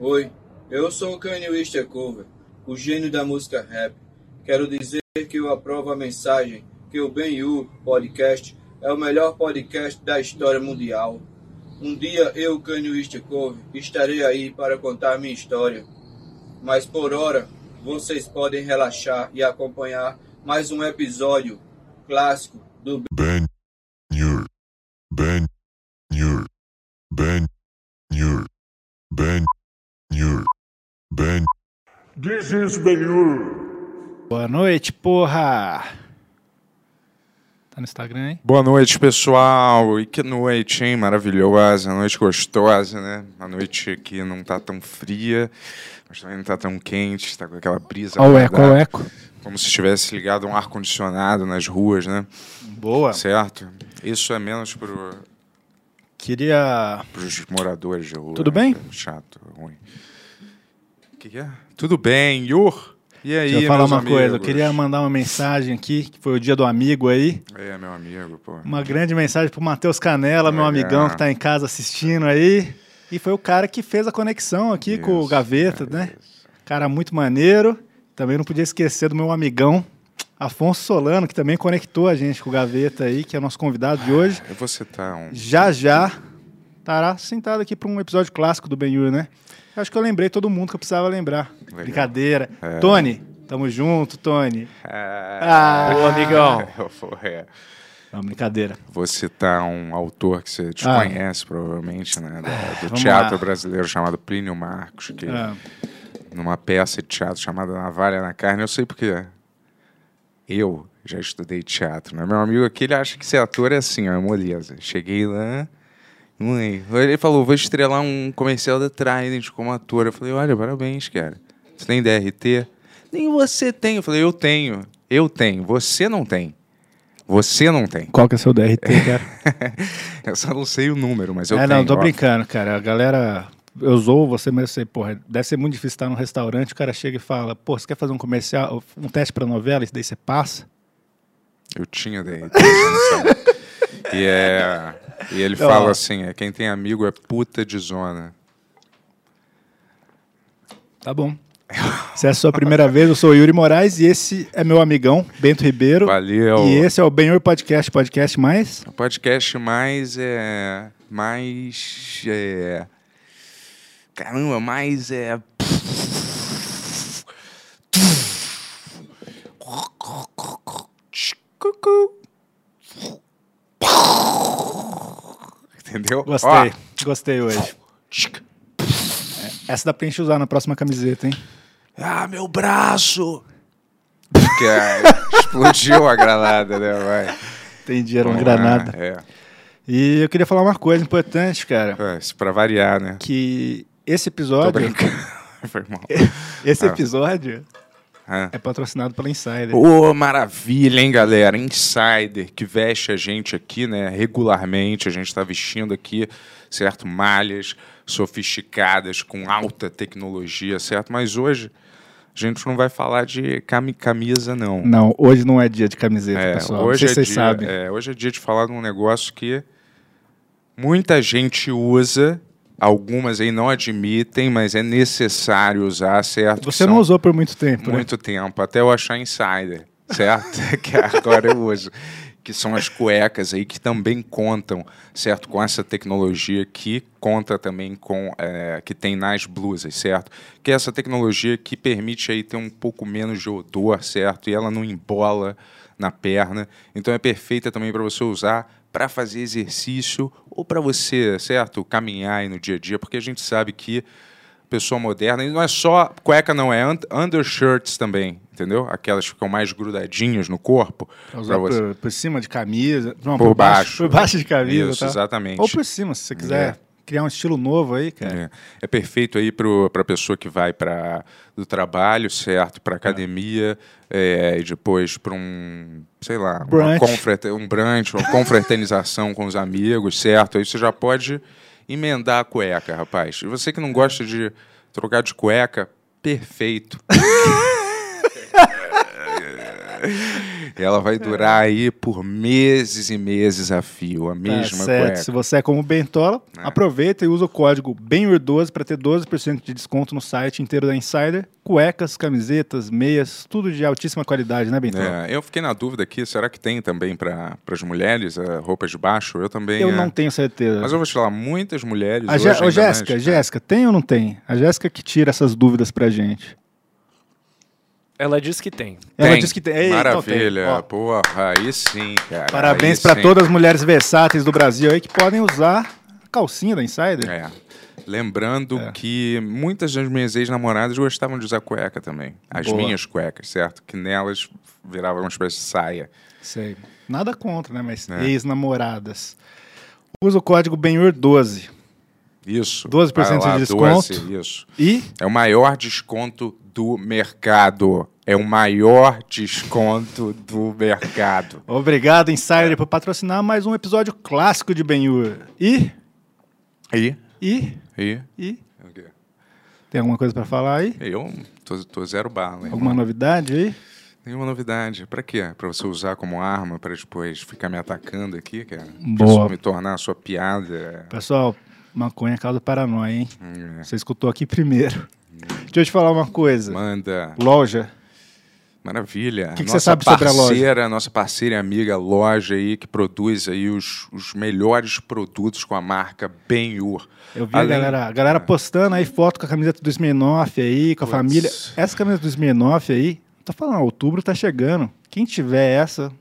Oi, eu sou o Kanye West Cover, o gênio da música rap. Quero dizer que eu aprovo a mensagem que o Ben-U Podcast é o melhor podcast da história mundial. Um dia eu, Kanye West Cover, estarei aí para contar minha história. Mas por hora, vocês podem relaxar e acompanhar mais um episódio clássico do Ben-U. Ben-U. Ben-U. Ben-U. Ben. This is Ben-U. Boa noite, porra. Tá no Instagram, hein? Boa noite, pessoal. E que noite, hein? Maravilhosa, uma noite gostosa, né? Uma noite que não tá tão fria, mas também não tá tão quente, tá com aquela brisa. Ó o eco, ó o eco. Como se estivesse ligado a um ar-condicionado nas ruas, né? Boa. Certo? Isso é menos pro... Queria... Pros moradores de rua. Tudo bem? Chato, ruim. O que é? Tudo bem, Yur? E aí, deixa eu falar uma coisa, eu queria mandar uma mensagem aqui, que foi o dia do amigo aí. É, meu amigo, pô. Uma grande mensagem pro Matheus Canela, meu amigão que tá em casa assistindo aí. E foi o cara que fez a conexão aqui com o Gaveta, né? Isso. Cara muito maneiro. Também não podia esquecer do meu amigão Afonso Solano, que também conectou a gente com o Gaveta aí, que é nosso convidado de hoje. Eu vou citar um... Já estará sentado aqui para um episódio clássico do Ben-U, né? Acho que eu lembrei todo mundo que eu precisava lembrar. Legal. Brincadeira. É. Tony, tamo junto, Tony. Boa, amigão. Não, brincadeira. Vou citar um autor que você desconhece, provavelmente, né? Do teatro brasileiro, chamado Plínio Marcos, que numa peça de teatro chamada Navalha na Carne, eu sei porque eu já estudei teatro, né? Meu amigo aqui, ele acha que ser ator é assim, ó, moleza. Cheguei lá... Ele falou, vou estrelar um comercial da Trident como ator. Eu falei, olha, parabéns, cara. Você tem DRT? Nem você tem. Eu falei, eu tenho. Você não tem. Qual que é seu DRT, cara? Eu só não sei o número, mas eu tenho. Não, tô brincando, cara. A galera, eu zoo você, mas eu sei, porra, deve ser muito difícil estar num restaurante, o cara chega e fala, pô, você quer fazer um comercial, um teste pra novela, isso daí você passa? Eu tinha DRT, E ele fala assim, quem tem amigo é puta de zona. Tá bom. Se é a sua primeira vez, eu sou o Yuri Moraes e esse é meu amigão, Bento Ribeiro. Valeu. E esse é o Ben-U Podcast, podcast mais... O podcast mais é... Entendeu? Gostei hoje. Essa dá pra gente usar na próxima camiseta, hein? Ah, meu braço! Explodiu a granada, né? Vai. Entendi, era uma granada. E eu queria falar uma coisa importante, cara. Isso pra variar, né? Que esse episódio... Tô brincando. Foi mal. Esse episódio... É patrocinado pela Insider. Ô, maravilha, hein, galera? Insider, que veste a gente aqui, né? Regularmente, a gente está vestindo aqui, certo? Malhas sofisticadas, com alta tecnologia, certo? Mas hoje a gente não vai falar de camisa, não. Não, hoje não é dia de camiseta, pessoal. Hoje vocês sabem. Hoje é dia de falar de um negócio que muita gente usa... Algumas aí não admitem, mas é necessário usar, certo? Você não usou por muito tempo, né? Muito tempo, até eu achar Insider, certo? Que agora eu uso. Que são as cuecas aí que também contam, certo? Com essa tecnologia que conta também com... que tem nas blusas, certo? Que é essa tecnologia que permite aí ter um pouco menos de odor, certo? E ela não embola na perna. Então é perfeita também para você usar... para fazer exercício ou para você, certo, caminhar aí no dia a dia, porque a gente sabe que pessoa moderna, e não é só cueca, não, é undershirts também, entendeu? Aquelas que ficam mais grudadinhas no corpo. Usar você... por cima de camisa, não, por baixo. Por baixo de camisa. Isso, tá? Exatamente. Ou por cima, se você quiser criar um estilo novo aí, cara. É perfeito aí para a pessoa que vai do trabalho, certo, para academia, e depois para um... sei lá, brunch, uma confraternização com os amigos, certo? Aí você já pode emendar a cueca, rapaz. E você que não gosta de trocar de cueca, perfeito. Ela vai durar aí por meses e meses a fio, a mesma cueca. Se você é como Bentola, aproveita e usa o código BENWEIR12 para ter 12% de desconto no site inteiro da Insider. Cuecas, camisetas, meias, tudo de altíssima qualidade, né, Bentola? É, eu fiquei na dúvida aqui, será que tem também para as mulheres roupas de baixo? Eu também... Eu não tenho certeza. Mas eu vou te falar, muitas mulheres... Ô, Jéssica, tem ou não tem? A Jéssica que tira essas dúvidas pra gente. Ela diz que tem. Ela diz que tem. Ei, maravilha. Então tem. Porra, aí sim, cara. Parabéns para todas as mulheres versáteis do Brasil aí que podem usar a calcinha da Insider. É. Lembrando que muitas das minhas ex-namoradas gostavam de usar cueca também. As minhas cuecas, certo? Que nelas virava uma espécie de saia. Sei. Nada contra, né? Mas ex-namoradas. Usa o código BENWEIR12. Isso. 12% de desconto. 12, isso. E? É o maior desconto do mercado. É o maior desconto do mercado. Obrigado, Insider, por patrocinar mais um episódio clássico de Ben-Hur. E? Okay. Tem alguma coisa para falar aí? Eu tô zero bala. Alguma novidade aí? Nenhuma novidade. Pra quê? Pra você usar como arma, pra depois ficar me atacando aqui, cara? Boa. Pra me tornar a sua piada. Pessoal, maconha causa paranoia, hein? Você escutou aqui primeiro. Deixa eu te falar uma coisa. Manda. Loja. Maravilha. O que você sabe sobre a loja? Nossa parceira e amiga loja aí, que produz aí os melhores produtos com a marca Ben-Hur. Eu vi a galera postando aí foto com a camiseta do Smirnoff aí, com a família. Essa camiseta do Smirnoff aí, tô falando, outubro tá chegando. Quem tiver essa...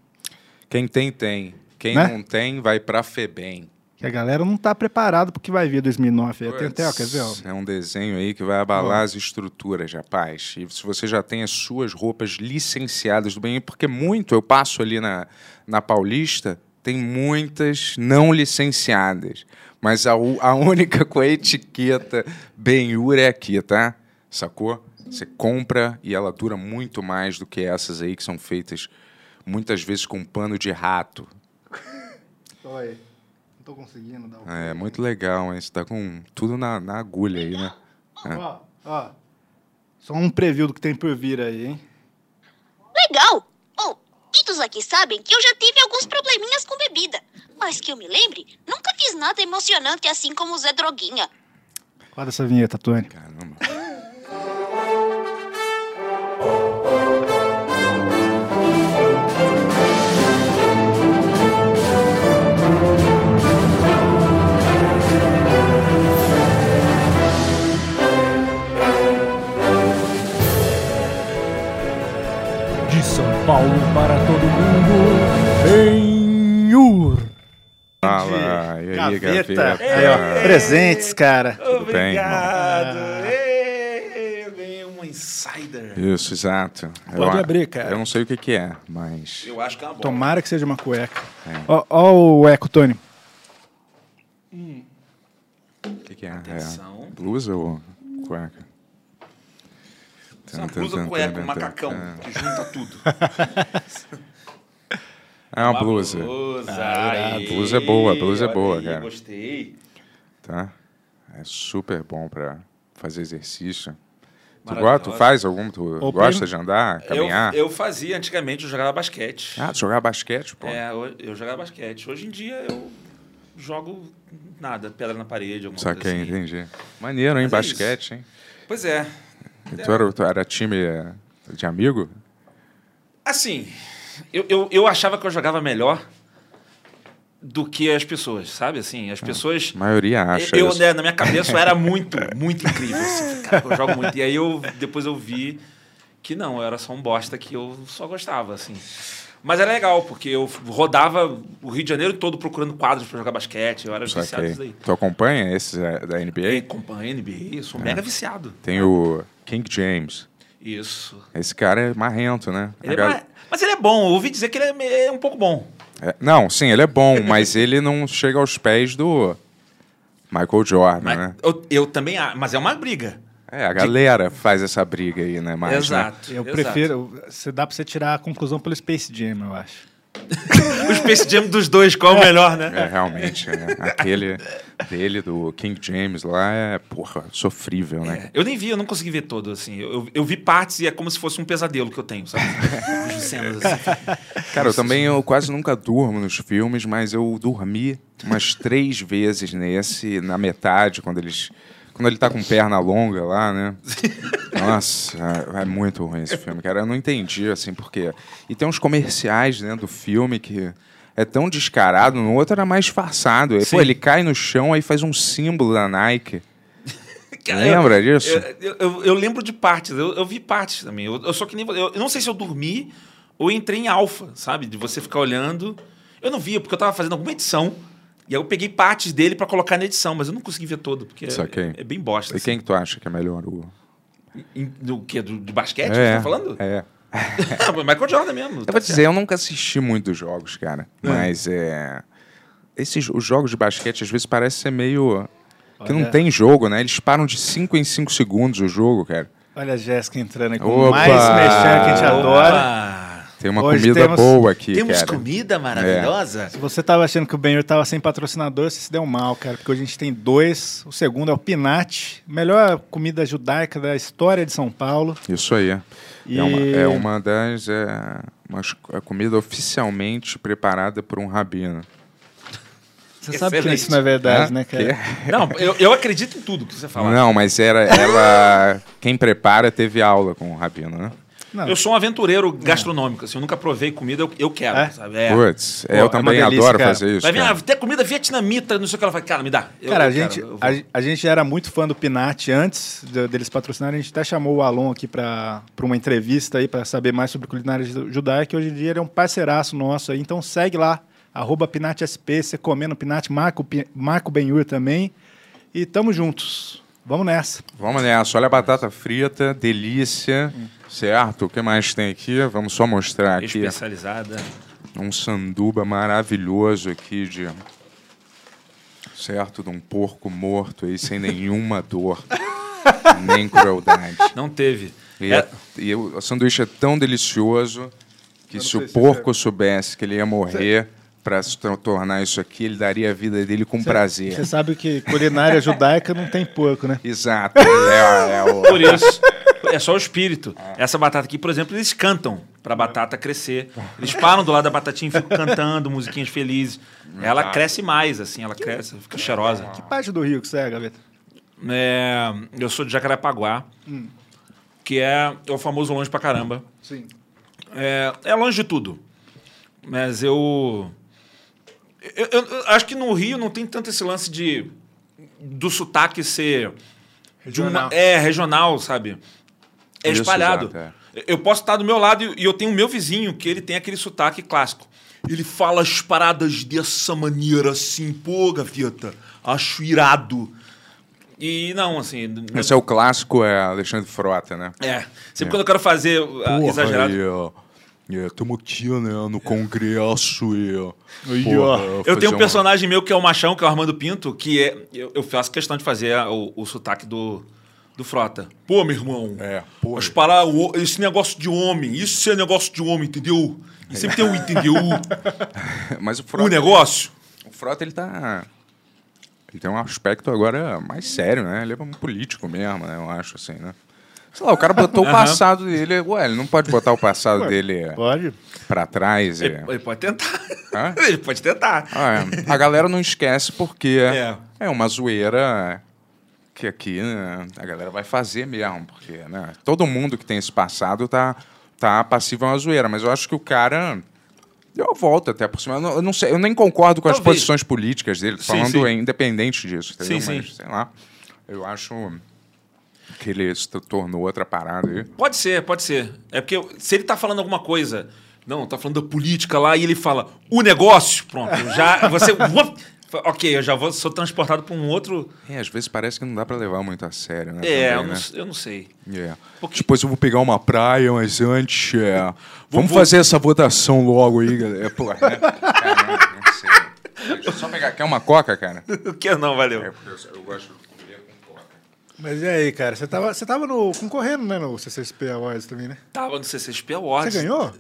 Quem tem, tem. Quem não tem, vai pra Febem. A galera não está preparada porque vai vir 2009. Puts, até, quer ver, é um desenho aí que vai abalar as estruturas, rapaz. E se você já tem as suas roupas licenciadas do bem, porque eu passo ali na Paulista, tem muitas não licenciadas. Mas a única com a etiqueta Ben-Hur é aqui, tá? Sacou? Você compra e ela dura muito mais do que essas aí que são feitas muitas vezes com pano de rato. Oi. Tô conseguindo dar é muito legal, hein? Você tá com tudo na agulha aí, né? Ó, só um preview do que tem por vir aí, hein? Legal! Muitos aqui sabem que eu já tive alguns probleminhas com bebida, mas que eu me lembre, nunca fiz nada emocionante assim como o Zé Droguinha. Guarda essa vinheta, Tony. Caramba. São Paulo para todo mundo, Ben-Hur. Fala, e aí, gaveta. Presentes, cara. Obrigado. Eu ganhei uma Insider. Isso, exato. Pode abrir, cara. Eu não sei o que é, mas... Eu acho que é uma boa. Tomara que seja uma cueca. Ó o eco, Tony. O que é? Atenção. É blusa ou cueca? Uma blusa cueca, um macacão, que junta tudo. É uma blusa. Blusa é boa, cara. Gostei. Tá? É super bom pra fazer exercício. Tu faz algum? Tu gosta de andar, caminhar? Eu fazia antigamente, eu jogava basquete. Ah, tu jogava basquete, pô? É, eu jogava basquete. Hoje em dia eu jogo nada, pedra na parede, alguma coisa assim. Entendi. Maneiro, hein? Basquete, hein? Pois é. Tu era time de amigo? Assim, eu achava que eu jogava melhor do que as pessoas, sabe? Assim, as pessoas... A maioria acha isso. Na minha cabeça eu era muito incrível. Assim, cara, eu jogo muito. E aí depois eu vi que não, eu era só um bosta que eu só gostava, assim. Mas era legal, porque eu rodava o Rio de Janeiro todo procurando quadros para jogar basquete. Eu era viciado nisso daí. Tu acompanha esse da NBA? Eu acompanho a NBA, eu sou mega viciado. Tem o King James. Isso. Esse cara é marrento, né? Mas ele é bom, eu ouvi dizer que ele é um pouco bom. Não, sim, ele é bom, mas ele não chega aos pés do Michael Jordan, né? Eu também acho, mas é uma briga. A galera faz essa briga aí, né? Exato. Né? Eu prefiro... Você dá pra você tirar a conclusão pelo Space Jam, eu acho. O Space Jam dos dois, qual é o melhor, né? É, realmente. É. Aquele dele, do King James lá, é, porra, sofrível, né? É. Eu nem vi, eu não consegui ver todo, assim. Eu vi partes e é como se fosse um pesadelo que eu tenho, sabe? Cenas, assim. Cara, eu também eu quase nunca durmo nos filmes, mas eu dormi umas 3 vezes nesse, na metade, quando ele tá com perna longa lá, né? Nossa, é muito ruim esse filme, cara. Eu não entendi, assim, por quê. E tem uns comerciais, né, do filme que é tão descarado. No outro era mais disfarçado. Pô, ele cai no chão, aí faz um símbolo da Nike. Lembra disso? Eu lembro de partes. Eu vi partes também. Eu só que nem... Eu não sei se eu dormi ou entrei em alfa, sabe? De você ficar olhando. Eu não via, porque eu tava fazendo alguma edição. E aí eu peguei partes dele pra colocar na edição, mas eu não consegui ver todo, porque é bem bosta. E assim, quem que tu acha que é melhor? Do quê? Do basquete que você tá falando? É. Michael Jordan mesmo. Eu vou dizer, eu nunca assisti muito dos jogos, cara. Mas os jogos de basquete às vezes parece ser meio... Olha. Que não tem jogo, né? Eles param de 5 em 5 segundos o jogo, cara. Olha a Jéssica entrando aqui. Opa! Mais mexendo que a gente adora. Opa! Tem uma hoje comida boa aqui, cara. Temos comida maravilhosa. É. Se você tava achando que o Ben-Hur tava sem patrocinador, você se deu mal, cara. Porque hoje a gente tem 2. O segundo é o Pinat. Melhor comida judaica da história de São Paulo. Isso aí. E... É uma das... É uma comida oficialmente preparada por um rabino. Você sabe que isso não é verdade, né, cara? Não, eu acredito em tudo que você fala. Não, mas ela... Quem prepara teve aula com o rabino, né? Não. Eu sou um aventureiro gastronômico, assim, eu nunca provei comida, eu quero, sabe? Putz, eu também adoro fazer isso. Vai vir até comida vietnamita, não sei o que ela fala, cara, me dá. Cara, a gente já era muito fã do Pinat antes deles patrocinarem, a gente até chamou o Alon aqui pra uma entrevista aí, pra saber mais sobre culinária judaica, que hoje em dia ele é um parceiraço nosso aí, então segue lá, @PinatSP, você comendo Pinat, marca o Ben-Hur também, e tamo juntos. Vamos nessa. Vamos nessa. Olha a batata frita, delícia. Certo? O que mais tem aqui? Vamos só mostrar aqui. Especializada. Um sanduba maravilhoso aqui de... Certo? De um porco morto aí, sem nenhuma dor. Nem crueldade. Não teve. E o sanduíche é tão delicioso que se o porco soubesse que ele ia morrer... Para se tornar isso aqui, ele daria a vida dele com prazer. Você sabe que culinária judaica não tem porco, né? Exato. Por isso, é só o espírito. Essa batata aqui, por exemplo, eles cantam para a batata crescer. Eles param do lado da batatinha e ficam cantando musiquinhas felizes. Ela cresce mais, assim, ela cresce, fica cheirosa. Que parte do Rio que você é, Gaveta? Eu sou de Jacarepaguá, que é o famoso longe pra caramba. Sim. É longe de tudo. Mas eu acho que no Rio não tem tanto esse lance do sotaque ser... Regional. Regional, sabe? É isso, espalhado. Exato, Eu posso estar do meu lado e eu tenho o meu vizinho, que ele tem aquele sotaque clássico. Ele fala as paradas dessa maneira assim, pô, Gaveta, acho irado. E não, assim... Esse é o clássico, é Alexandre Frota, né? Sempre quando eu quero fazer exagerado... Estamos aqui, né, no congresso e... eu tenho um personagem meu que é o Machão, que é o Armando Pinto, que é... Eu faço questão de fazer o sotaque do Frota. Pô, meu irmão, mas para esse negócio de homem, isso é negócio de homem, entendeu? E sempre tem um entendeu. Mas o Frota... O negócio... O Frota, ele tá... Ele tem um aspecto agora mais sério, né? Ele é um político mesmo, né, eu acho, assim, né? Sei lá, o cara botou o passado dele... Ué, ele não pode botar o passado dele pra trás? Ele pode tentar. Hã? Ele pode tentar. A galera não esquece porque é uma zoeira que aqui, né, a galera vai fazer mesmo. Porque, né, todo mundo que tem esse passado tá passivo a uma zoeira. Mas eu acho que o cara... Deu a volta até por cima. Eu não sei, eu nem concordo com as posições políticas dele. Falando independente disso. Entendeu? Mas, sei lá, eu acho... Que ele se tornou outra parada aí. Pode ser. É porque se ele tá falando alguma coisa... Não, tá falando da política lá e ele fala... O negócio! Pronto, já... Você... Ok, eu já sou transportado pra um outro... às vezes parece que não dá pra levar muito a sério, né? Eu não sei. Porque... Depois eu vou pegar uma praia, mas antes... Vamos fazer essa votação logo aí, galera. Pô, né? Caramba, não sei. Deixa eu só pegar... Quer uma coca, cara? Quer não, valeu. Eu gosto... Mas e aí, cara? Você tava concorrendo, né, no CCXP Awards também, né? Tava no CCXP Awards. Você ganhou?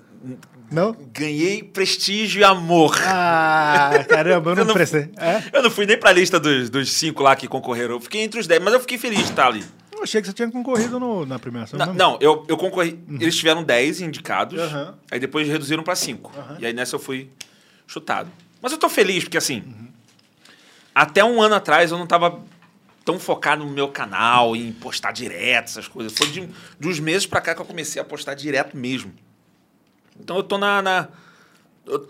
Não? Ganhei prestígio e amor. Ah, caramba, eu não prestei. É? Eu não fui nem pra lista dos 5 lá que concorreram. Eu fiquei entre os 10, mas eu fiquei feliz de estar ali. Eu achei que você tinha concorrido na premiação. Não, eu concorri. Uhum. Eles tiveram 10 indicados, uhum. Aí depois reduziram pra 5. Uhum. E aí nessa eu fui chutado. Mas eu tô feliz, porque assim... Uhum. Até um ano atrás eu não tava tão focado no meu canal, em postar direto, essas coisas. Foi de uns meses pra cá que eu comecei a postar direto mesmo. Então eu tô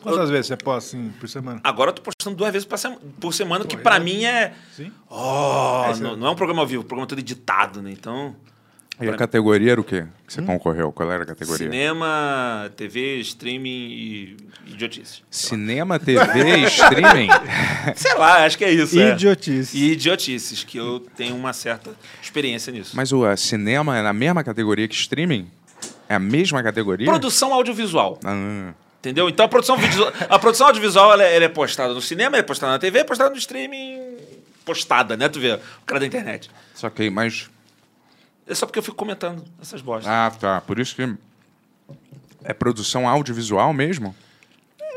Quantas vezes você posta assim, por semana? Agora eu tô postando 2 vezes por semana, que pra mim é... Sim? Não é um programa ao vivo, é um programa todo editado, né? Então... E a categoria era o quê que você concorreu? Qual era a categoria? Cinema, TV, streaming e idiotice. Cinema, TV e streaming? Sei lá, acho que é isso. Idiotices. É. Idiotices, que eu tenho uma certa experiência nisso. Mas o cinema é na mesma categoria que streaming? É a mesma categoria? Produção audiovisual. Entendeu? Então a produção audiovisual ela é postada no cinema, é postada na TV, é postada no streaming. Postada, né? Tu vê, o cara da internet. Só que, mas... É só porque eu fico comentando essas bostas. Ah, tá. Por isso que... É produção audiovisual mesmo?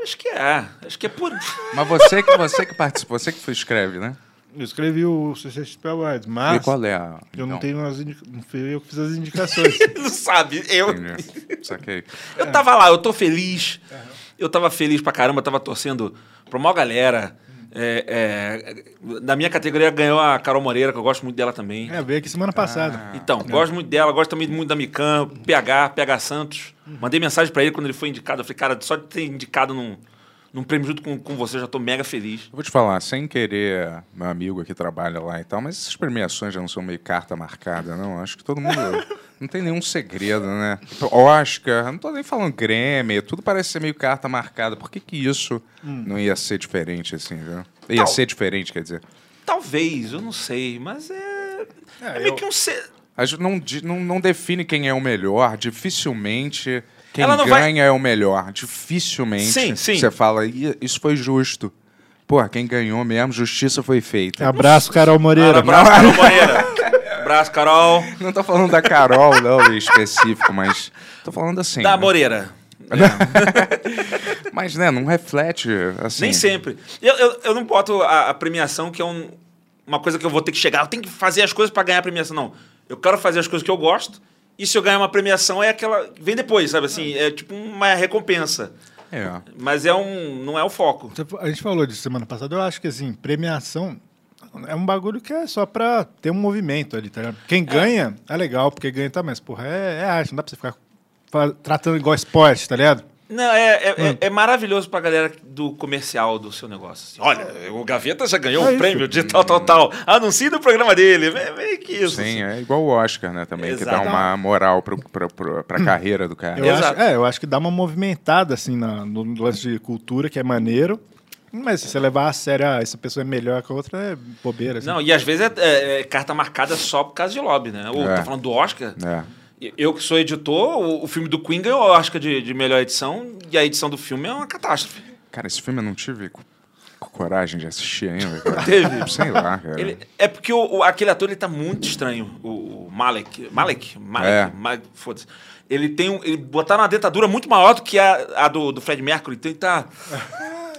Acho que é. Acho que é por... Mas você que participou, você que escreve, né? Eu escrevi o CCXP Awards, mas... E qual é a... Eu então? Não tenho as indicações. Não fui eu que fiz as indicações. Não sabe. Eu... Saquei. Eu tava lá, eu tô feliz. Uhum. Eu tava feliz pra caramba, eu tava torcendo pra uma galera... Na minha categoria ganhou a Carol Moreira, que eu gosto muito dela também. Veio aqui semana passada. Então, gosto muito dela, gosto também muito da Mikan, PH Santos. Mandei mensagem pra ele quando ele foi indicado. Eu falei, cara, só de ter indicado num prêmio junto com você, eu já tô mega feliz. Eu vou te falar, sem querer, meu amigo aqui trabalha lá e tal, mas essas premiações já não são meio carta marcada, não? Acho que todo mundo... Não tem nenhum segredo, né? Oscar, não tô nem falando Grêmio, tudo parece ser meio carta marcada. Por que isso não ia ser diferente, assim, viu? Ia ser diferente, quer dizer. Talvez, eu não sei, mas é... É meio que um... A gente não define quem é o melhor, dificilmente... Quem ganha é o melhor, dificilmente. Sim. Você fala, isso foi justo. Pô, quem ganhou mesmo, justiça foi feita. Abraço, Carol Moreira. Abraço, Carol Moreira. Abraço, Carol. Não tô falando da Carol, não, em específico, mas tô falando assim. Da Moreira. É. Mas, né, não reflete assim. Nem sempre. Eu não boto a premiação, que é uma coisa que eu vou ter que chegar. Eu tenho que fazer as coisas pra ganhar a premiação, não. Eu quero fazer as coisas que eu gosto, e se eu ganhar uma premiação, é aquela... Vem depois, sabe, assim? É tipo uma recompensa. É. Mas não é o foco. A gente falou disso semana passada. Eu acho que, assim, premiação... É um bagulho que é só pra ter um movimento ali, tá ligado? Quem ganha é legal, porque ganha também. Mas, porra, é arte, não dá pra você ficar tratando igual esporte, tá ligado? Não, é maravilhoso pra galera do comercial do seu negócio. Assim, olha, o Gaveta já ganhou um prêmio de tal. Anuncie no programa dele. Meio que isso. Sim, assim. É igual o Oscar, né, também, que dá uma moral pra carreira do cara. Eu acho que dá uma movimentada, assim, no lance de cultura, que é maneiro. Mas se você levar a sério, essa pessoa é melhor que a outra, é bobeira. Assim. Não, e às vezes é carta marcada só por causa de lobby, né? Ou tá falando do Oscar... Eu que sou editor, o filme do Queen ganhou o Oscar de melhor edição, e a edição do filme é uma catástrofe. Cara, esse filme eu não tive coragem de assistir ainda. Teve? Sei lá, cara. É porque aquele ator, ele tá muito estranho, o Malek. Malek, foda-se. Ele tem ele botaram uma dentadura muito maior do que a do Fred Mercury, então ele tá...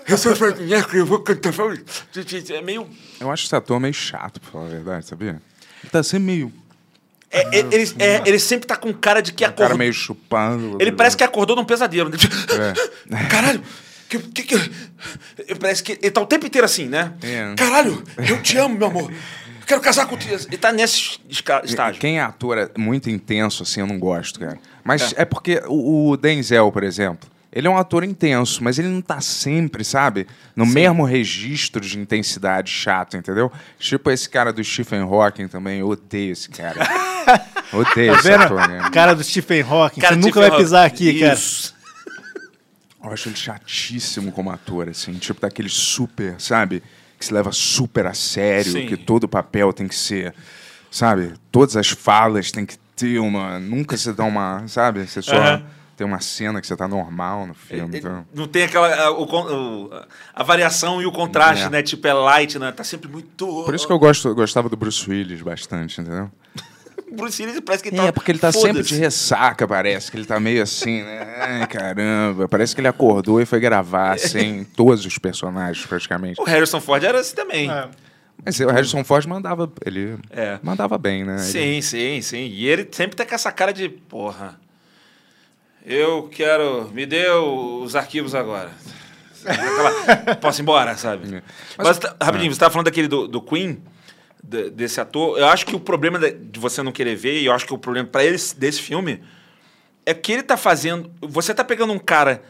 Eu sou o Fred Mercury, eu vou cantar... É meio... Eu acho esse ator meio chato, pra falar a verdade, sabia? Ele tá assim meio... Ele sempre tá com cara de que acordou. O cara meio chupando. Ele parece que acordou num pesadelo. Caralho, que parece que ele tá o tempo inteiro assim, né? Caralho, eu te amo, meu amor. Eu quero casar contigo. Ele tá nesse estágio. Quem é ator é muito intenso, assim, eu não gosto, cara. Mas é porque o Denzel, por exemplo, ele é um ator intenso, mas ele não tá sempre, sabe? No mesmo registro de intensidade chato, entendeu? Tipo esse cara do Stephen Hawking também, eu odeio esse cara. Odeio esse ator, né? Cara do Stephen Hawking, cara, você nunca vai pisar aqui, isso. Cara. Eu acho ele chatíssimo como ator, assim, tipo daquele super, sabe? Que se leva super a sério, que todo papel tem que ser, sabe? Todas as falas tem que ter uma... Nunca se dá uma, sabe? Você só... Tem uma cena que você tá normal no filme. Então... Não tem aquela... A variação e o contraste, né? Tipo, é light, né? Tá sempre muito... Por isso que eu gostava do Bruce Willis bastante, entendeu? Bruce Willis parece que ele tá... É, porque ele tá sempre de ressaca, parece. Que ele tá meio assim, né? Ai, caramba. Parece que ele acordou e foi gravar, assim, todos os personagens, praticamente. O Harrison Ford era assim também. É. Mas o Harrison Ford mandava... Ele mandava bem, né? Sim, ele... sim, sim. E ele sempre tá com essa cara de... Porra, eu quero... Me dê os arquivos agora. Posso ir embora, sabe? Mas rapidinho, você tava falando daquele do Queen... desse ator, eu acho que o problema de você não querer ver, e eu acho que o problema pra ele desse filme, é que ele tá fazendo... Você tá pegando um cara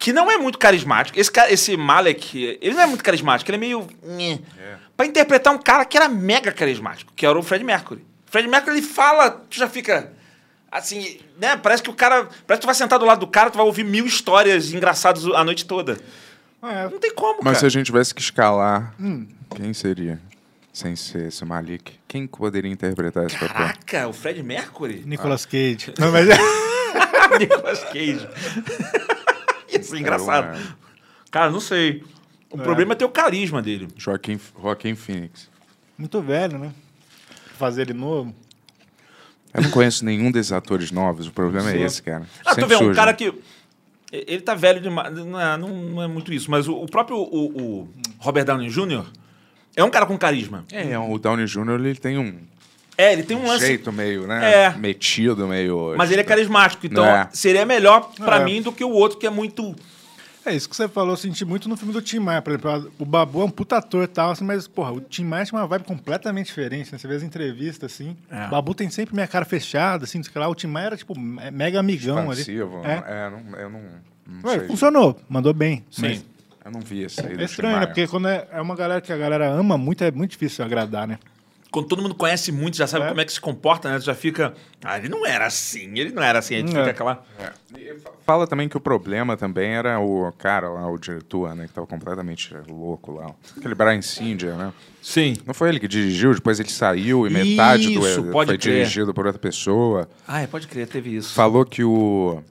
que não é muito carismático. Esse Malek, ele não é muito carismático, ele é meio... Pra interpretar um cara que era mega carismático, que era o Fred Mercury. O Fred Mercury, ele fala, tu já fica... Assim, né? Parece que o cara... Parece que tu vai sentar do lado do cara, tu vai ouvir 1000 histórias engraçadas a noite toda. É. Não tem como, cara. Mas se a gente tivesse que escalar, quem seria? Sem ser esse Malik. Quem poderia interpretar esse papel? Caraca, o Fred Mercury? Nicolas Cage. Não, mas... Nicolas Cage. Isso é engraçado. Cara, não sei. O problema é ter o carisma dele. Joaquim Phoenix. Muito velho, né? Fazer ele novo. Eu não conheço nenhum desses atores novos. O problema é esse, cara. Ah, tu vê, um cara que... Ele tá velho demais. Não é muito isso. Mas o próprio o Robert Downey Jr., é um cara com carisma. É, o Downey Jr., ele tem um... É, ele tem um lance... jeito meio, né? É. Metido, meio... Mas ele é carismático, então seria melhor pra mim do que o outro, que é muito... É isso que você falou, eu senti muito no filme do Tim Maia, por exemplo. O Babu é um puta ator e tal, assim, mas, porra, o Tim Maia tinha uma vibe completamente diferente, né? Você vê as entrevistas, assim. É. O Babu tem sempre minha cara fechada, assim, o Tim Maia era, tipo, mega amigão expansivo, ali. Eu não sei. Funcionou, mandou bem. Sim. Mas... Eu não vi isso aí. É estranho, né? Porque quando é uma galera que a galera ama muito, é muito difícil agradar, né? Quando todo mundo conhece muito, já sabe como é que se comporta, né? Tu já fica... Ah, ele não era assim. Aí tu fica aquela... É. Fala também que o problema também era o cara lá, o diretor, né? Que tava completamente louco lá. Aquele Bryan Singer, né? Sim. Não foi ele que dirigiu? Depois ele saiu e metade do... Pode foi crer. Dirigido por outra pessoa. Ah, pode crer, teve isso. Falou que o...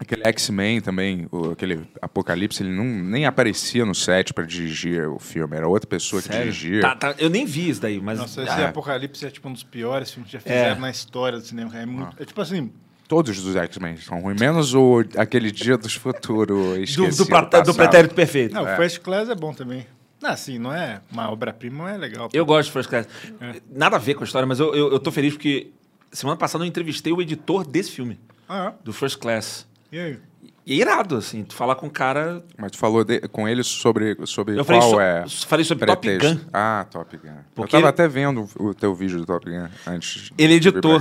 Aquele X-Men também, aquele Apocalipse, ele nem aparecia no set pra dirigir o filme. Era outra pessoa que dirigia. Tá, eu nem vi isso daí, mas... Nossa, esse Apocalipse é tipo um dos piores filmes que já fizeram na história do cinema. É muito... É tipo assim... Todos os X-Men são ruins, menos aquele Dia dos Futuro esquecido. Do Pretérito Perfeito. Não, o First Class é bom também. Assim, não é uma obra-prima, não é legal. Eu gosto de First Class. É. Nada a ver com a história, mas eu tô feliz porque semana passada eu entrevistei o editor desse filme. Do First Class. E aí? E é irado, assim, tu falar com o cara... Mas tu falou com ele sobre qual é... Eu falei sobre pretexto. Top Gun. Ah, Top Gun. Porque eu tava até vendo o teu vídeo do Top Gun antes. Ele editou.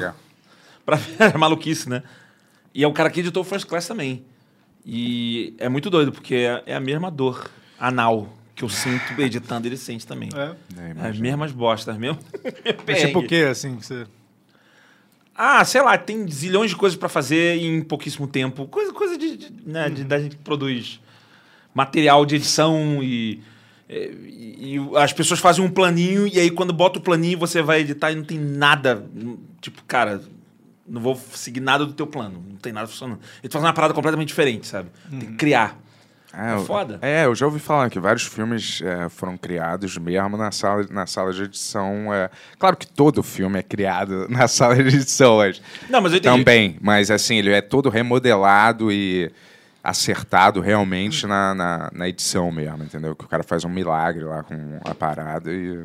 Pra ver, maluquice, né? E é o cara que editou o First Class também. E é muito doido, porque é a mesma dor anal que eu sinto editando, ele sente também. É as mesmas bostas, mesmo. É tipo o quê, assim, que você... Ah, sei lá, tem zilhões de coisas pra fazer em pouquíssimo tempo. Coisa da gente que produz material de edição e as pessoas fazem um planinho e aí quando bota o planinho você vai editar e não tem nada. Tipo, cara, não vou seguir nada do teu plano. Não tem nada funcionando. E tu faz uma parada completamente diferente, sabe? Tem que criar. É foda. Eu já ouvi falar que vários filmes foram criados mesmo na sala de edição. Claro que todo filme é criado na sala de edição hoje. Não, mas eu entendi. Também, mas assim, ele é todo remodelado e acertado realmente na edição mesmo, entendeu? Que o cara faz um milagre lá com a parada e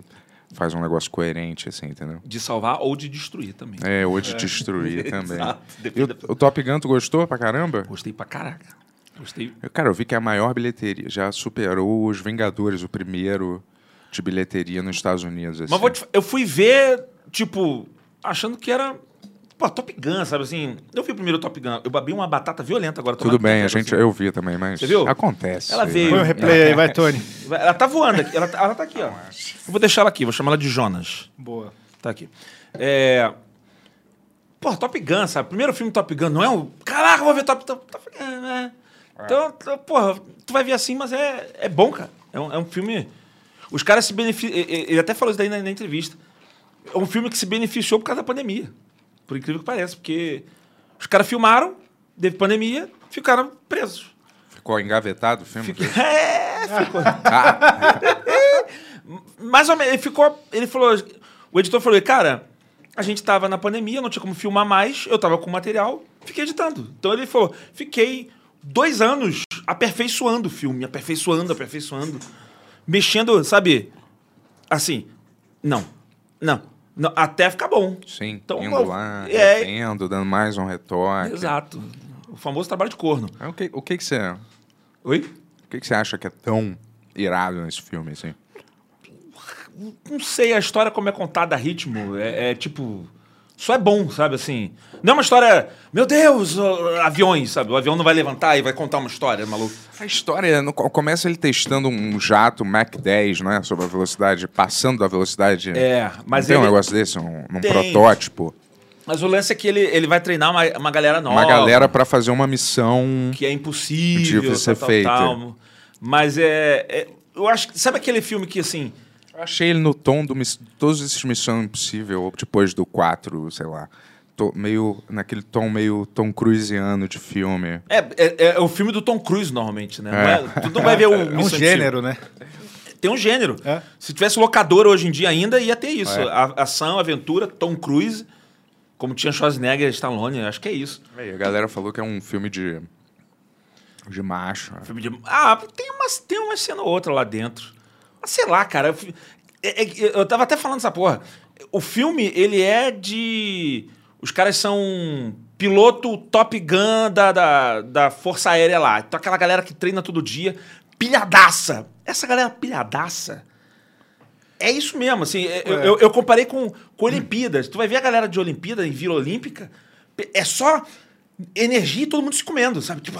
faz um negócio coerente, assim, entendeu? De salvar ou de destruir também. Ou de destruir também. Exato. O Top Gun, tu gostou pra caramba? Gostei pra caraca. Gostei. Cara, eu vi que a maior bilheteria já superou os Vingadores, o primeiro de bilheteria nos Estados Unidos. Assim. Mas eu fui ver, tipo, achando que era... Pô, Top Gun, sabe assim? Eu vi o primeiro Top Gun, eu babi uma batata violenta agora. Tudo bem, a gente, assim. Eu vi também, mas... Você viu? Acontece. Ela veio... Põe o replay aí, vai, Tony. Ela tá voando aqui, ela tá aqui, ó. Eu vou deixar ela aqui, vou chamar ela de Jonas. Boa. Tá aqui. Pô, Top Gun, sabe? Primeiro filme Top Gun, não é um... Caraca, eu vou ver Top Gun, né? Então, porra, tu vai ver assim, mas é bom, cara. É um filme... Os caras se beneficiam... Ele até falou isso daí na entrevista. É um filme que se beneficiou por causa da pandemia. Por incrível que pareça, porque... Os caras filmaram, teve pandemia, ficaram presos. Ficou engavetado o filme? Ficou. Mais ou menos, ele falou... O editor falou, cara, a gente tava na pandemia, não tinha como filmar mais, eu tava com material, fiquei editando. Então ele falou, fiquei 2 anos aperfeiçoando o filme, aperfeiçoando, mexendo, sabe, assim, não, até ficar bom. Sim, então, indo lá, vendo, dando mais um retoque. Exato, o famoso trabalho de corno. O que você... Oi? O que você acha que é tão irado nesse filme, assim? Não sei, a história como é contada a ritmo, tipo... Só é bom, sabe, assim... Não é uma história... Meu Deus, aviões, sabe? O avião não vai levantar e vai contar uma história, maluco. A história... Começa ele testando um jato Mach 10, né? Sobre a velocidade... Passando da velocidade... É, mas tem um negócio desse? Um protótipo? Mas o lance é que ele vai treinar uma galera nova. Uma galera pra fazer uma missão... Que é impossível... De ser feita. Tal. Mas eu acho que... Sabe aquele filme que, assim... Eu achei ele no tom de todos esses Missão Impossível, ou depois do 4, sei lá. Meio, naquele tom meio Tom Cruiseano de filme. É o filme do Tom Cruise, normalmente, né? É. Tu não vai ver o Missão Impossível. É um gênero, né? Tem um gênero. É. Se tivesse locador hoje em dia ainda, ia ter isso. É. Ação, aventura, Tom Cruise, como tinha Schwarzenegger, Stallone, acho que é isso. E a galera falou que é um filme de macho. Né? Filme de... Ah, tem uma cena ou outra lá dentro. Sei lá, cara. Eu tava até falando essa porra. O filme, ele é de... Os caras são piloto Top Gun da Força Aérea lá. Então aquela galera que treina todo dia, pilhadaça. Essa galera pilhadaça. É isso mesmo, assim. Eu comparei com Olimpíadas. Tu vai ver a galera de Olimpíada em Vila Olímpica. É só... energia e todo mundo se comendo, sabe? Tipo,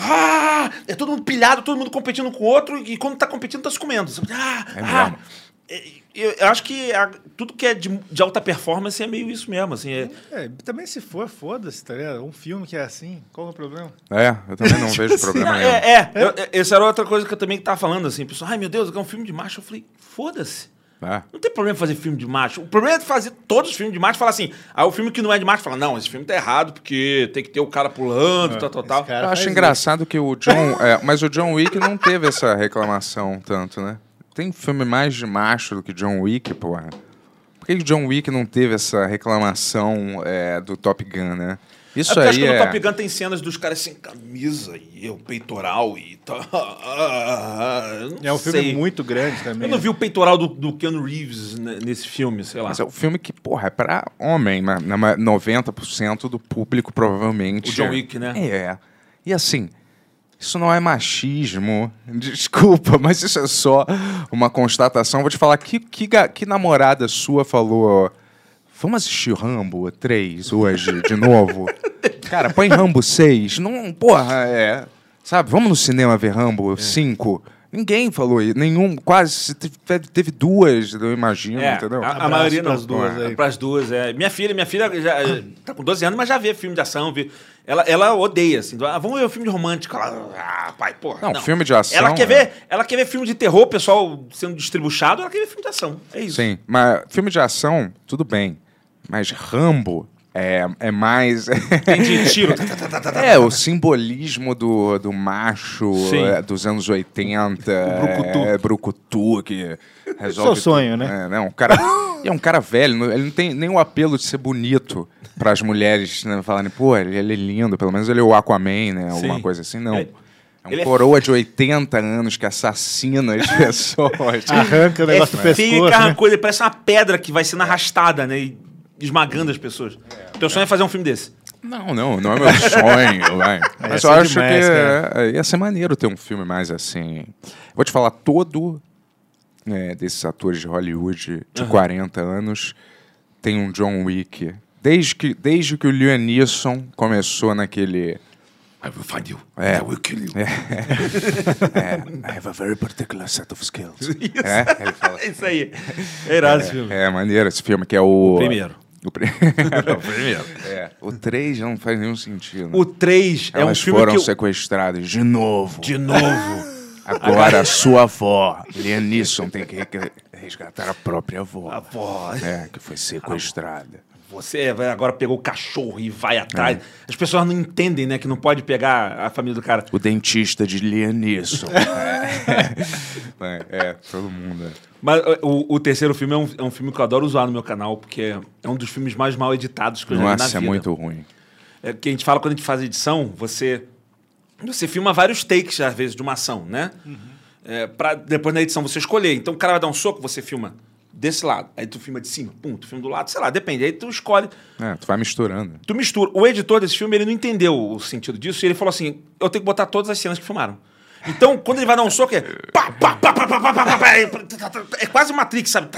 é todo mundo pilhado, todo mundo competindo com o outro, e quando tá competindo, tá se comendo, sabe? Eu acho que tudo que é de alta performance é meio isso mesmo, assim. Também se for, foda-se, tá ligado? Um filme que é assim, qual é o problema? Eu também não vejo problema nenhum. Essa era outra coisa que eu também tava falando, assim, pessoal, ai meu Deus, é um filme de macho. Eu falei, foda-se. Não tem problema fazer filme de macho. O problema é fazer todos os filmes de macho e falar assim... Aí o filme que não é de macho fala... Não, esse filme tá errado porque tem que ter o cara pulando, tal. Eu acho engraçado que o John... mas o John Wick não teve essa reclamação tanto, né? Tem filme mais de macho do que John Wick, porra. Por que John Wick não teve essa reclamação do Top Gun, né? Isso aí acho que no Top Gun tem cenas dos caras sem camisa e o peitoral e tal. É um filme muito grande também. Eu não vi o peitoral do Keanu Reeves nesse filme, sei lá. Mas é um filme que, porra, é pra homem, mas 90% do público provavelmente... O John Wick, né? E assim, isso não é machismo, desculpa, mas isso é só uma constatação. Vou te falar, que namorada sua falou... Vamos assistir Rambo 3 hoje, de novo? Cara, põe Rambo 6. Não, porra, Sabe, vamos no cinema ver Rambo 5. Ninguém falou isso. Nenhum, quase. Teve duas, eu imagino, entendeu? A maioria das duas. Pras duas, Minha filha já tá com 12 anos, mas já vê filme de ação. Ela odeia, assim. Vamos ver o filme de romântico. Ela, pai, porra. Não, filme de ação... Ela quer ver filme de terror, o pessoal sendo distribuchado. Ela quer ver filme de ação. É isso. Sim, mas filme de ação, tudo bem. Mas Rambo é mais... Entendi, tiro. O simbolismo do macho dos anos 80. Brucutu. Brucutu, que resolve... Seu sonho, né? Não, um cara velho, ele não tem nem o apelo de ser bonito para as mulheres, né, falarem, pô, ele é lindo, pelo menos ele é o Aquaman, né? Alguma coisa assim, não. É um coroa de 80 anos que assassina as pessoas. Arranca o negócio do pescoço. Arrancou, ele parece uma pedra que vai sendo arrastada, né? E esmagando as pessoas. Teu sonho é fazer um filme desse? Não é meu sonho, velho. Mas eu acho que ia ser maneiro ter um filme mais assim. Vou te falar, todo desses atores de Hollywood de 40 anos tem um John Wick. Desde que o Liam Neeson começou naquele... I will find you. I will kill you. I have a very particular set of skills. Isso, isso aí. É irado esse filme. É maneiro esse filme, que é o... O primeiro. O 3 não faz nenhum sentido. O 3 é um filme que... Elas foram sequestradas de novo. Agora a sua avó, Liam Neeson, tem que resgatar a própria avó. Que foi sequestrada. você agora pegou o cachorro e vai atrás. É. As pessoas não entendem, né? Que não pode pegar a família do cara. O dentista de Liam Neeson. Todo mundo. Mas o terceiro filme é um filme que eu adoro usar no meu canal, porque é um dos filmes mais mal editados que eu já vi na vida. Nossa, é muito ruim. É que a gente fala, quando a gente faz edição, você filma vários takes, às vezes, de uma ação, né? Uhum. Pra depois, na edição, você escolher. Então, o cara vai dar um soco, você filma desse lado, aí tu filma de cima, tu filma do lado, sei lá, depende, aí tu escolhe. Tu vai misturando. Tu mistura. O editor desse filme, ele não entendeu o sentido disso, e ele falou assim, eu tenho que botar todas as cenas que filmaram. Então, quando ele vai dar um soco, é... Pá, pá, pá, pá, pá, pá, pá, pá, é quase Matrix, sabe?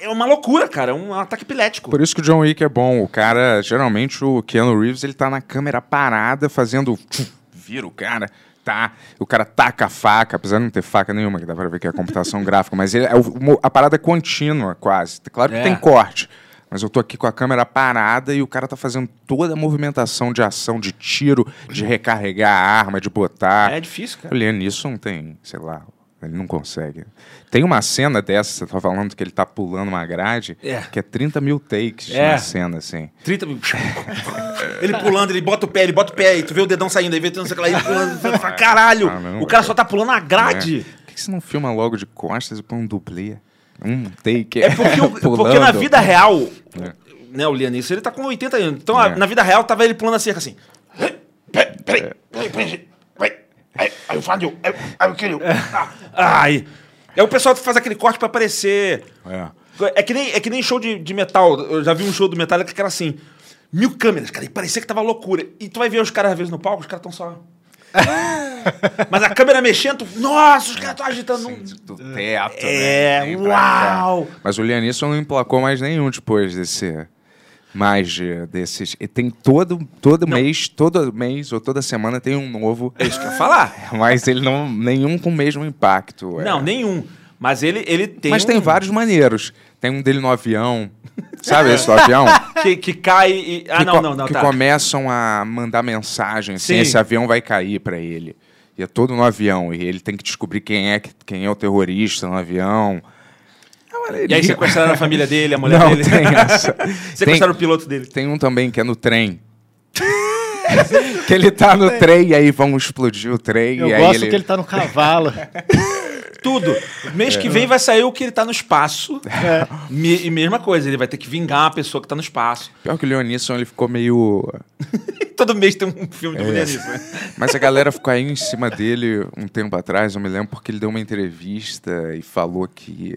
É uma loucura, cara, é um ataque epilético. Por isso que o John Wick é bom, o cara, geralmente o Keanu Reeves, ele tá na câmera parada, fazendo... Vira o cara... O cara taca a faca, apesar de não ter faca nenhuma, que dá pra ver que é computação gráfica, mas ele, a parada é contínua, quase. Claro que tem corte, mas eu tô aqui com a câmera parada e o cara tá fazendo toda a movimentação de ação, de tiro, de recarregar a arma, de botar. É difícil, cara. O Liam Neeson não tem, sei lá, ele não consegue. Tem uma cena dessa, você tá falando que ele tá pulando uma grade, que é 30 mil takes na cena, assim. 30 mil... Ele pulando, ele bota o pé, aí tu vê o dedão saindo, aí vê o dedão saindo, ele pulando, fala, caralho, o cara só tá pulando a grade. Por que você não filma logo de costas e põe um dublê? Um take? Porque na vida real, né, o Liam Neeson, ele tá com 80 anos, então na vida real tava ele pulando a cerca assim. Aí o pessoal faz aquele corte pra aparecer. É que nem show de metal. Eu já vi um show do Metallica que era assim, 1000 câmeras, cara, e parecia que tava loucura. E tu vai ver os caras, às vezes, no palco, os caras tão só... Mas a câmera mexendo, nossa, os caras tão agitando... Do teto, né? Uau! Mas o Liam Neeson não emplacou mais nenhum depois desse... E tem todo mês ou toda semana tem um novo. É isso que eu ia falar. Mas ele não... Nenhum com o mesmo impacto. Não, nenhum. Mas ele tem... Mas tem vários maneiros. Tem um dele no avião. Sabe esse do avião? Que cai e... Que começam a mandar mensagem assim, esse avião vai cair pra ele. E é todo no avião. E ele tem que descobrir quem é o terrorista no avião. E aí sequestraram a família dele, a mulher dele. Tem essa. Sequestraram o piloto dele. Tem um também que é no trem. Que ele tá no trem e aí vão explodir o trem. Eu gosto que ele tá no cavalo. Tudo. Mês que vem vai sair o que ele tá no espaço. E mesma coisa, ele vai ter que vingar a pessoa que tá no espaço. Pior que o Liam Neeson, ele ficou meio... Todo mês tem um filme de mulher nisso, né? Mas a galera ficou aí em cima dele um tempo atrás, eu me lembro, porque ele deu uma entrevista e falou que...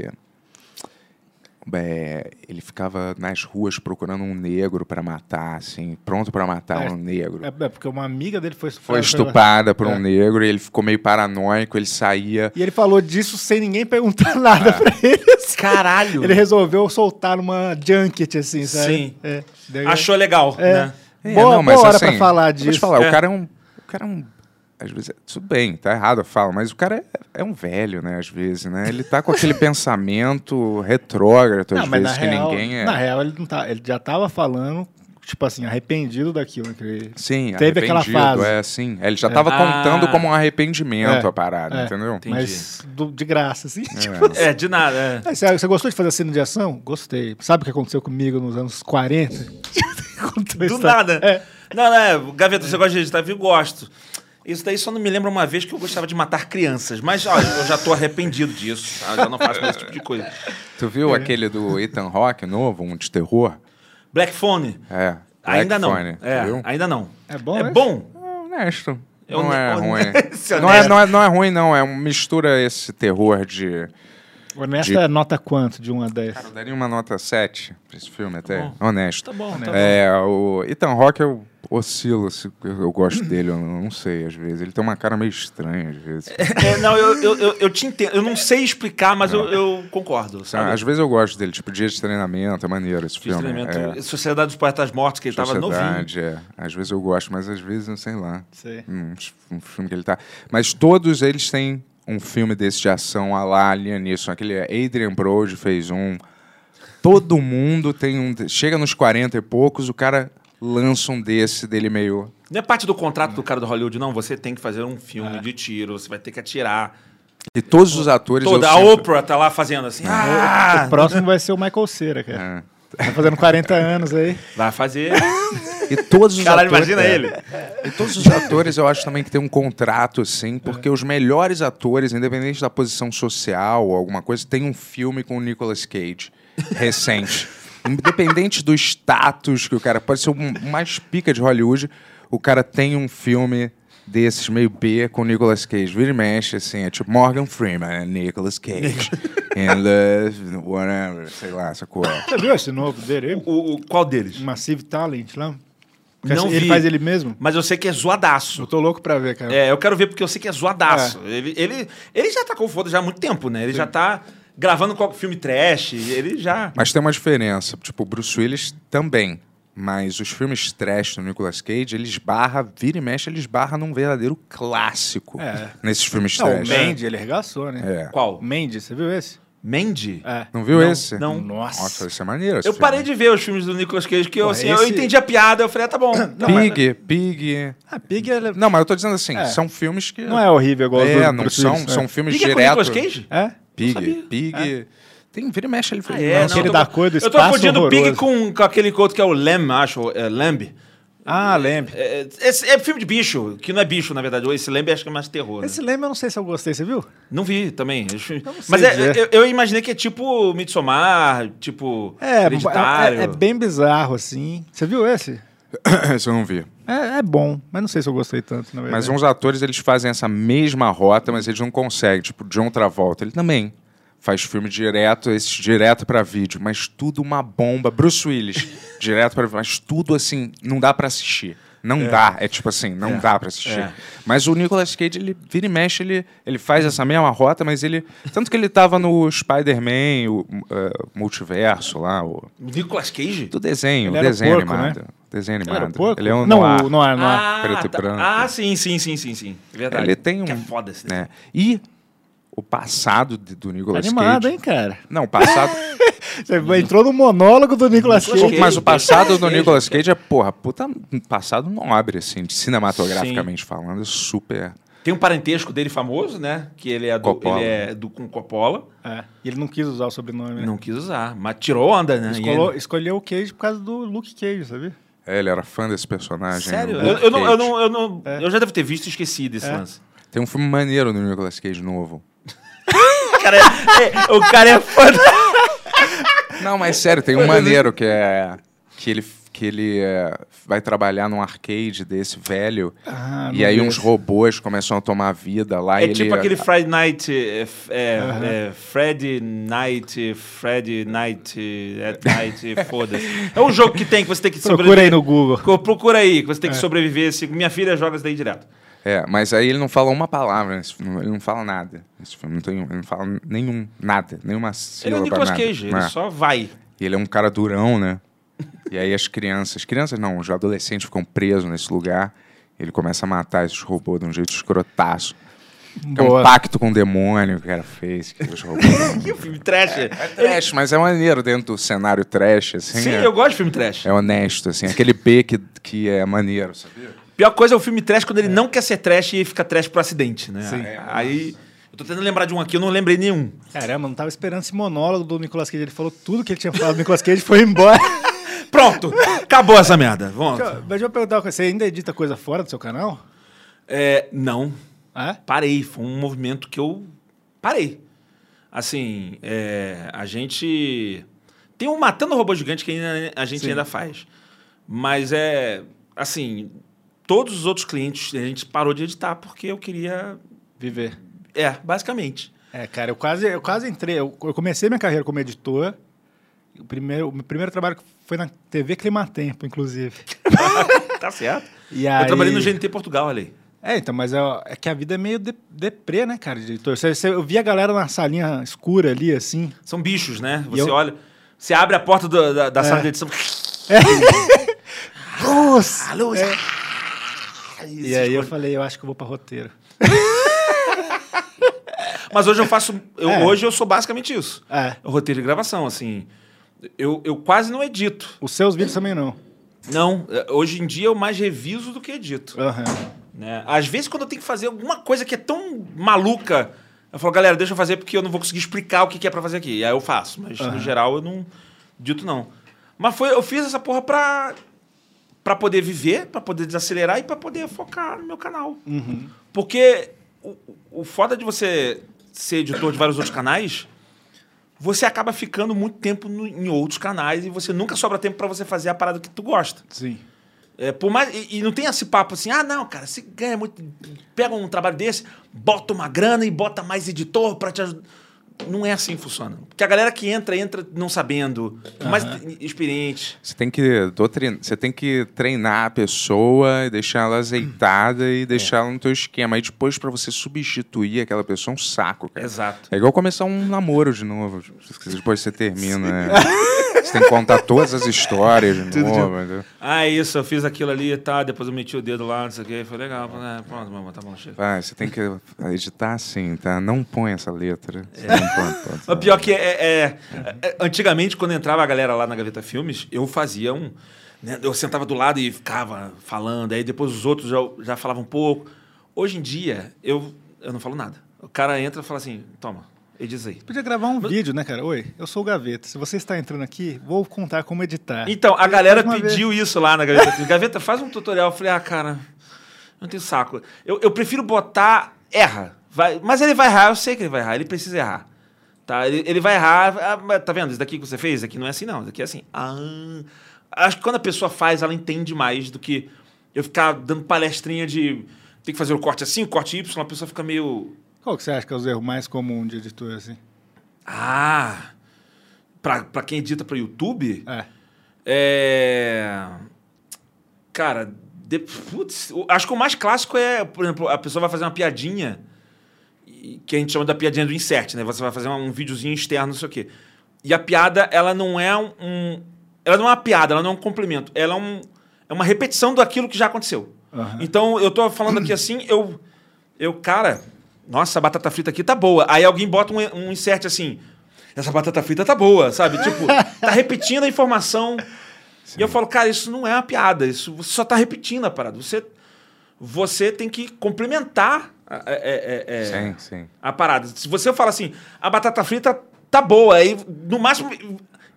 ele ficava nas ruas procurando um negro pra matar, assim, pronto pra matar um negro. Porque uma amiga dele foi estuprada por um negro e ele ficou meio paranoico, ele saía... E ele falou disso sem ninguém perguntar nada pra ele. Assim. Caralho! Ele resolveu soltar uma junket, assim, sabe? Sim. Achou legal, né? Boa hora pra falar disso. Deixa eu falar, o cara é um... Às vezes, tudo bem, tá errado a fala, mas o cara é um velho, né, às vezes, né? Ele tá com aquele pensamento retrógrado, às vezes, que ninguém é... Na real, ele já tava falando, tipo assim, arrependido daquilo. Sim, teve aquela fase. Sim. Ele já tava contando como um arrependimento a parada, entendeu? Entendi. Mas de graça, assim. De nada, Você gostou de fazer cena de ação? Gostei. Sabe o que aconteceu comigo nos anos 40? Do nada. Gaveta, você gosta de editar? Eu gosto. Isso daí só não me lembra uma vez que eu gostava de matar crianças. Mas, ó, eu já tô arrependido disso. Tá? Já não faço mais esse tipo de coisa. Tu viu aquele do Ethan Hawke novo, um de terror? Black Phone. Black Phone. Ainda não. É bom? É bom? É honesto. Não é ruim. Não é ruim, não. É uma mistura esse terror de... Honesto é nota quanto de 1 a 10? Cara, eu daria uma nota 7 pra esse filme até. Tá honesto. Tá bom, né? O Ethan Hawke eu oscilo, se eu gosto dele, eu não sei, às vezes. Ele tem uma cara meio estranha, às vezes. Eu te entendo. Eu não sei explicar, mas eu concordo. Sabe? Às vezes eu gosto dele. Tipo, Dia de Treinamento, é maneiro esse filme. Sociedade dos Poetas Mortos, que ele tava novinho. Às vezes eu gosto, mas às vezes, não sei lá. Sei. Um filme que ele tá... Mas todos eles têm... Um filme desse de ação, a lá, Liam Neeson, aquele Adrien Brody fez um. Todo mundo tem um. Chega nos 40 e poucos, o cara lança um desse dele meio. Não é parte do contrato do cara do Hollywood, não. Você tem que fazer um filme de tiro, você vai ter que atirar. E todos os atores. A Oprah tá lá fazendo assim. O próximo vai ser o Michael Cera, cara. Tá fazendo 40 anos aí. Vai fazer. E todos os Caralho, atores, imagina ele. E todos os atores, eu acho também que tem um contrato, assim, porque os melhores atores, independente da posição social ou alguma coisa, tem um filme com o Nicolas Cage recente. Independente do status que o cara... Pode ser o mais pica de Hollywood, o cara tem um filme... desses meio B com Nicolas Cage. Vira e mexe, assim, é tipo Morgan Freeman, né? Nicolas Cage. And whatever, sei lá, essa coisa. Você viu esse novo dele? Qual deles? Massive Talent lá. Não vi. Ele faz ele mesmo? Mas eu sei que é zoadaço. Eu tô louco pra ver, cara. É, eu quero ver porque eu sei que é zoadaço. É. Ele já tá com foda já há muito tempo, né? Ele Sim. já tá gravando filme trash, ele já... Mas tem uma diferença, tipo, o Bruce Willis também. Mas os filmes trash do Nicolas Cage, eles barram, vira e mexe, eles barram num verdadeiro clássico nesses filmes trash. O Mandy, ele arregaçou, né? É. Qual? Mandy, você viu esse? Mandy? É. Não viu esse? Não. Nossa, isso é maneiro. Eu parei de ver os filmes do Nicolas Cage, que eu entendi a piada, eu falei, tá bom. Não, Pig. Ah, Pig é... Não, mas eu tô dizendo assim, são filmes que... Não é horrível igual do não são, filmes, são filmes Pig direto. Pig é com o Nicolas Cage? É. Pig... É. Tem vira e mexe ali. Aquele da cor do espaço. Eu tô confundindo o Pig com aquele outro que é o Lamb, acho. É, Lamb. Ah, Lamb. É filme de bicho, que não é bicho, na verdade. Esse Lamb acho que é mais terror. Esse Lamb eu não sei se eu gostei, você viu? Não vi também. Mas eu imaginei que é tipo Midsommar, tipo Hereditário. É bem bizarro, assim. Você viu esse? Esse eu não vi. É bom, mas não sei se eu gostei tanto. Na verdade. Mas uns atores, eles fazem essa mesma rota, mas eles não conseguem. Tipo, John Travolta, ele também... Faz filme direto, esses direto pra vídeo, mas tudo uma bomba. Bruce Willis, direto pra vídeo, mas tudo assim, não dá pra assistir. Não dá, é tipo assim, não dá pra assistir. É. Mas o Nicolas Cage, ele vira e mexe, ele faz essa mesma rota, mas ele... Tanto que ele tava no Spider-Man, o multiverso lá. O Nicolas Cage? Do desenho, ele desenho porco, animado. Né? Desenho animado. Ele é um noir. Não, preto e branco. Ah, sim. Verdade. Ele tem um... Que é foda esse desenho. E... O passado do Nicolas Cage... Animado, hein, cara? Não, o passado... Você entrou no monólogo do Nicolas Cage. Mas o passado do Nicolas Cage é, porra, puta... Passado nobre, assim, cinematograficamente falando, super... Tem um parentesco dele famoso, né? Que ele é com Coppola. É. E ele não quis usar o sobrenome, né? Não quis usar, mas tirou onda, né? Escolheu o Cage por causa do Luke Cage, sabia? É, ele era fã desse personagem. Sério? Eu já devo ter visto e esquecido esse lance. Tem um filme maneiro do Nicolas Cage novo. O cara é fã. Não, mas sério, tem um maneiro que é... Que ele vai trabalhar num arcade desse velho. E aí uns robôs começam a tomar vida lá. É e tipo ele, aquele Friday Night, foda-se. É um jogo que tem, que você tem que sobreviver. Procura aí no Google. Procura aí, que você tem que sobreviver. Minha filha joga isso daí direto. É, mas aí ele não fala uma palavra, ele não fala nada. Esse filme ele não fala nada, nenhuma sílaba. Ele é o Nicolas Cage, ele só vai. E ele é um cara durão, né? E aí os adolescentes ficam presos nesse lugar. Ele começa a matar esses robôs de um jeito escrotaço. É um pacto com o demônio que o cara fez. Que filme trash. É trash, mas é maneiro dentro do cenário trash, assim. Sim, eu gosto de filme trash. É honesto, assim. Aquele B que é maneiro, sabia? Pior coisa é o filme trash quando ele não quer ser trash e fica trash por acidente, né? Sim. Aí, eu tô tentando lembrar de um aqui, eu não lembrei nenhum. Caramba, não tava esperando esse monólogo do Nicolas Cage. Ele falou tudo que ele tinha falado do Nicolas Cage e foi embora. Pronto, acabou essa merda. Vamos. Deixa eu perguntar uma coisa. Você ainda edita coisa fora do seu canal? Não. É? Parei, foi um movimento que eu parei. Assim, a gente... Tem um Matando Robô Gigante que a gente ainda faz. Mas assim... Todos os outros clientes, a gente parou de editar porque eu queria... Viver. Basicamente. Cara, eu quase entrei... Eu comecei minha carreira como editor. O primeiro trabalho foi na TV Climatempo, inclusive. Tá certo. Eu trabalhei no GNT Portugal, ali. Então, mas é que a vida é meio deprê, né, cara, de editor? Eu vi a galera na salinha escura ali, assim. São bichos, né? Você olha... Você abre a porta da sala de edição... Nossa! Luz! E aí eu falei, eu acho que eu vou pra roteiro. Mas hoje eu faço... Hoje eu sou basicamente isso. Roteiro de gravação, assim. Eu quase não edito. Os seus vídeos também não? Não. Hoje em dia eu mais reviso do que edito. Né? Às vezes quando eu tenho que fazer alguma coisa que é tão maluca, eu falo, galera, deixa eu fazer porque eu não vou conseguir explicar o que é pra fazer aqui. E aí eu faço. Mas no geral eu não edito, não. Mas foi, eu fiz essa porra pra poder viver, pra poder desacelerar e pra poder focar no meu canal. Uhum. Porque o foda de você ser editor de vários outros canais, você acaba ficando muito tempo em outros canais e você nunca sobra tempo pra você fazer a parada que tu gosta. Sim. É, por mais, e não tem esse papo assim, ah, não, cara, você ganha muito... Pega um trabalho desse, bota uma grana e bota mais editor pra te ajudar. Não é assim que funciona. Porque a galera que entra não sabendo, mais experiente. Você tem que treinar a pessoa, deixar ela azeitada e deixar ela no teu esquema. Aí depois, pra você substituir aquela pessoa, é um saco, cara. Exato. É igual começar um namoro de novo. Depois você termina, né? Você tem que contar todas as histórias de novo. Ah, isso, eu fiz aquilo ali e tá, depois eu meti o dedo lá, não sei o que, foi legal. Né? Pronto, mamãe, tá bom, chega. Vai, você tem que editar assim, tá? Não põe essa letra. É. O pior que antigamente, quando entrava a galera lá na Gaveta Filmes, eu fazia um... Né, eu sentava do lado e ficava falando, aí depois os outros já falavam um pouco. Hoje em dia, eu não falo nada. O cara entra e fala assim, toma, ediz aí. Podia gravar um vídeo, né, cara? Oi, eu sou o Gaveta. Se você está entrando aqui, vou contar como editar. Então, a galera pediu isso lá na Gaveta Filmes. Gaveta, faz um tutorial. Eu falei, ah, cara, não tenho saco. Eu prefiro botar... Erra. Mas ele vai errar, eu sei que ele vai errar. Ele precisa errar. Tá, ele vai errar. Ah, tá vendo? Isso daqui que você fez? Isso aqui não é assim, não. Isso daqui é assim. Ah, acho que quando a pessoa faz, ela entende mais do que eu ficar dando palestrinha de tem que fazer o corte assim, o corte Y, a pessoa fica meio... Qual que você acha que é os erros mais comuns de editor, assim? Ah! Pra quem edita pra YouTube? Cara, putz, acho que o mais clássico é, por exemplo, a pessoa vai fazer uma piadinha... que a gente chama da piadinha do insert, né? Você vai fazer um videozinho externo, não sei o quê. E a piada, ela não é ela não é uma piada, ela não é um complemento. Ela é, é uma repetição daquilo que já aconteceu. Uhum. Então, eu tô falando aqui assim, cara... Nossa, a batata frita aqui tá boa. Aí alguém bota um insert assim... Essa batata frita tá boa, sabe? Tipo, tá repetindo a informação. Sim. E eu falo, cara, isso não é uma piada. Isso, você só tá repetindo a parada. Você tem que complementar... sim, sim. A parada. Se você fala assim, a batata frita tá boa, aí no máximo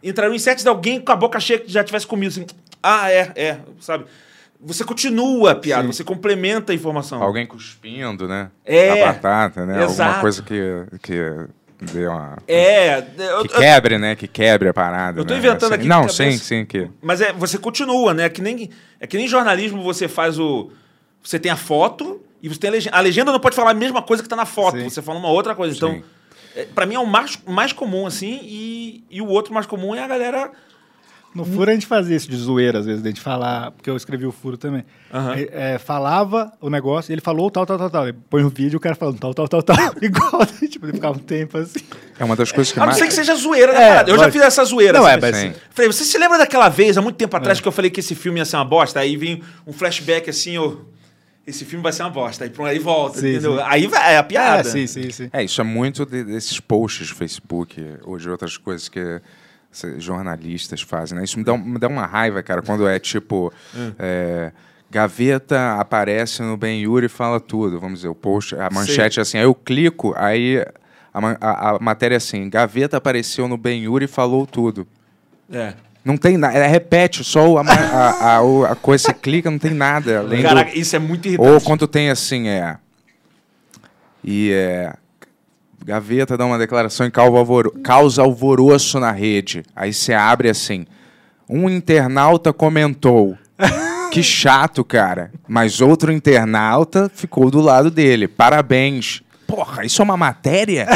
entraram um insert de alguém com a boca cheia que já tivesse comido. Assim, sabe? Você continua a piada, sim. Você complementa a informação. Alguém cuspindo, né? A batata, né? Exato. Alguma coisa que dê uma... que quebre, né? Que quebre a parada. Eu tô inventando aqui. Não, sim. Mas você continua, né? É que nem jornalismo você faz o... Você tem a foto... E você tem a legenda. A legenda não pode falar a mesma coisa que tá na foto. Sim. Você fala uma outra coisa. Então, para mim é o mais comum, assim, e o outro mais comum é a galera... No furo a gente fazia isso de zoeira, às vezes, de a gente falar... Porque eu escrevi o furo também. Uhum. Falava o negócio, ele falou tal. Põe o vídeo, o cara falando tal. Igual, tipo, ele ficava um tempo assim. É uma das coisas que mais... A não ser que seja zoeira, né, parada? Eu já fiz essa zoeira. Não, assim, mas... Falei, você se lembra daquela vez, há muito tempo atrás, que eu falei que esse filme ia ser uma bosta? Aí vem um flashback, assim, esse filme vai ser uma bosta. Aí volta, sim, entendeu? Sim. Aí vai, é a piada. Sim. Isso é muito desses posts do Facebook, ou de outras coisas que jornalistas fazem, né? Isso me dá uma raiva, cara, quando é tipo... Gaveta aparece no Ben-Hur e fala tudo, vamos dizer, o post, a manchete é assim, aí eu clico, aí a matéria é assim, Gaveta apareceu no Ben-Hur e falou tudo. Não tem nada, ela repete só a coisa, você clica, não tem nada. Além Caraca, isso é muito irritante. Ou quando tem assim, Gaveta dá uma declaração em causa alvoroço na rede. Aí você abre assim, um internauta comentou. Que chato, cara. Mas outro internauta ficou do lado dele. Parabéns. Porra, isso é uma matéria?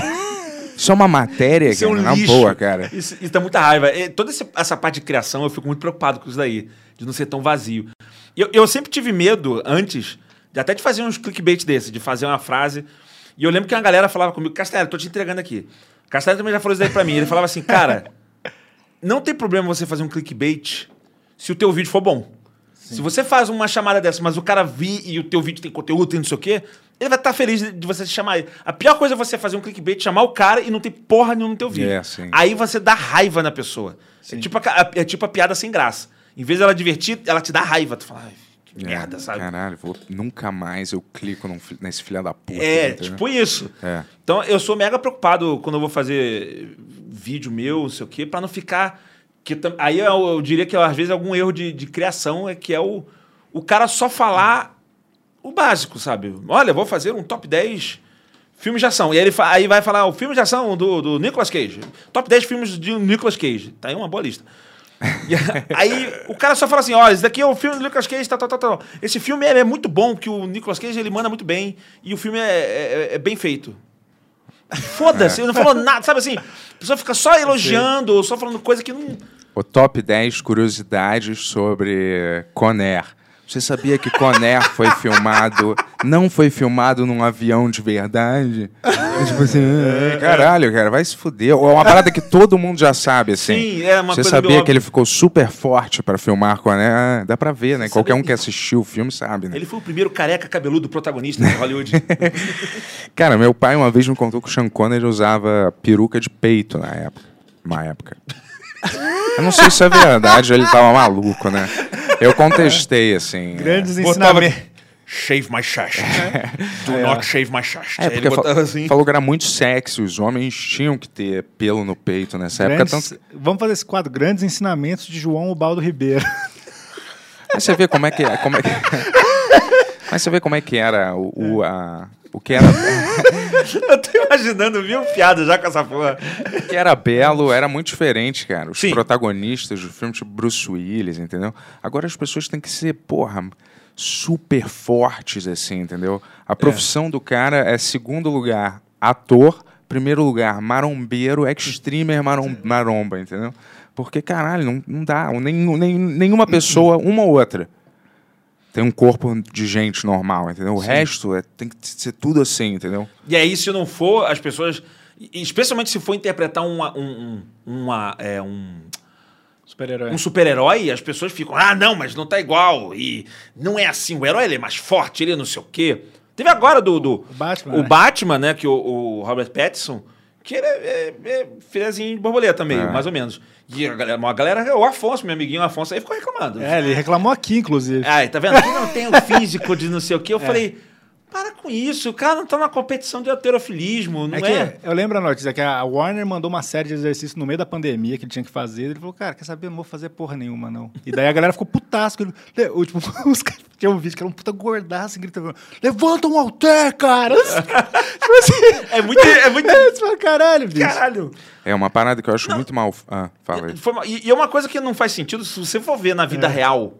Isso é uma matéria, isso cara, é um lixo. Não boa, cara. Isso dá muita raiva. Toda essa parte de criação, eu fico muito preocupado com isso daí, de não ser tão vazio. Eu sempre tive medo, antes, de fazer uns clickbait desses, de fazer uma frase. E eu lembro que uma galera falava comigo, Castanheira, tô te entregando aqui. Castanheira também já falou isso daí pra mim. Ele falava assim, cara, não tem problema você fazer um clickbait se o teu vídeo for bom. Sim. Se você faz uma chamada dessa, mas o cara e o teu vídeo tem conteúdo, tem não sei o quê... Ele vai estar feliz de você chamar ele. A pior coisa é você fazer um clickbait, chamar o cara e não ter porra nenhuma no teu vídeo. Aí você dá raiva na pessoa. É tipo a piada sem graça. Em vez dela divertir, ela te dá raiva. Tu fala, ai, que merda, sabe? Caralho, nunca mais eu clico nesse filho da puta. Tipo isso. Então eu sou mega preocupado quando eu vou fazer vídeo meu, não sei o quê, pra não ficar... Que aí eu diria que às vezes algum erro de criação é que é o cara só falar o básico, sabe? Olha, vou fazer um top 10 filmes de ação. E aí, aí vai falar o filme de ação do Nicolas Cage. Top 10 filmes de Nicolas Cage. Tá aí uma boa lista. Aí o cara só fala assim, olha, esse daqui é o filme do Nicolas Cage, tal. Esse filme é muito bom, porque o Nicolas Cage ele manda muito bem e o filme é bem feito. Foda-se, ele não falou nada, sabe assim? A pessoa fica só elogiando, ou só falando coisa que não... O top 10 curiosidades sobre Conair. Você sabia que Conair foi filmado... Não foi filmado num avião de verdade? Tipo assim, caralho, cara, vai se fuder. É uma parada que todo mundo já sabe, assim. Sim, é uma coisa. Você sabia que ele ficou super forte pra filmar Conair? Ah, dá pra ver, né? Você Qualquer um que assistiu o filme sabe, né? Ele foi o primeiro careca cabeludo protagonista de Hollywood. Cara, meu pai uma vez me contou que o Sean Connery usava peruca de peito na época. Uma época. Eu não sei se é verdade, ele tava maluco, né? Eu contestei, assim... Grandes ensinamentos. Shave my chest. Do not shave my chest. É, porque falou que era muito sexy, os homens tinham que ter pelo no peito nessa época. Tanto... Vamos fazer esse quadro, Grandes Ensinamentos de João Ubaldo Ribeiro. Mas você vê como é que... Mas você vê como é que era o que era... Eu tô imaginando mil piadas já com essa porra. O que era belo era muito diferente, cara. Os protagonistas do filme, tipo Bruce Willis, entendeu? Agora as pessoas têm que ser, porra, super fortes, assim, entendeu? A profissão do cara é segundo lugar ator, primeiro lugar marombeiro, ex-streamer maromba, entendeu? Porque, caralho, não dá. Nenhuma pessoa, uma ou outra... Tem um corpo de gente normal, entendeu? O resto tem que ser tudo assim, entendeu? E aí, se não for, as pessoas... Especialmente se for interpretar um super-herói. Um super-herói, as pessoas ficam... Ah, não, mas não tá igual. E não é assim. O herói ele é mais forte, ele é não sei o quê. Teve agora o Batman, Batman, né? Que o Robert Pattinson... Que ele é filhazinho de borboleta meio, mais ou menos. E a galera, o Afonso, meu amiguinho Afonso, aí ficou reclamando. É, ele reclamou aqui, inclusive. Ah, tá vendo? Aqui não tem o físico de não sei o quê. Eu falei, para com isso, o cara não tá numa competição de alterofilismo, não é? Eu lembro a notícia que a Warner mandou uma série de exercícios no meio da pandemia que ele tinha que fazer. Ele falou, cara, quer saber? Eu não vou fazer porra nenhuma, não. E daí a galera ficou putasco. Tipo, os caras tinham um vídeo que era um puta gordaço gritando, levanta um alter, cara! É muito... Caralho, bicho. Caralho. É uma parada que eu acho muito mal... Ah, fala aí. E é uma coisa que não faz sentido se você for ver na vida real...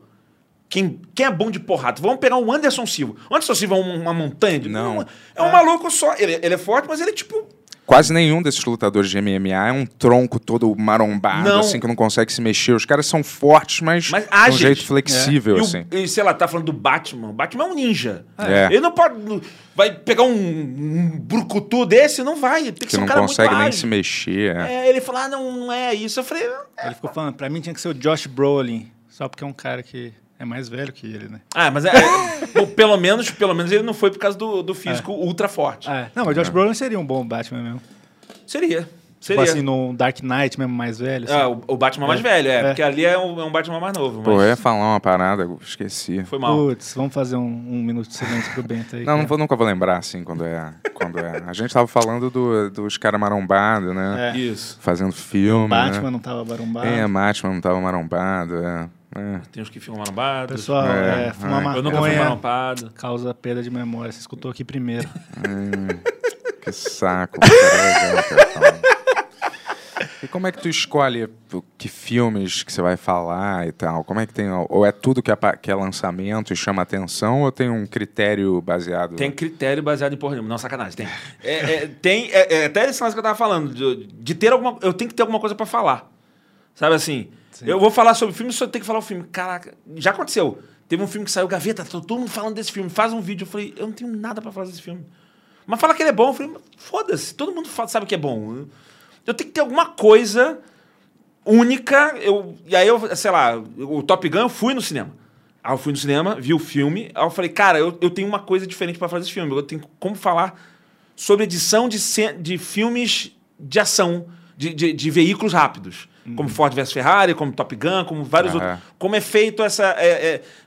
Quem é bom de porrada? Vamos pegar o Anderson Silva. O Anderson Silva é uma montanha de... Não. É um maluco só. Ele é forte, mas ele é tipo... Quase nenhum desses lutadores de MMA é um tronco todo marombado, assim, que não consegue se mexer. Os caras são fortes, mas de um jeito flexível, assim. E, sei lá, tá falando do Batman. O Batman é um ninja. É. Ele não pode... Vai pegar um brucutu desse? Não vai. Tem que ser um cara muito ágil. Que não consegue nem se mexer. Ele falou, não é isso. Eu falei... Ele ficou falando, pra mim tinha que ser o Josh Brolin. Só porque é um cara que... É mais velho que ele, né? Ah, mas pelo menos ele não foi por causa do físico ultra forte. Não, mas Josh Brolin seria um bom Batman mesmo. Seria. Tipo assim, num Dark Knight mesmo mais velho. Assim. O Batman mais velho, porque ali é um Batman mais novo. Pô, eu ia falar uma parada, esqueci. Foi mal. Putz, vamos fazer um minuto de silêncio pro Bento aí. Nunca vou lembrar, assim, quando é. A gente tava falando dos caras marombados, né? É. Isso. Fazendo filme, o Batman não tava marombado. Batman não tava marombado, Tem uns que ficam marombados. Pessoal, fumar maconha. Eu nunca fui marombado. Causa perda de memória. Você escutou aqui primeiro. Que saco. E como é que tu escolhe que filmes que você vai falar e tal? Como é que tem... Ou é tudo que é lançamento e chama atenção? Ou tem um critério baseado... Tem critério baseado em porra nenhuma. Não, sacanagem. Tem. Até esse lance que eu tava falando. De ter alguma... Eu tenho que ter alguma coisa pra falar. Sabe assim... Sim. Eu vou falar sobre o filme, só tenho que falar o filme. Caraca, já aconteceu. Teve um filme que saiu, gaveta, todo mundo falando desse filme. Faz um vídeo. Eu falei, eu não tenho nada pra falar desse filme. Mas fala que ele é bom. Eu falei, foda-se. Todo mundo sabe que é bom. Eu tenho que ter alguma coisa única. O Top Gun, eu fui no cinema. Aí eu fui no cinema, vi o filme. Aí eu falei, cara, eu tenho uma coisa diferente pra falar desse filme. Eu tenho como falar sobre edição de filmes de ação, de veículos rápidos. Como Ford vs Ferrari, como Top Gun, como vários outros. Como é feito essa...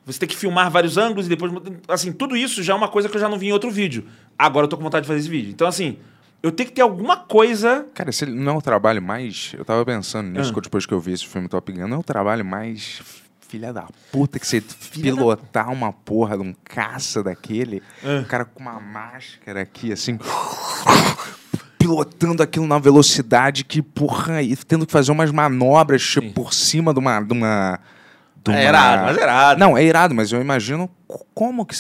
você tem que filmar vários ângulos e depois... Assim, tudo isso já é uma coisa que eu já não vi em outro vídeo. Agora eu tô com vontade de fazer esse vídeo. Então, assim, Eu tenho que ter alguma coisa... Cara, esse não é o trabalho mais... Eu tava pensando nisso depois que eu vi esse filme Top Gun. Não é o trabalho mais... Filha da puta que você pilotar uma porra de um caça daquele. Um cara com uma máscara aqui, assim... pilotando aquilo na velocidade que, porra... E tendo que fazer umas manobras por cima de uma... É irado, mas é irado. Não, é irado, mas eu imagino como que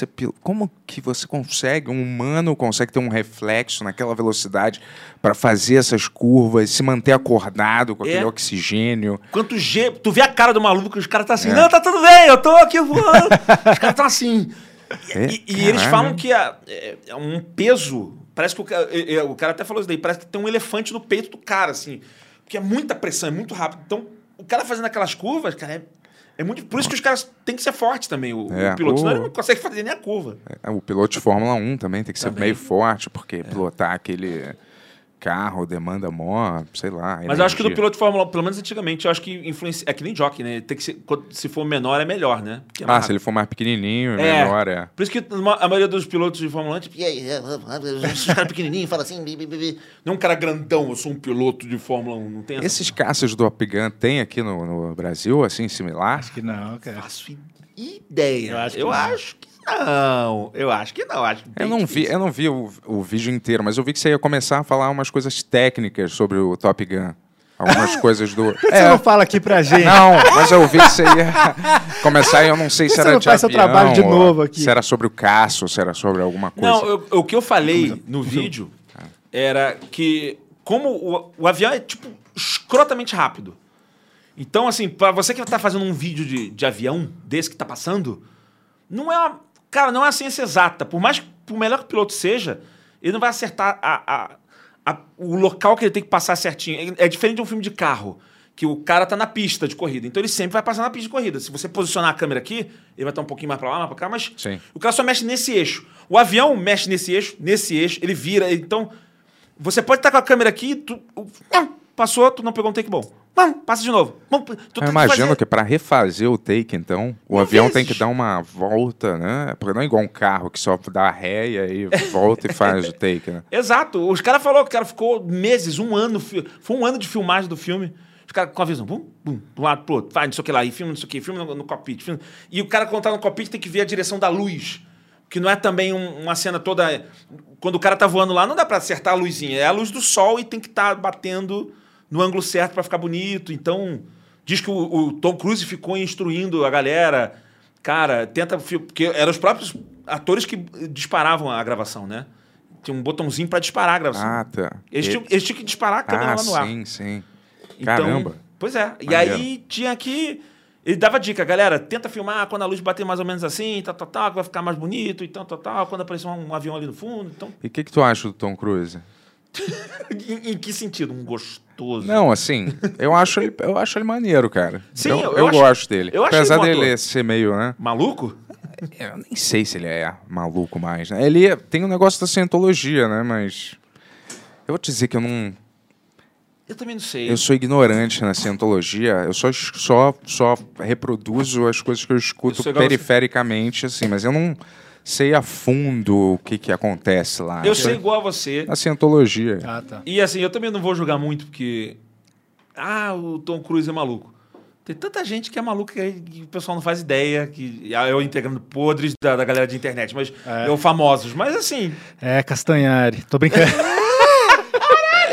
você consegue, um humano consegue ter um reflexo naquela velocidade para fazer essas curvas, se manter acordado com aquele oxigênio. Tu vê a cara do maluco, os caras estão assim, não, tá tudo bem, eu tô aqui voando. Os caras estão assim. E eles falam que é um peso, parece que o cara até falou isso daí, parece que tem um elefante no peito do cara, assim, porque é muita pressão, é muito rápido. Então, o cara fazendo aquelas curvas, cara, é muito, por isso que os caras têm que ser fortes também, o piloto, senão ele não consegue fazer nem a curva. O piloto de Fórmula 1 também tem que ser meio forte, porque pilotar aquele carro demanda mó, sei lá, energia. Mas eu acho que do piloto de Fórmula 1, pelo menos antigamente, eu acho que influencia, é que nem jockey, né? Tem que ser, se for menor é melhor, né? Porque se ele for mais pequenininho é melhor, é. Por isso que a maioria dos pilotos de Fórmula 1, tipo, e aí, os caras pequenininhos falam assim, não é um cara grandão, eu sou um piloto de Fórmula 1, não tem essa. Esses caças do Top Gun tem aqui no Brasil, assim, similar? Acho que não, cara. Faço ideia. Eu acho que não. Acho que eu não vi o vídeo inteiro, mas eu vi que você ia começar a falar umas coisas técnicas sobre o Top Gun. Algumas coisas do... Você não fala aqui pra gente. Não, mas eu vi que você ia começar e eu não sei se era de avião, seu trabalho de novo aqui. Se era sobre o caço, se era sobre alguma coisa. Não, o que eu falei no vídeo era que como o avião é, tipo, escrotamente rápido. Então, assim, pra você que tá fazendo um vídeo de avião desse que tá passando, não é uma... Cara, não é a ciência exata. Por melhor que o piloto seja, ele não vai acertar o local que ele tem que passar certinho. É diferente de um filme de carro, que o cara tá na pista de corrida. Então ele sempre vai passar na pista de corrida. Se você posicionar a câmera aqui, ele vai estar um pouquinho mais para lá, mais para cá, mas o cara só mexe nesse eixo. O avião mexe nesse eixo, ele vira. Então, você pode estar com a câmera aqui, passou, tu não pegou um take bom. Passa de novo. Eu imagino que para refazer o take, então, o avião tem que dar uma volta, né? Porque não é igual um carro que só dá ré e aí volta e faz o take, né? Exato. Os caras falaram que o cara ficou meses, um ano. Foi um ano de filmagem do filme. Os caras com a visão, bum, bum, de um lado pro outro. Vai, não sei o que lá, e filma, não sei o que, filma no cockpit. Filma. E o cara, quando tá no cockpit, tem que ver a direção da luz. Que não é também uma cena toda... Quando o cara tá voando lá, não dá para acertar a luzinha. É a luz do sol e tem que estar batendo... no ângulo certo para ficar bonito. Então, diz que o Tom Cruise ficou instruindo a galera. Cara, tenta... Porque eram os próprios atores que disparavam a gravação, né? Tinha um botãozinho para disparar a gravação. Ah, tá. Eles tinham que disparar a câmera lá no ar. Sim, sim. Então, caramba. Pois é. E aí tinha que... Ele dava dica, galera, tenta filmar quando a luz bater mais ou menos assim, tal, vai ficar mais bonito, e tal, quando aparecer um avião ali no fundo. Então... E o que tu acha do Tom Cruise? Em que sentido? Um gostoso? Não, assim, eu acho ele maneiro, cara. Sim, eu gosto dele. Apesar dele ser meio, né? Maluco? Eu nem sei se ele é maluco mais, né? Ele tem um negócio da cientologia, né? Mas eu vou te dizer que eu não... Eu também não sei. Eu sou ignorante na cientologia. Eu só reproduzo as coisas que eu escuto perifericamente, assim, mas eu não... sei a fundo o que acontece lá. Eu sei igual a você. A cientologia. Ah, tá. E assim, eu também não vou julgar muito, porque... Ah, o Tom Cruise é maluco. Tem tanta gente que é maluca que o pessoal não faz ideia, que é o integrando podres da galera de internet, mas é famosos. Mas assim... É, Castanhari. Tô brincando.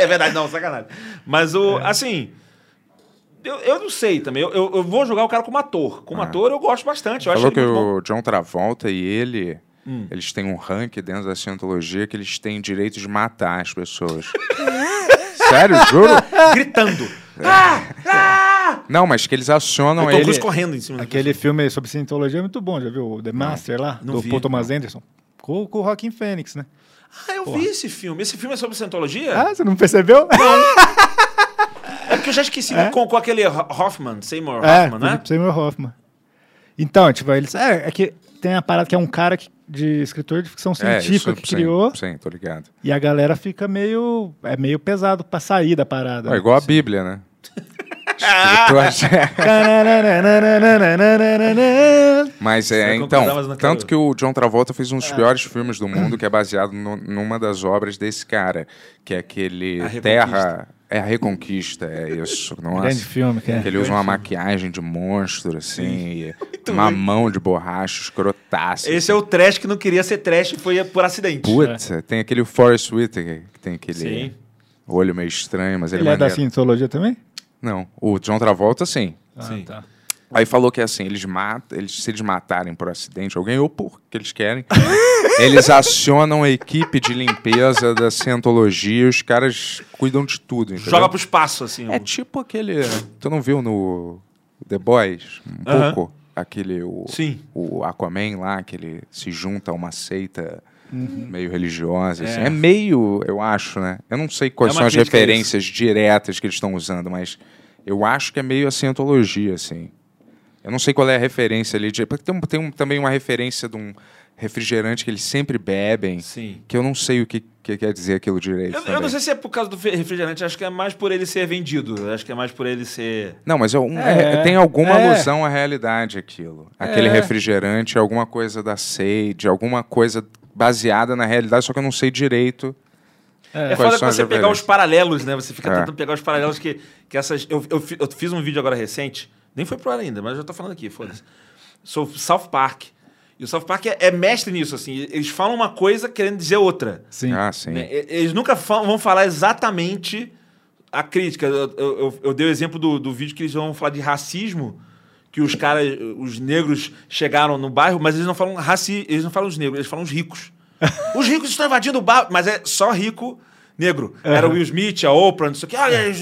É verdade, não, sacanagem. Mas assim... Eu não sei também. Eu vou jogar o cara como ator. Como ator, eu gosto bastante. Eu acho que o John Travolta e ele... Eles têm um ranking dentro da cientologia que eles têm direito de matar as pessoas. Sério, juro? Gritando. Não, mas que eles acionam ele... correndo em cima. Aquele filme sobre cientologia é muito bom, já viu? The Master lá, do Paul Thomas Anderson. Com o Joaquin Phoenix, né? Ah, eu vi esse filme. Esse filme é sobre cientologia? Ah, você não percebeu? Não. É porque eu já esqueci com aquele Hoffman, Seymour Hoffman, né? Seymour Hoffman. Então, tipo, eles... É que tem a parada que é um cara de escritor de ficção científica que criou. Sim, tô ligado. E a galera fica meio... É meio pesado pra sair da parada. É igual a Bíblia, né? Mas é, então, tanto que o John Travolta fez um dos piores filmes do mundo, que é baseado numa das obras desse cara, que é aquele Terra... É a Reconquista, é isso. Nossa. Grande filme, que é. Que ele usa uma maquiagem de monstro, assim, e uma mão de borracha escrotaça. Esse assim. É o trash que não queria ser trash, foi por acidente. Puta, é. Tem aquele Forest Whitaker, que tem aquele sim. olho meio estranho, mas ele é da cientologia também? Não, o John Travolta, sim. Ah, sim. Tá. Aí falou que assim, se eles matarem por acidente alguém, ou porque eles querem, eles acionam a equipe de limpeza da Cientologia, os caras cuidam de tudo. Entendeu? Joga pro espaço, assim. É tipo aquele... Tu não viu no The Boys? Um pouco? Aquele... Sim. O Aquaman lá, que ele se junta a uma seita... meio religiosa, assim. É meio, eu acho, né? Eu não sei quais são as referências diretas que eles estão usando, mas eu acho que é meio a Cientologia, assim. Eu não sei qual é a referência ali. Tem também uma referência de um refrigerante que eles sempre bebem, sim. que eu não sei o que quer dizer aquilo direito. Eu não sei se é por causa do refrigerante, acho que é mais por ele ser vendido, acho que é mais por ele ser... Não, mas tem alguma alusão à realidade aquilo. Aquele refrigerante, alguma coisa da sede, alguma coisa... baseada na realidade, só que eu não sei direito. É foda que você pegar os paralelos, né? Você fica tentando pegar os paralelos que essas... Eu fiz um vídeo agora recente, nem foi pro ar ainda, mas eu já tô falando aqui, foda-se. Sobre South Park. E o South Park é mestre nisso, assim. Eles falam uma coisa querendo dizer outra. Sim. Ah, sim. Eles nunca vão falar exatamente a crítica. Eu dei o exemplo do vídeo que eles vão falar de racismo... que os caras, os negros chegaram no bairro, mas eles não falam racismo, eles não falam os negros, eles falam os ricos. Os ricos estão invadindo o bairro, mas é só rico negro. Era o Will Smith, a Oprah, não sei o que. Olha, os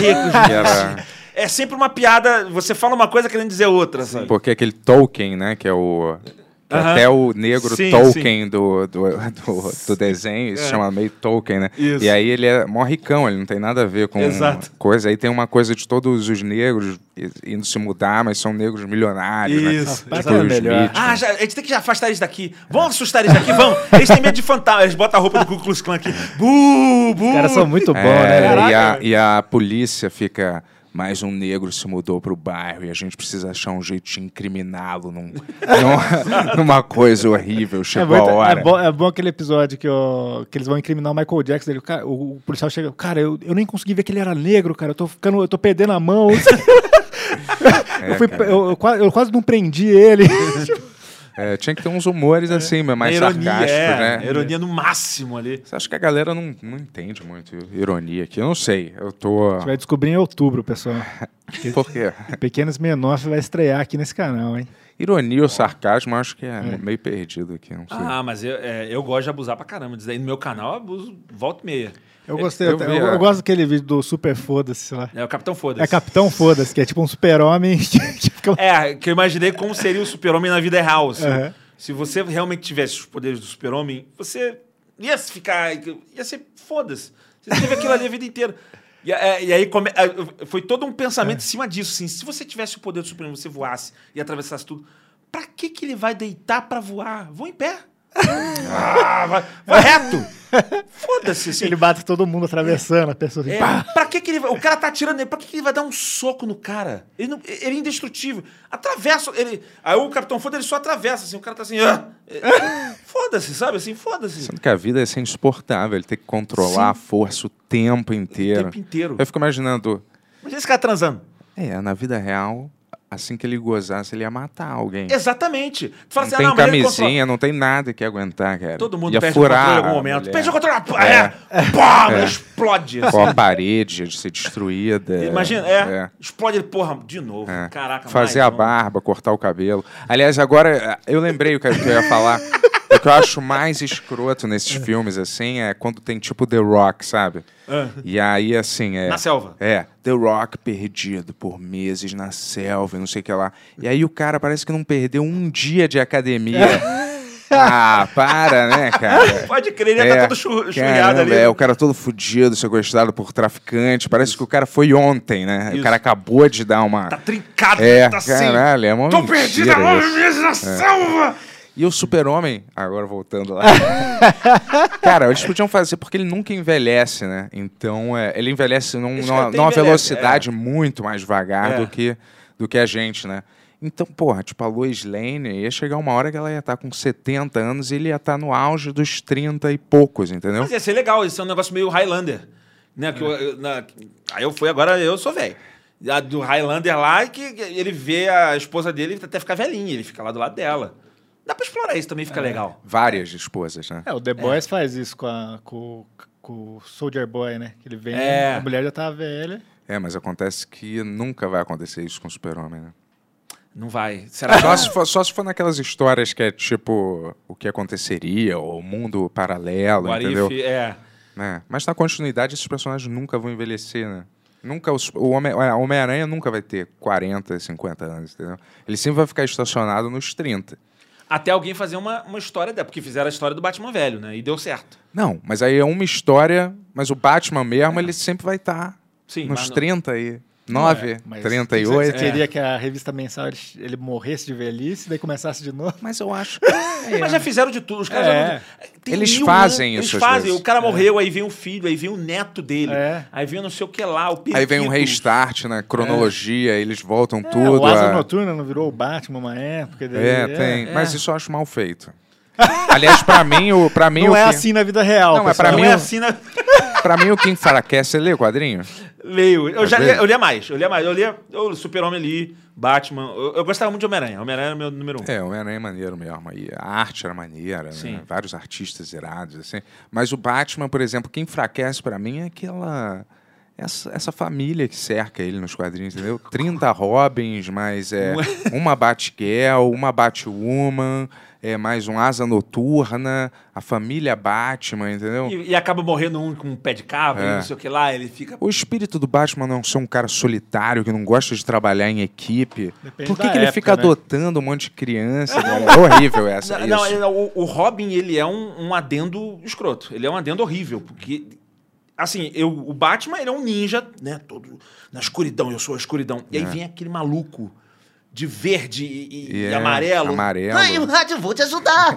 ricos. É sempre uma piada, você fala uma coisa querendo dizer outra, sabe? Porque aquele Tolkien, né, que é o... Até o negro Tolkien do desenho, se chama meio Tolkien, né? Isso. E aí ele é mó ricão, ele não tem nada a ver com coisa. Aí tem uma coisa de todos os negros indo se mudar, mas são negros milionários, isso. né? Tipo o Smith, né? A gente tem que já afastar eles daqui. Vamos assustar eles daqui, vamos. Eles têm medo de fantasma. Eles botam a roupa do Ku Klux Klan aqui. Buu, buu. Os caras são muito bons, né? E a polícia fica... Mais um negro se mudou pro bairro e a gente precisa achar um jeito de incriminá-lo numa coisa horrível. Chegou a hora. É bom aquele episódio que eles vão incriminar o Michael Jackson. Ele, cara, o policial chega, cara, eu nem consegui ver que ele era negro, cara. Eu tô perdendo a mão. Eu quase não prendi ele. Tinha que ter uns humores assim, mais sarcásticos, né? Ironia no máximo ali. Você acha que a galera não entende muito ironia aqui? Eu não sei, eu tô... A gente vai descobrir em outubro, pessoal. Por quê? Pequenos Menores vai estrear aqui nesse canal, hein? Ironia ou sarcasmo, acho que é meio perdido aqui, não sei. Ah, mas eu gosto de abusar pra caramba. No meu canal eu abuso volta e meia. Eu gostei, eu gosto daquele vídeo do Super Foda-se lá. É o Capitão Foda-se. É Capitão Foda-se, que é tipo um super-homem. Que eu imaginei como seria o super-homem na vida real. Assim. Uhum. Se você realmente tivesse os poderes do super-homem, você ia ficar... Ia ser foda-se. Você teve aquilo ali a vida inteira. E aí foi todo um pensamento em cima disso. Assim, se você tivesse o poder do super-homem, você voasse e atravessasse tudo, pra que ele vai deitar pra voar? Vou em pé. Vai reto. Foda-se, assim. Ele bate todo mundo atravessando a pessoa. Assim, pra que ele vai... O cara tá atirando nele, pra que ele vai dar um soco no cara? Ele é indestrutível. Atravessa ele. Aí o Capitão Foda, ele só atravessa, assim, o cara tá assim. Foda-se, sabe? Assim, foda-se. Sendo que a vida é insuportável, ele tem que controlar a força o tempo inteiro. Eu fico imaginando. Imagina esse cara transando. Na vida real. Assim que ele gozasse, ele ia matar alguém. Exatamente. Tu fala não assim, tem camisinha, não tem nada que aguentar, cara. Todo mundo ia perde o controle em algum momento. Perde o controle, pá, explode. Com assim. A parede de ser destruída. Imagina, explode, porra, de novo. Caraca, fazer a barba, cortar o cabelo. Aliás, agora, eu lembrei o que eu ia falar. O que eu acho mais escroto nesses filmes, assim, é quando tem tipo The Rock, sabe? E aí, assim... Na selva. The Rock perdido por meses na selva, não sei o que lá. E aí o cara parece que não perdeu um dia de academia. Para, né, cara? Pode crer, ele tá todo churriado ali. O cara todo fudido, sequestrado por traficante. Parece que o cara foi ontem, né? Isso. O cara acabou de dar uma... Tá trincado, tá assim. Caralho, é uma mentira. Tô perdido há 9 meses na selva! E o Super-Homem, agora voltando lá. Cara, eles podiam fazer, porque ele nunca envelhece, né? Então, ele envelhece numa velocidade muito mais devagar do que a gente, né? Então, porra, tipo, a Lois Lane ia chegar uma hora que ela ia estar com 70 anos e ele ia estar no auge dos 30 e poucos, entendeu? Mas ia ser legal, isso é um negócio meio Highlander, né? Que agora eu sou velho. A do Highlander lá, que ele vê a esposa dele até ficar velhinha, ele fica lá do lado dela. Dá pra explorar isso também, fica legal. Várias esposas, né? O The Boys faz isso com o Soldier Boy, né? Que ele vem, a mulher já tá velha. Mas acontece que nunca vai acontecer isso com o Super-Homem, né? Não vai. Será? Só se for naquelas histórias que é tipo o que aconteceria, ou o mundo paralelo, o entendeu? Mas na continuidade, esses personagens nunca vão envelhecer, né? Nunca, o Homem-Aranha nunca vai ter 40, 50 anos, entendeu? Ele sempre vai ficar estacionado nos 30. Até alguém fazer uma história dela, porque fizeram a história do Batman velho, né? E deu certo. Não, mas aí é uma história, mas o Batman mesmo, ele sempre vai estar nos 39, 38. Você queria que a revista mensal ele morresse de velhice e daí começasse de novo? Mas eu acho que... Mas já fizeram de tudo. Os caras Eles fazem isso às vezes. O cara morreu, aí vem o filho, aí vem o neto dele, aí vem não sei o que lá, o periquito. Aí vem um restart na cronologia, eles voltam tudo. O Asa Noturna não virou o Batman uma época? Tem. Mas isso eu acho mal feito. Aliás, pra mim... Não é assim na vida real. Não é assim na... Pra mim, o Kim Faraquer, você lê o quadrinho? Leio. Eu lia mais. Eu lia o Super-Homem ali, Batman. Eu gostava muito de Homem-Aranha. Homem-Aranha era o meu número 1. Homem-Aranha é maneiro mesmo. E a arte era maneira, né? Vários artistas irados, assim. Mas o Batman, por exemplo, quem enfraquece pra mim é aquela... Essa família que cerca ele nos quadrinhos, entendeu? 30 Robins, mais uma Batgirl, uma Batwoman, mais um Asa Noturna, a família Batman, entendeu? E acaba morrendo um com um pé de cabra, não sei o que lá, ele fica... O espírito do Batman não é só um cara solitário, que não gosta de trabalhar em equipe. Depende. Por que ele fica adotando um monte de criança? É horrível essa. O Robin, ele é um adendo escroto. Ele é um adendo horrível, porque... Assim, o Batman, ele é um ninja, né? Todo na escuridão, eu sou a escuridão. E aí vem aquele maluco de verde e amarelo. Ai, o rádio, vou te ajudar.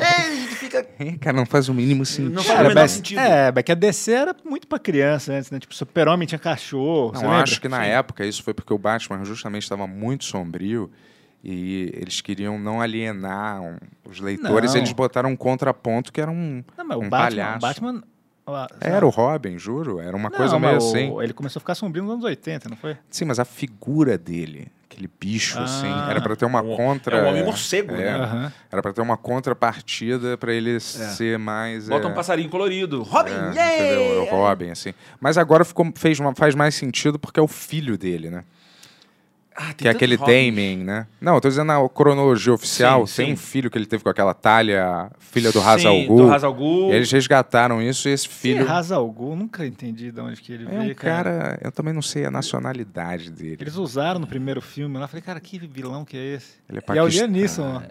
Fica... Cara, não faz o mínimo sentido. Não faz o menor sentido. Que a DC era muito pra criança antes, né? Tipo, Super-Homem tinha cachorro. Não, eu acho que na época isso foi porque o Batman justamente estava muito sombrio. E eles queriam não alienar os leitores. Eles botaram um contraponto que era um palhaço. Batman... Era o Robin, juro. Era uma coisa meio assim. Ele começou a ficar sombrio nos anos 80, não foi? Sim, mas a figura dele, aquele bicho assim, era pra ter uma contra... É um homem morcego, né? Era pra ter uma contrapartida pra ele ser mais... Bota um passarinho colorido. Robin, entendeu? O Robin, assim. Mas agora faz mais sentido porque é o filho dele, né? Que é aquele Damien, né? Não, eu tô dizendo na cronologia oficial, tem um filho que ele teve com aquela Talia, filha do Ra's al Ghul. Eles resgataram isso e esse filho... Ra's al Ghul, nunca entendi de onde que ele veio, cara, eu também não sei a nacionalidade dele. Eles usaram no primeiro filme lá, eu falei, cara, que vilão que é esse? Ele é paquistanês. E é alienísseno,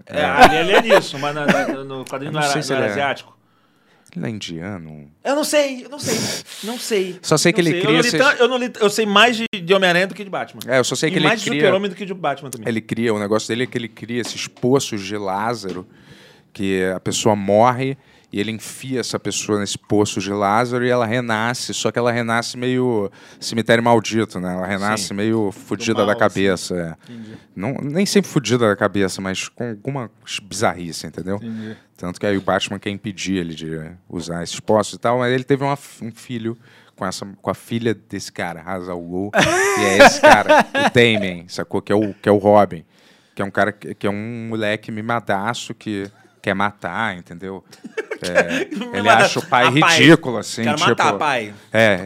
ele é alienísseno, mas no quadrinho não era asiático. Ele é indiano? Eu não sei. Só sei que ele cria... Eu sei mais de Homem-Aranha do que de Batman. Eu só sei que ele cria... mais de Super-Homem do que de Batman também. Ele cria, o negócio dele é que ele cria esses poços de Lázaro, que a pessoa morre e ele enfia essa pessoa nesse poço de Lázaro e ela renasce, só que ela renasce meio cemitério maldito, né? Ela renasce meio fudida da cabeça. Não, nem sempre fudida da cabeça, mas com alguma bizarrice, entendeu? Entendi. Tanto que aí o Batman quer impedir ele de usar esses poços e tal, mas ele teve um filho com a filha desse cara, Ra's al Ghul, e é esse cara, o Damien, sacou? Que é o Robin, que é um cara que é um moleque mimadaço que quer matar, entendeu? Ele acha o pai ridículo, assim. Quero tipo, matar, pai.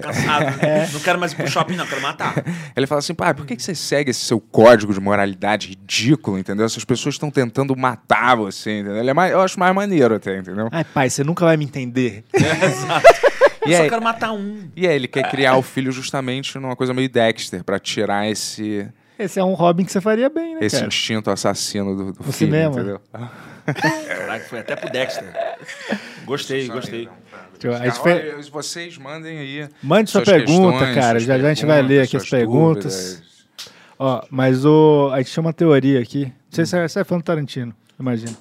Tô cansado, né? Não quero mais ir pro shopping, não. Quero matar. Ele fala assim, pai, por que você segue esse seu código de moralidade ridículo, entendeu? Essas pessoas estão tentando matar você, entendeu? Ele é mais, eu acho mais maneiro até, entendeu? Ai, pai, você nunca vai me entender. Exato. Eu só quero matar um. E aí ele quer criar o filho justamente numa coisa meio Dexter, pra tirar esse... Esse é um Robin que você faria bem, né, Esse instinto assassino do filho, cinema, entendeu? Caraca, foi até pro Dexter. Gostei. Vocês mandem aí. Mande sua pergunta, cara. Já a gente vai ler aqui as perguntas. Ó, mas a gente tinha uma teoria aqui. Não sei se você é fã do Tarantino, imagina.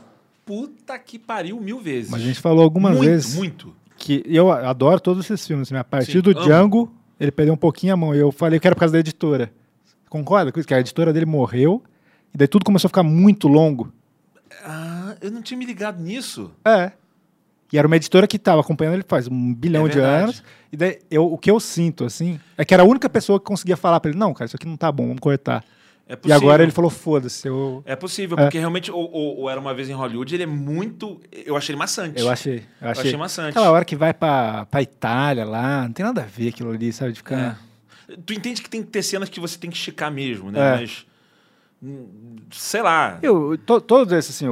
puta que pariu mil vezes. Mas a gente falou algumas vezes. Muito. Que eu adoro todos esses filmes. A partir do Django, ele perdeu um pouquinho a mão. Eu falei que era por causa da editora. Concorda? Que a editora dele morreu. E daí tudo começou a ficar muito longo. Ah, eu não tinha me ligado nisso. É. E era uma editora que estava acompanhando ele faz um bilhão de anos. E daí o que eu sinto, assim, é que era a única pessoa que conseguia falar para ele, não, cara, isso aqui não tá bom, vamos cortar. É possível. E agora ele falou, foda-se. É possível, porque realmente o Era Uma Vez em Hollywood, ele é muito... Eu achei ele maçante. Eu achei maçante. Aquela hora que vai pra Itália lá, não tem nada a ver aquilo ali, sabe? De ficar... É. Tu entende que tem que ter cenas que você tem que esticar mesmo, né? É. Mas... Sei lá. Todos esses, assim...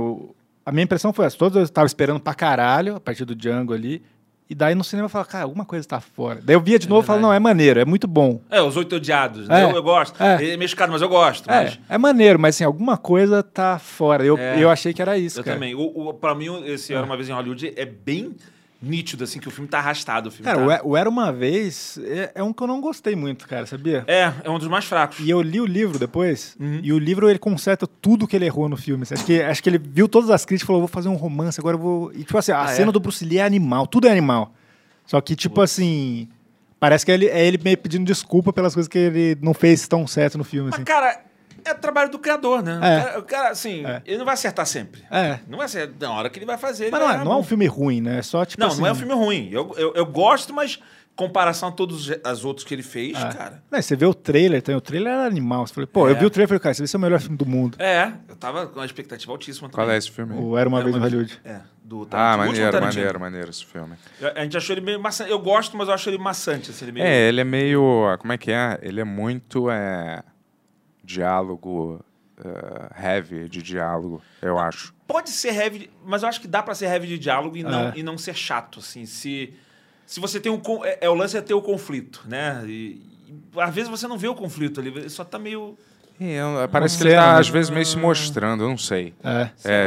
A minha impressão foi essa. Todos eu estava esperando pra caralho, a partir do Django ali. E daí no cinema eu falava, cara, alguma coisa tá fora. Daí eu via de novo e falava, não, é maneiro, é muito bom. É, Os Oito Odiados, né? Eu gosto. É meio escado, mas eu gosto. É maneiro, mas assim, alguma coisa tá fora. Eu achei que era isso, cara. Eu também. Pra mim, esse Era Uma Vez em Hollywood é bem nítido, assim, que o filme tá arrastado. Cara, o Era Uma Vez é um que eu não gostei muito, cara, sabia? É um dos mais fracos. E eu li o livro depois, e o livro ele conserta tudo que ele errou no filme. Assim. Acho que ele viu todas as críticas e falou, vou fazer um romance, agora eu vou... E tipo assim, a cena do Bruce Lee é animal, tudo é animal. Só que tipo assim, parece que é ele meio pedindo desculpa pelas coisas que ele não fez tão certo no filme. Mas assim, cara... É o trabalho do criador, né? O cara, assim, ele não vai acertar sempre. Não vai acertar na hora que ele vai fazer. Mas não é um filme ruim, né? É só, tipo assim... Não é um filme ruim. Eu gosto, mas comparação a todos os outros que ele fez, cara... Não, você vê o trailer, o trailer era animal. Você falou, eu vi o trailer e falei, cara, esse é o melhor filme do mundo. Eu tava com uma expectativa altíssima também. Qual é esse filme? O Era Uma Vez em Hollywood. Do Tarantino. Maneiro esse filme. A gente achou ele meio maçante. Eu gosto, mas eu acho ele maçante. Assim, ele é meio... Como é que é? Ele é muito... Diálogo heavy de diálogo, eu acho. Pode ser heavy, mas eu acho que dá pra ser heavy de diálogo e não ser chato, assim. Se você tem um... o lance é ter o conflito, né? E às vezes você não vê o conflito ali, ele só tá meio... Parece que ele tá, às vezes, meio se mostrando, eu não sei.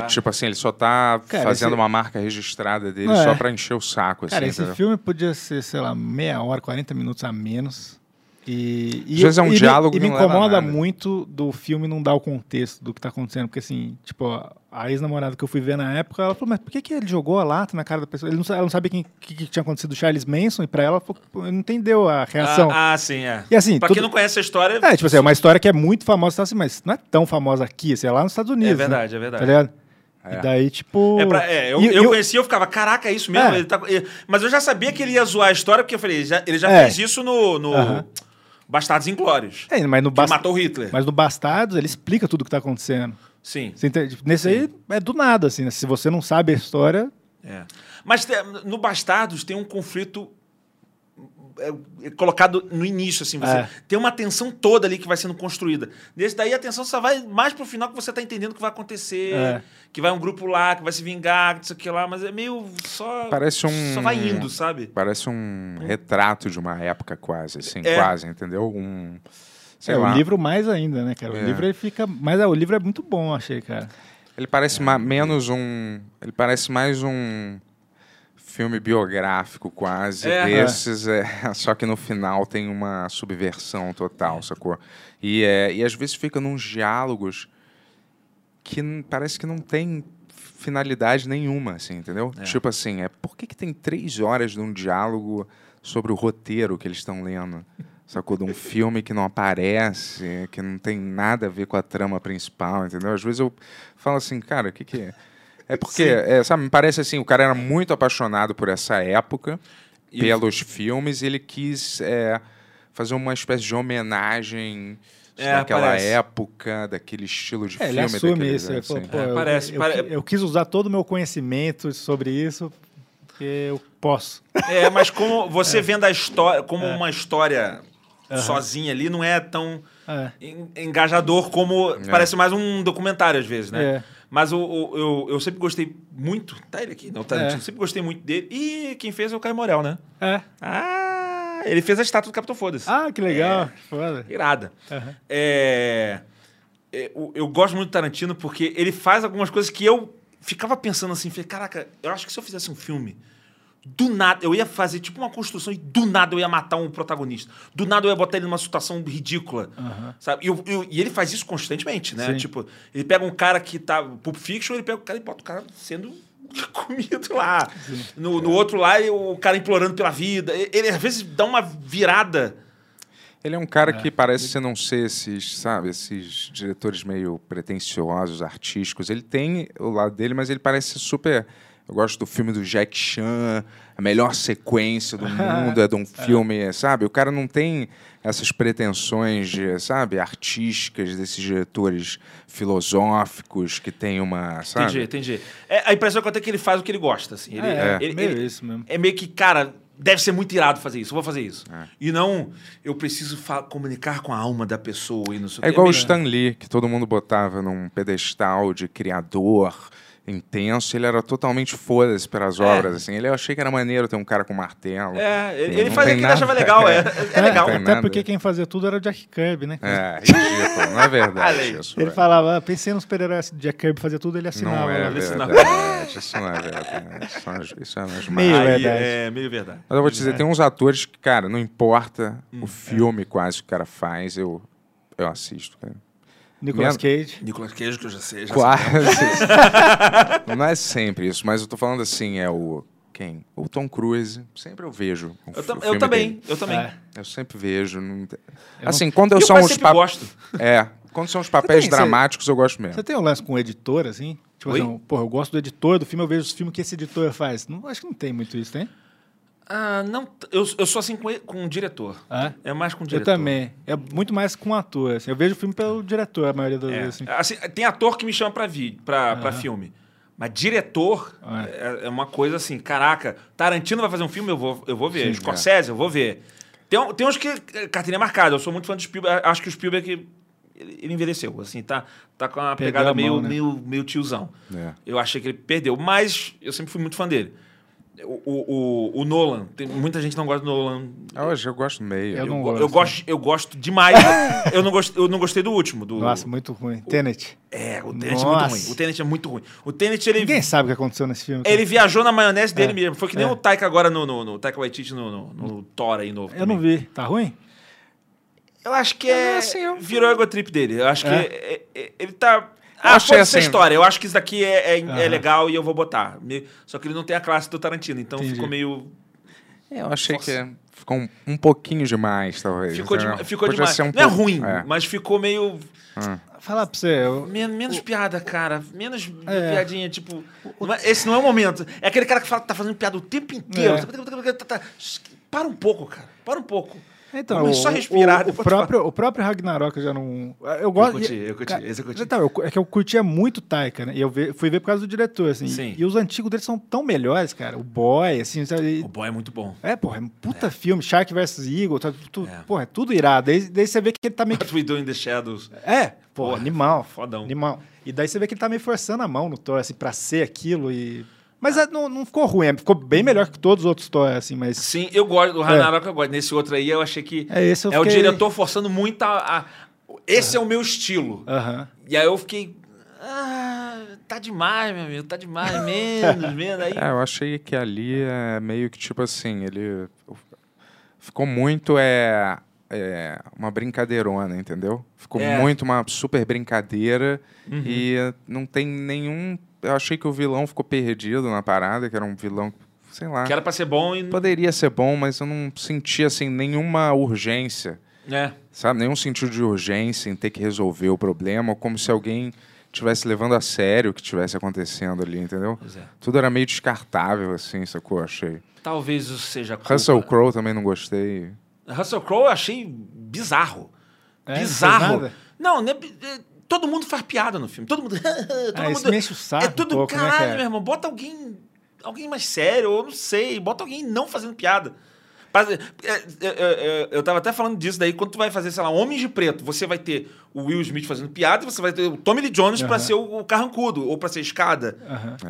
Tipo assim, ele só tá fazendo uma marca registrada dele só pra encher o saco. Cara, assim, esse filme podia ser, sei lá, meia hora, 40 minutos a menos... Às vezes é um diálogo que me incomoda muito do filme não dar o contexto do que tá acontecendo. Porque assim, tipo, a ex-namorada que eu fui ver na época, ela falou, mas por que ele jogou a lata na cara da pessoa? Ela não sabia o que tinha acontecido do Charles Manson, e pra ela, não entendeu a reação. Sim, é. E, assim, pra quem não conhece a história... tipo assim, é uma história que é muito famosa, assim, mas não é tão famosa aqui, assim, é lá nos Estados Unidos. É verdade. Tá ligado? E daí, tipo... Eu conheci, eu ficava, caraca, é isso mesmo? Mas eu já sabia que ele ia zoar a história, porque eu falei, ele já fez isso no... Bastardos Inglórios. Mas no que matou Hitler. Mas no Bastardos, ele explica tudo o que tá acontecendo. Sim. Nesse aí é do nada, assim, né? Se você não sabe a história... Mas no Bastardos tem um conflito colocado no início, assim. Você tem uma tensão toda ali que vai sendo construída. Nesse daí a tensão só vai mais pro final, que você tá entendendo o que vai acontecer, que vai um grupo lá, que vai se vingar, não sei o que lá, mas é meio só... Parece um... Só vai indo, sabe? Parece um retrato de uma época quase, assim, quase, entendeu? O livro mais ainda, né, cara? O livro ele fica... Mas o livro é muito bom, achei, cara. Ele parece Ele parece mais um... filme biográfico quase, desses, só que no final tem uma subversão total, sacou? E às vezes fica nos diálogos que parece que não tem finalidade nenhuma, assim, entendeu? Tipo assim, por que tem 3 horas de um diálogo sobre o roteiro que eles estão lendo? Sacou? De um filme que não aparece, que não tem nada a ver com a trama principal, entendeu? Às vezes eu falo assim, cara, o que é? É porque, sabe, me parece assim, o cara era muito apaixonado por essa época, pelos filmes, e ele quis fazer uma espécie de homenagem daquela época, daquele estilo de filme. Ele assume isso. Assim. Eu quis usar todo o meu conhecimento sobre isso, porque eu posso. Mas como você vendo a história, como uma história... sozinha ali, não é tão engajador como... Parece mais um documentário, às vezes, né? Mas eu sempre gostei muito... Tá ele aqui, não, tá? Eu sempre gostei muito dele. E quem fez é o Caio Morel, né? Ele fez a estátua do Capitão Foda-se. Que legal. Foda. Irada. Eu gosto muito do Tarantino porque ele faz algumas coisas que eu ficava pensando assim, falei, caraca, eu acho que se eu fizesse um filme do nada, eu ia fazer tipo uma construção e do nada eu ia matar um protagonista. Do nada eu ia botar ele numa situação ridícula. Uhum. Sabe? E ele faz isso constantemente, né? Sim. Tipo, ele pega um cara que tá... Pulp Fiction, ele pega o cara e bota o cara sendo comido lá. No outro lá, o cara implorando pela vida. Ele às vezes dá uma virada... Ele é um cara que parece não ser esses, sabe, esses diretores meio pretensiosos, artísticos. Ele tem o lado dele, mas ele parece super... Eu gosto do filme do Jack Chan, a melhor sequência do mundo é de um filme, sabe? O cara não tem essas pretensões, de, sabe, artísticas desses diretores filosóficos que tem uma, sabe? Entendi. A impressão que eu tenho é que ele faz o que ele gosta, assim. Ele, isso mesmo. É meio que, cara... Deve ser muito irado fazer isso, eu vou fazer isso. É. E não, eu preciso comunicar com a alma da pessoa. E não sei igual o Stan Lee, que todo mundo botava num pedestal de criador intenso. Ele era totalmente foda-se pelas obras. Assim. Eu achei que era maneiro ter um cara com martelo. Ele fazia o que ele achava legal. É legal. Até porque quem fazia tudo era o Jack Kirby, né? Ridículo, não é verdade isso. Ele falava, pensei nos super-heróis, Jack Kirby fazia tudo, ele assinava. Não é verdade, isso não é verdade. Isso é meio verdade. Mas eu vou te dizer, tem uns atores que, cara, não importa o filme quase que o cara faz, eu assisto, cara. Nicolas Cage, que eu já sei. Quase. Não é sempre isso, mas eu tô falando assim, é o... Quem? O Tom Cruise. Sempre eu vejo. Eu também. Eu sempre vejo. Assim, quando eu sou uns papéis... Quando são os papéis dramáticos, eu gosto mesmo. Você tem um lance com o editor, assim? Tipo assim, porra, eu gosto do editor do filme, eu vejo os filmes que esse editor faz. Não, acho que não tem muito isso, tem? Ah, não. Eu sou assim com o diretor. Ah? É mais com o diretor. Eu também. É muito mais com o ator. Assim. Eu vejo o filme pelo diretor, a maioria das vezes. Assim. Tem ator que me chama pra filme. Mas diretor é uma coisa assim, caraca, Tarantino vai fazer um filme, eu vou ver. Sim, Scorsese, eu vou ver. Tem uns que... Carteirinha marcada. Eu sou muito fã do Spielberg. Acho que o Spielberg... Ele envelheceu, assim, tá com uma pegada meio tiozão. Eu achei que ele perdeu. Mas eu sempre fui muito fã dele. O Nolan, muita gente não gosta do Nolan. Hoje eu gosto meio. Eu gosto demais. Eu não gostei do último. Nossa, muito ruim. Tenet. O Tenet é muito ruim. O Tenet, ele... Ninguém sabe o que aconteceu nesse filme. Ele viajou na maionese dele mesmo. Foi que nem o Taika agora no Taika Waititi no Thor aí novo. Eu não vi. Tá ruim? Eu acho que virou o ego trip dele. Eu acho que ele tá... Achei essa história. Eu acho que isso daqui é legal e eu vou botar. Só que ele não tem a classe do Tarantino, então ficou meio... Eu achei que ficou um pouquinho demais, talvez. Ficou demais. Não é ruim, mas ficou meio... Falar pra você... Menos piada, cara. Menos piadinha, tipo... Esse não é o momento. É aquele cara que fala que tá fazendo piada o tempo inteiro. Para um pouco, cara. Para um pouco. Então, só respirar. O próprio Ragnarok eu já não... Eu curti. Então, é que eu curtia muito o Taika, né? E eu fui ver por causa do diretor, assim. Sim. E os antigos deles são tão melhores, cara. O Boy, assim... Sabe? O Boy é muito bom. Porra, é um puta filme. Shark vs. Eagle, porra, é tudo irado. Daí você vê que ele tá meio... What We Do in the Shadows. Porra, animal. Fodão. Animal. E daí você vê que ele tá meio forçando a mão no Thor, assim, pra ser aquilo e... Mas não ficou ruim, ficou bem melhor que todos os outros Thor, assim, mas... Sim, eu gosto do Ragnarok, eu gosto. Nesse outro aí, eu achei que... O diretor forçando muito Esse é o meu estilo. E aí eu fiquei... tá demais, meu amigo, tá demais, menos, aí... eu achei que ali é meio que, tipo assim, ele... Ficou muito, uma brincadeirona, entendeu? Ficou muito uma super brincadeira e não tem nenhum... Eu achei que o vilão ficou perdido na parada, que era um vilão, sei lá... Que era pra ser bom e... Poderia ser bom, mas eu não sentia, assim, nenhuma urgência. Sabe? Nenhum sentido de urgência em ter que resolver o problema, como se alguém estivesse levando a sério o que estivesse acontecendo ali, entendeu? Tudo era meio descartável, assim, sacou? Eu achei. Talvez isso seja culpa. Russell Crowe também não gostei. Russell Crowe eu achei bizarro. Bizarro. Não, né? Todo mundo faz piada no filme. Todo mundo... Todo mundo mexe o saco. É tudo pouco, caralho, meu irmão. Bota alguém mais sério, eu não sei. Bota alguém não fazendo piada. Eu tava até falando disso daí. Quando tu vai fazer, sei lá, Homens de Preto, você vai ter o Will Smith fazendo piada e você vai ter o Tommy Lee Jones pra ser o carrancudo ou pra ser escada.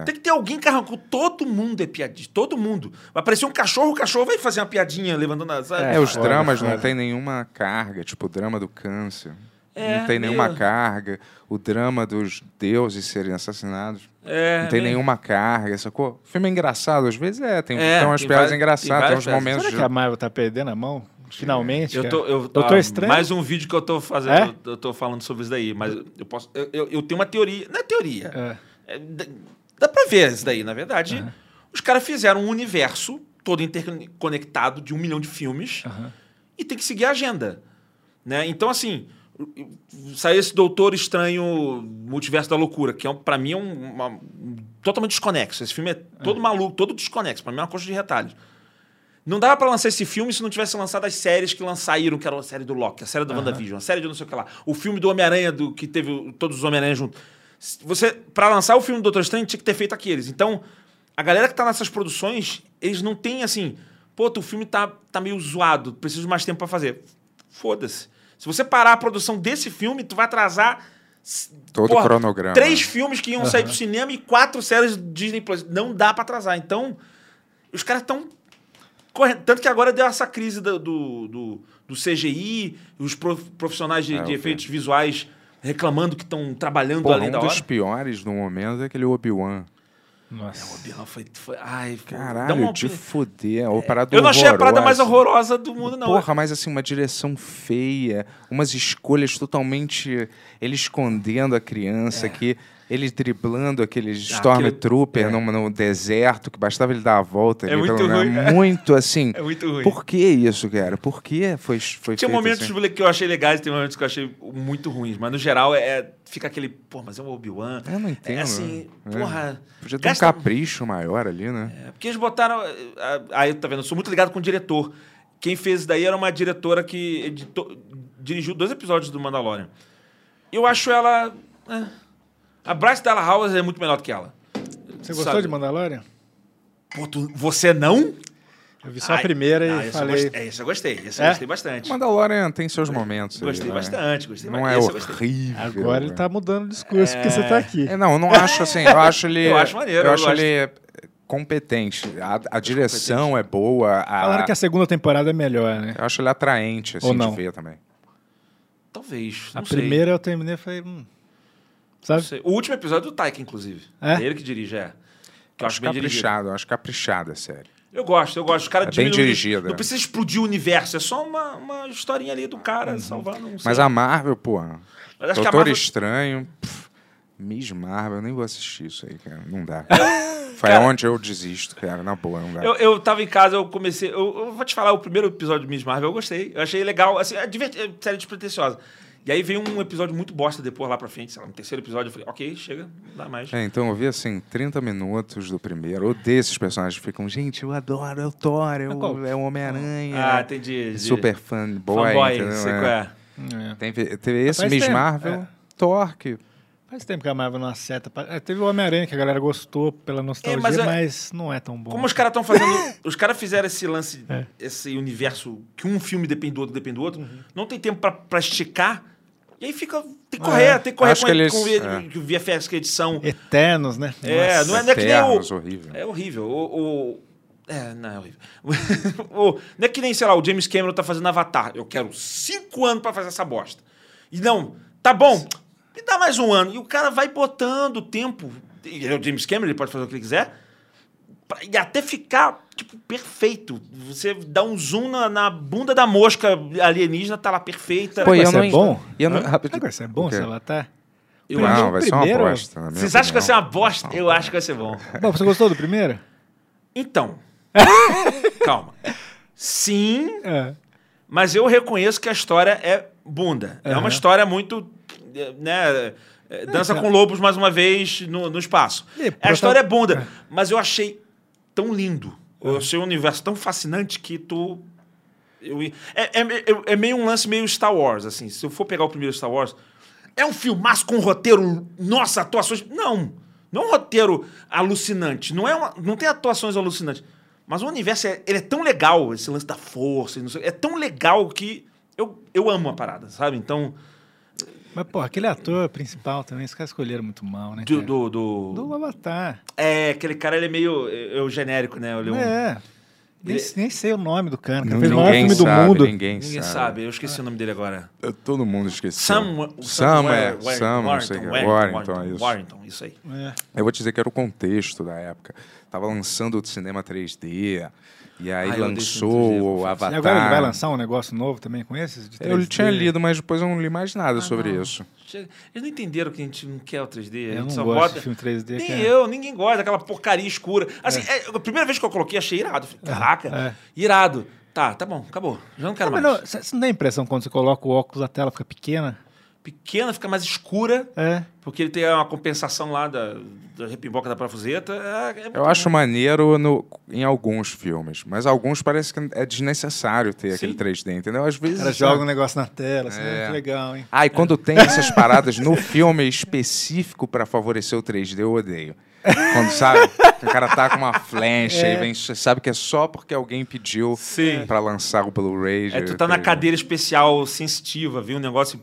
Tem que ter alguém carrancudo. Todo mundo é piadista. Todo mundo. Vai aparecer um cachorro, o cachorro vai fazer uma piadinha levantando as... Os dramas não tem nenhuma carga. Tipo, o drama do câncer... Não tem nenhuma carga. O drama dos deuses serem assassinados. Não tem nenhuma carga, sacou? O filme é engraçado, às vezes tem umas piadas engraçadas, tem uns momentos... Será que a Marvel tá perdendo a mão? Finalmente, eu tô estranho. Mais um vídeo que eu tô fazendo, eu tô falando sobre isso daí, mas eu posso... Eu tenho uma teoria... Não é teoria. Dá pra ver isso daí, na verdade. Os caras fizeram um universo todo interconectado de 1 milhão de filmes e tem que seguir a agenda. Né? Então, assim... Saiu esse Doutor Estranho Multiverso da Loucura, que pra mim é totalmente desconexo. Esse filme é todo maluco, todo desconexo. Pra mim é uma coxa de retalhos. Não dava pra lançar esse filme se não tivesse lançado as séries que saíram, que era a série do Loki, a série do WandaVision, a série de não sei o que lá. O filme do Homem-Aranha, que teve todos os Homem-Aranha juntos. Pra lançar o filme do Doutor Estranho, tinha que ter feito aqueles. Então, a galera que tá nessas produções, eles não tem assim... Pô, o filme tá meio zoado, preciso de mais tempo pra fazer. Foda-se. Se você parar a produção desse filme, tu vai atrasar... Todo o cronograma. 3 filmes que iam sair do cinema e 4 séries Disney Plus. Não dá pra atrasar. Então, os caras estão correndo. Tanto que agora deu essa crise do CGI, os profissionais de efeitos visuais reclamando que estão trabalhando além da hora. Um dos piores no momento é aquele Obi-Wan. Nossa. O Obi-Wan foi... Ai, caralho, de foder. Eu não achei a parada mais horrorosa do mundo, não. Porra, mas assim, uma direção feia, umas escolhas totalmente... Ele escondendo a criança aqui, ele driblando aquele Stormtrooper no deserto, que bastava ele dar a volta. É ali, muito ruim. Muito assim... É muito ruim. Por que isso, cara? Por que foi Tinha momentos assim? Que eu achei legais e tem momentos que eu achei muito ruins, mas no geral fica aquele, pô, mas é um Obi-Wan. Eu não entendo. Assim, porra... Podia ter um capricho maior ali, né? Porque eles botaram... Aí, tá vendo? Eu sou muito ligado com o diretor. Quem fez isso daí era uma diretora que dirigiu 2 episódios do Mandalorian. Eu acho ela... A Bryce Dallas Howard é muito melhor do que ela. Você gostou de Mandalorian? Pô, você não? Eu vi só a primeira e falei... Esse eu gostei. Esse eu gostei bastante. Mandalorian tem seus momentos. Gostei bastante. Não é horrível. Agora ele tá mudando o discurso porque você tá aqui. Não, eu não acho assim. Eu acho ele... Eu acho maneiro. Eu acho ele competente. A direção é boa. Falaram que a segunda temporada é melhor, né? Eu acho ele atraente, assim, de ver também. Talvez. A primeira eu terminei e falei... Sabe? O último episódio é do Taika, inclusive. É ele que dirige, Que eu acho bem dirigido. Eu acho caprichada, sério. Eu gosto. O cara bem dirigido. Não precisa explodir o universo. É só uma historinha ali do cara salvando. Mas a Marvel, pô. Doutor Estranho. Miss Marvel, eu nem vou assistir isso aí, cara. Não dá. Foi onde eu desisto, cara. Na boa, não dá. Eu tava em casa, eu comecei. Eu vou te falar, o primeiro episódio de Miss Marvel eu gostei. Eu achei legal. Assim, é série despretensiosa. E aí veio um episódio muito bosta depois lá pra frente, sei lá, no terceiro episódio eu falei, ok, chega, não dá mais. Então eu vi assim, 30 minutos do primeiro, ou desses personagens que ficam, gente, eu adoro, eu Thor, é o Homem-Aranha. Entendi. Super fanboy, entendeu? Sei qual é. Teve esse Miss Marvel, Thor, que... Faz tempo que a Marvel não acerta. Teve o Homem-Aranha que a galera gostou pela nostalgia, mas não é tão bom. Como os caras estão fazendo... Os caras fizeram esse lance, esse universo que um filme depende do outro. Não tem tempo pra esticar. E aí fica... Tem que correr com o VFX, com a edição. Eternos, né? Não é que nem o... Horrível. É horrível. Não é horrível. Não é que nem, sei lá, o James Cameron tá fazendo Avatar. Eu quero 5 anos pra fazer essa bosta. E não, tá bom... Me dá mais um ano. E o cara vai botando o tempo. Ele é o James Cameron, ele pode fazer o que ele quiser. E até ficar, tipo, perfeito. Você dá um zoom na bunda da mosca alienígena, tá lá perfeita. Pô, isso é bom? Isso é bom, sei lá, tá? Não, vai ser uma bosta. Vocês acham que vai ser uma bosta? Eu acho que vai ser bom. Bom, você gostou do primeiro? Então. Calma. Sim, mas eu reconheço que a história é bunda. É uma história muito... Né? Dança com lobos mais uma vez no espaço. A história é bunda, mas eu achei tão lindo. Eu achei um universo tão fascinante que tu... É meio um lance meio Star Wars, assim. Se eu for pegar o primeiro Star Wars, é um filmaço com um roteiro... Nossa, atuações... Não é um roteiro alucinante. Não tem atuações alucinantes. Mas o universo, ele é tão legal, esse lance da força, é tão legal que eu amo a parada, sabe? Então... Mas, pô, aquele ator principal também, os caras escolheram muito mal, né? Do Avatar. Aquele cara, ele é meio genérico, né? Nem sei o nome do cara. Fez o maior filme do mundo. Ninguém sabe. Eu esqueci o nome dele agora. Todo mundo esqueceu. Warrington, isso aí. É. Eu vou te dizer que era o contexto da época. Tava lançando o cinema 3D. E aí lançou o Avatar. E agora ele vai lançar um negócio novo também com esses? De 3D? Eu tinha lido, mas depois eu não li mais nada sobre isso. Eles não entenderam que a gente não quer o 3D. Eu não só gosto de filme 3D. Nem eu, ninguém gosta daquela porcaria escura. Assim, a primeira vez que eu coloquei, achei irado. Falei, caraca, irado. Tá bom, acabou. Já não quero mais. Mas você não dá a impressão quando você coloca o óculos, a tela fica pequena? Pequena, fica mais escura, porque ele tem uma compensação lá da repimboca da parafuseta. Eu acho maneiro em alguns filmes, mas alguns parece que é desnecessário ter aquele 3D, entendeu? Às vezes... O cara joga um negócio na tela, assim, é muito legal, hein? E quando tem essas paradas no filme específico para favorecer o 3D, eu odeio. Quando, sabe, o cara tá com uma flecha e vem, sabe que é só porque alguém pediu para lançar o Blu-ray. Tu tá na cadeira especial sensitiva, viu? Um negócio...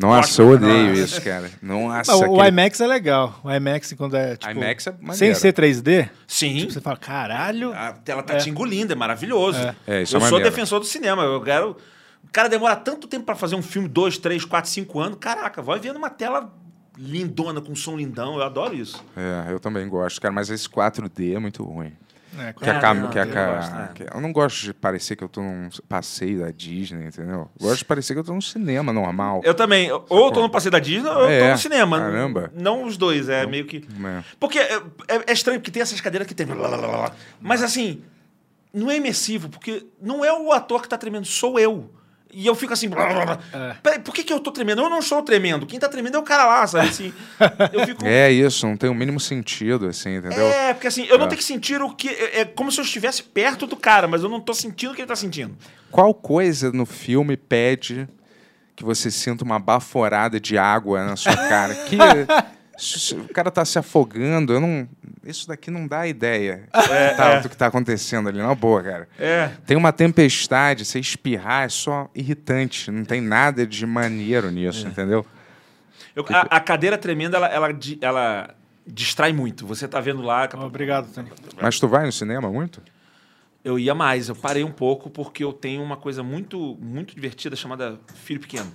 Nossa, eu odeio isso, cara. Nossa, o IMAX é legal. O IMAX, quando é tipo... IMAX é maneiro. Sem ser 3D? Sim. Tipo, você fala, caralho... A tela tá te engolindo, é maravilhoso. Isso é maneiro. Eu sou defensor do cinema. Eu quero... O cara demora tanto tempo pra fazer um filme, 2, 3, 4, 5 anos. Caraca, vai vendo uma tela lindona, com som lindão. Eu adoro isso. Eu também gosto, cara. Mas esse 4D é muito ruim. Eu não gosto de parecer que eu tô num passeio da Disney, entendeu? Eu gosto de parecer que eu tô num cinema normal. Eu também. Ou eu tô num passeio da Disney ou eu tô no cinema. Caramba. Não os dois, meio que... É. Porque é estranho, porque tem essas cadeiras que tem... Mas assim, não é imersivo, porque não é o ator que tá tremendo, sou eu. E eu fico assim... Peraí, por que eu tô tremendo? Eu não estou tremendo. Quem tá tremendo é o cara lá, sabe? Assim, eu fico... Isso. Não tem o mínimo sentido, assim, entendeu? Porque assim, eu não tenho que sentir o que... É como se eu estivesse perto do cara, mas eu não tô sentindo o que ele tá sentindo. Qual coisa no filme pede que você sinta uma baforada de água na sua cara? O cara tá se afogando, eu não... Isso daqui não dá ideia do que tá acontecendo ali. Na boa, cara. Tem uma tempestade, você espirrar é só irritante. Não tem nada de maneiro nisso, entendeu? A cadeira tremenda, ela distrai muito. Você tá vendo lá... Obrigado, Tony. Mas tu vai no cinema muito? Eu ia mais. Eu parei um pouco porque eu tenho uma coisa muito, muito divertida chamada Filho Pequeno.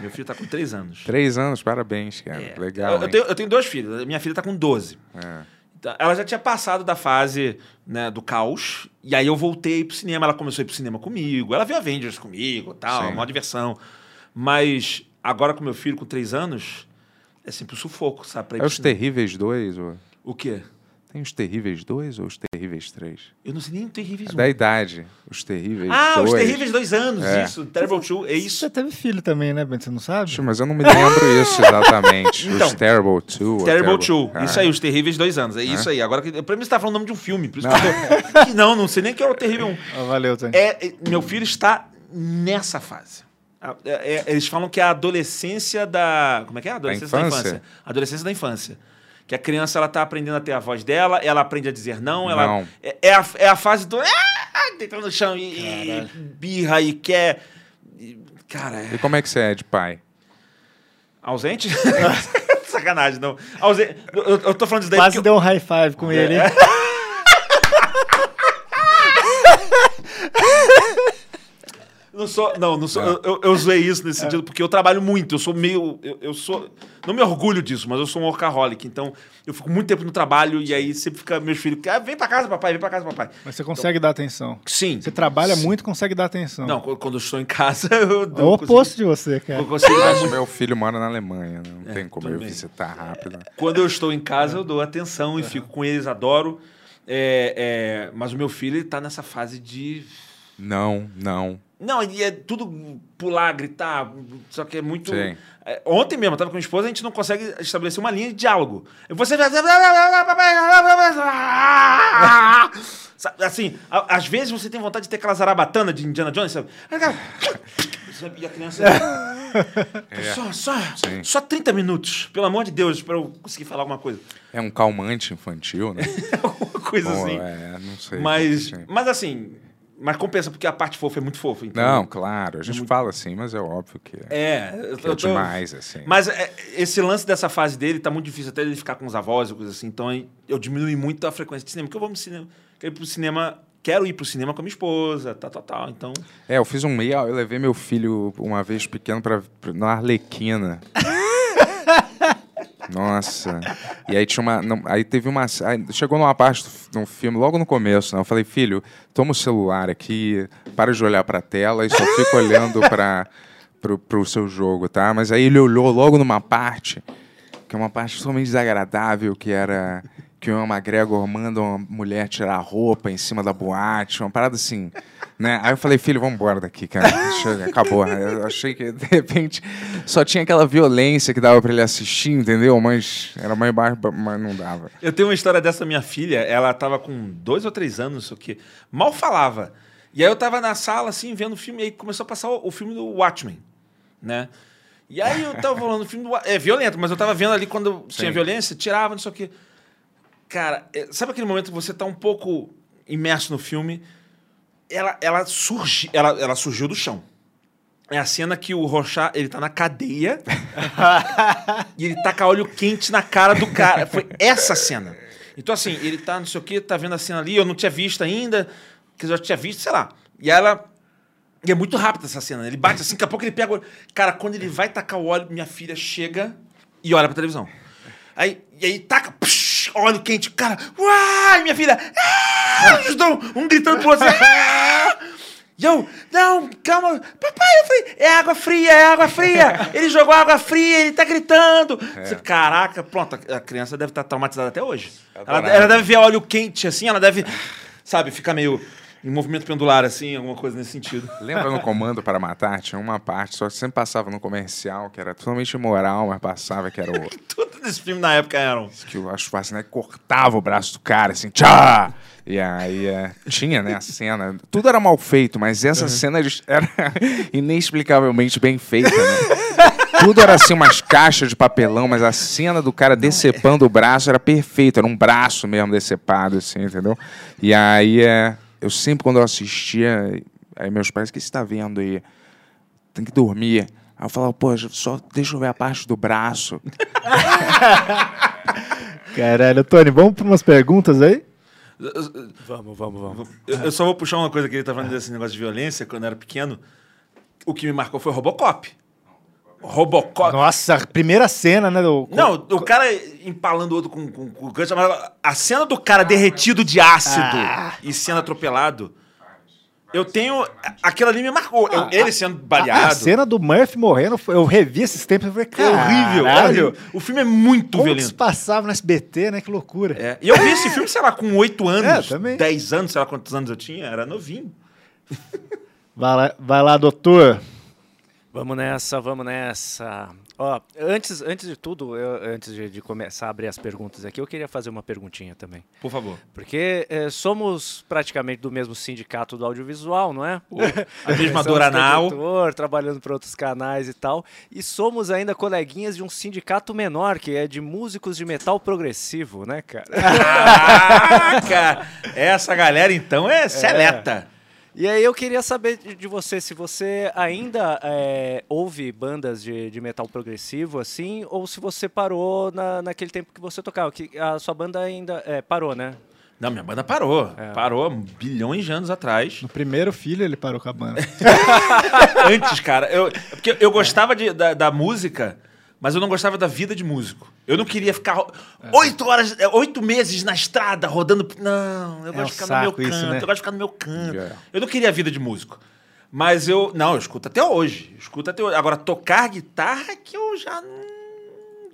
Meu filho tá com 3 anos. 3 anos, parabéns, cara. Legal. Eu tenho 2 filhos. Minha filha tá com 12. Ela já tinha passado da fase, né, do caos. E aí eu voltei pro cinema. Ela começou a ir pro cinema comigo. Ela viu Avengers comigo, tal, uma diversão. Mas agora com meu filho com 3 anos, é sempre um sufoco, sabe? Pra ir Os Terríveis 2? Ou... O quê? Tem Os Terríveis 2 ou Os Terríveis 3? Eu não sei nem o Terríveis 1. Da idade. Os Terríveis 2. Os Terríveis 2 anos, isso. Terrible 2, é isso. Você teve filho também, né, Ben? Você não sabe? Mas eu não me lembro isso exatamente. Então, os Terrible 2. Terrible 2. Isso aí, Os Terríveis 2 anos. É isso aí. Agora, pra mim você tá falando o nome de um filme. Por isso que eu tô... não sei nem que é o Terrível 1. Valeu, Tony. Meu filho está nessa fase. Eles falam que é a adolescência da... Como é que é? A adolescência da infância. Adolescência da infância. Que a criança, ela tá aprendendo a ter a voz dela, ela aprende a dizer não, ela é a fase do... Deitando no chão e birra e quer... E como é que você é de pai? Ausente? Sacanagem, não. Ausente. Eu tô falando disso daí... Quase deu um high five com ele. Não sou. Eu zoei isso nesse sentido, porque eu trabalho muito, eu sou meio... Não me orgulho disso, mas eu sou um workaholic, então eu fico muito tempo no trabalho e aí sempre fica meus filhos... vem pra casa, papai, vem pra casa, papai. Mas você consegue dar atenção. Sim. Você trabalha muito, consegue dar atenção. Não, quando eu estou em casa... É o oposto de você, cara. Mas meu filho mora na Alemanha, não tem como eu visitar rápido. Quando eu estou em casa, eu dou atenção e fico com eles, adoro. Mas o meu filho, ele tá nessa fase de... Não, e é tudo pular, gritar, só que é muito... Sim. Ontem mesmo, eu tava com minha esposa, a gente não consegue estabelecer uma linha de diálogo. Você... Assim, às vezes você tem vontade de ter aquela zarabatana de Indiana Jones, sabe? E a criança... Só 30 minutos, pelo amor de Deus, pra eu conseguir falar alguma coisa. É um calmante infantil, né? Alguma coisa assim. Não sei. Mas assim... Mas compensa, porque a parte fofa é muito fofa. Então, claro. A gente fala assim, mas é óbvio que é demais, assim. Mas esse lance dessa fase dele tá muito difícil até ele ficar com os avós e coisas assim. Então, eu diminui muito a frequência de cinema. Porque eu vou pro cinema quero ir pro cinema com a minha esposa, tal. Então... É, eu fiz um meia, eu levei meu filho uma vez pequeno na Arlequina. Nossa. E aí tinha uma... Não, aí teve uma... Aí chegou numa parte do filme, logo no começo, né? Eu falei, filho, toma o celular aqui, para de olhar pra tela e só fica olhando pro seu jogo, tá? Mas aí ele olhou logo numa parte, que é uma parte totalmente desagradável, que era... que o Ian McGregor manda uma mulher tirar a roupa em cima da boate, uma parada assim, né? Aí eu falei, filho, vamos embora daqui, cara. Acabou. Eu achei que, de repente, só tinha aquela violência que dava pra ele assistir, entendeu? Mas era mais baixo, mas não dava. Eu tenho uma história dessa minha filha, ela tava com 2 ou 3 anos, isso aqui, mal falava. E aí eu tava na sala, assim, vendo o filme, e aí começou a passar o filme do Watchmen, né? E aí eu tava falando, o filme do Watchmen... É violento, mas eu tava vendo ali quando tinha violência, tirava, não sei o quê... Cara, sabe aquele momento que você tá um pouco imerso no filme? Ela surgiu do chão. É a cena que o Rorschach, ele tá na cadeia e ele taca óleo quente na cara do cara. Foi essa cena. Então, assim, ele tá não sei o quê, tá vendo a cena ali, eu não tinha visto ainda, que eu já tinha visto, sei lá. E ela... E é muito rápida essa cena. Ele bate assim, daqui a pouco ele pega o óleo. Cara, quando ele vai tacar o óleo, minha filha chega e olha pra televisão. Aí taca... Psh, óleo quente, cara, uai, minha filha, um gritando pro outro, e eu, não, calma, papai, eu falei, é água fria, ele jogou água fria, ele tá gritando, Caraca, pronto, a criança deve estar traumatizada até hoje, ela deve ver óleo quente, assim, ela deve, sabe, ficar meio em movimento pendular, assim, alguma coisa nesse sentido. Lembra no Comando para Matar? Tinha uma parte, só que sempre passava no comercial, que era totalmente imoral, mas passava, que era o... Tudo nesse filme na época eram... Que o Schwarzenegger cortava o braço do cara, assim, tchá! E aí tinha, né, a cena... Tudo era mal feito, mas essa cena era inexplicavelmente bem feita, né? Tudo era assim, umas caixas de papelão, mas a cena do cara decepando o braço era perfeita, era um braço mesmo decepado, assim, entendeu? E aí... Eu sempre, quando eu assistia, aí meus pais, o que você tá vendo aí? Tem que dormir. Aí eu falava, pô, só deixa eu ver a parte do braço. Caralho, Tony, vamos para umas perguntas aí? Vamos. Eu só vou puxar uma coisa que ele tá falando desse negócio de violência, quando eu era pequeno. O que me marcou foi Robocop. Nossa, a primeira cena, né? O cara empalando o outro com o gancho. A cena do cara derretido de ácido e sendo atropelado. Eu tenho... Aquilo ali me marcou. Ele sendo baleado. A cena do Murphy morrendo, eu revi esses tempos e falei, cara, horrível. O filme é muito violento. Todos passavam no SBT, né? Que loucura. É. E eu vi esse filme, sei lá, com 8 anos, 10 anos, sei lá quantos anos eu tinha. Era novinho. Vai lá, doutor. Vamos nessa. Ó, antes de tudo, antes de começar a abrir as perguntas aqui, eu queria fazer uma perguntinha também. Por favor. Porque somos praticamente do mesmo sindicato do audiovisual, não é? A mesma Doranal. Trabalhando para outros canais e tal. E somos ainda coleguinhas de um sindicato menor, que é de músicos de metal progressivo, né, cara? Caraca! Essa galera, então, é seleta. E aí eu queria saber de você, se você ainda ouve bandas de metal progressivo, assim, ou se você parou naquele tempo que você tocava, que a sua banda ainda parou, né? Não, minha banda parou. É. Parou bilhões de anos atrás. No primeiro filho ele parou com a banda. Antes, cara. Porque eu gostava da música, mas eu não gostava da vida de músico. Eu não queria ficar 8 meses na estrada, rodando... Não, eu gosto de ficar no meu canto. Isso, né? Eu gosto de ficar no meu canto. Yeah. Eu não queria a vida de músico. Mas eu... Não, eu escuto até hoje. Agora, tocar guitarra que eu já...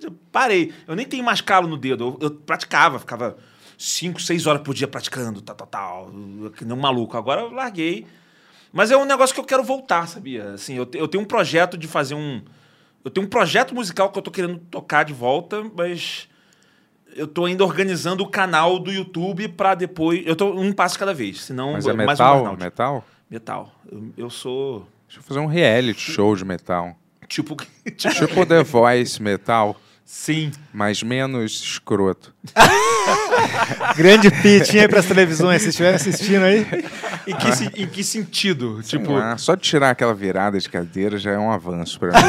Eu parei. Eu nem tenho mais calo no dedo. Eu praticava, ficava 5, 6 horas por dia praticando, tal. Que nem um maluco. Agora eu larguei. Mas é um negócio que eu quero voltar, sabia? Assim, eu tenho um projeto de fazer um... Eu tenho um projeto musical que eu tô querendo tocar de volta, mas eu tô ainda organizando o canal do YouTube pra depois... Eu tô um passo cada vez, senão... Mas é metal? Metal? Metal. Eu sou... Deixa eu fazer um reality show de metal. Tipo The Voice metal. Sim. Mas menos escroto. Grande pitinha aí pras televisões, se estiverem assistindo aí. Em que sentido? Sei lá, só tirar aquela virada de cadeira já é um avanço pra mim.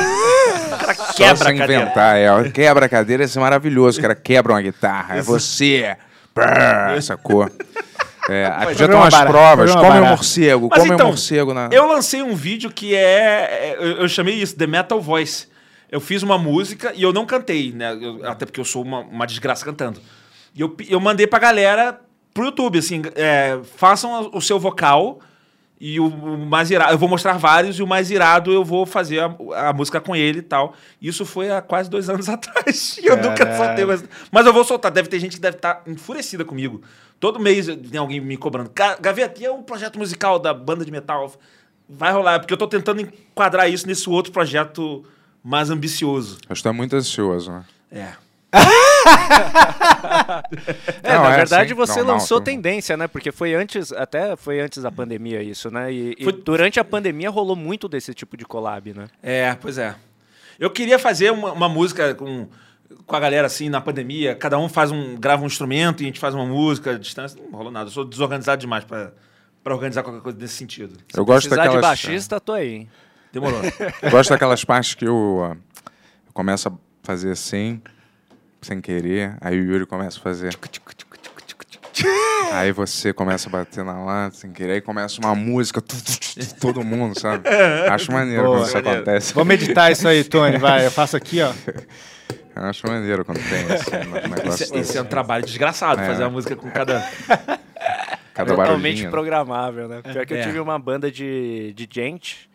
Cara, quebra a cadeira. Quebra a cadeira, isso é maravilhoso. O cara quebra uma guitarra. É você. Brrr, sacou? É, podia tomar as provas, come o morcego, mas come então, o morcego. Na... Eu lancei um vídeo que é... Eu chamei isso The Metal Voice. Eu fiz uma música e eu não cantei, né? Até porque eu sou uma desgraça cantando. E eu mandei pra galera pro YouTube, assim, façam o seu vocal e o mais irado... Eu vou mostrar vários e o mais irado eu vou fazer a música com ele e tal. Isso foi há quase 2 anos atrás. E eu nunca soltei mais... Mas eu vou soltar. Deve ter gente que deve estar enfurecida comigo. Todo mês tem alguém me cobrando. Gaveta, é um projeto musical da banda de metal. Vai rolar, porque eu tô tentando enquadrar isso nesse outro projeto... mais ambicioso. Acho que tá muito ansioso, né? Na verdade, você lançou tendência, né? Porque foi antes, até foi antes da pandemia isso, né? E durante a pandemia rolou muito desse tipo de collab, né? É, pois é. Eu queria fazer uma música com a galera assim, na pandemia. Cada um grava um instrumento e a gente faz uma música à distância. Não rolou nada. Eu sou desorganizado demais pra organizar qualquer coisa nesse sentido. Eu gosto daquelas... de baixista, tô aí, hein? Demorou. Gosto daquelas partes que eu começo a fazer assim, sem querer, aí o Yuri começa a fazer. Aí você começa a bater na lata sem querer, aí começa uma música, todo mundo, sabe? Acho maneiro quando isso acontece. Vamos editar isso aí, Tony, vai, eu faço aqui, ó. Eu acho maneiro quando tem esse negócio. Esse é um trabalho desgraçado, fazer uma música com cada... cada totalmente programável, né? Pior que eu tive uma banda de gente...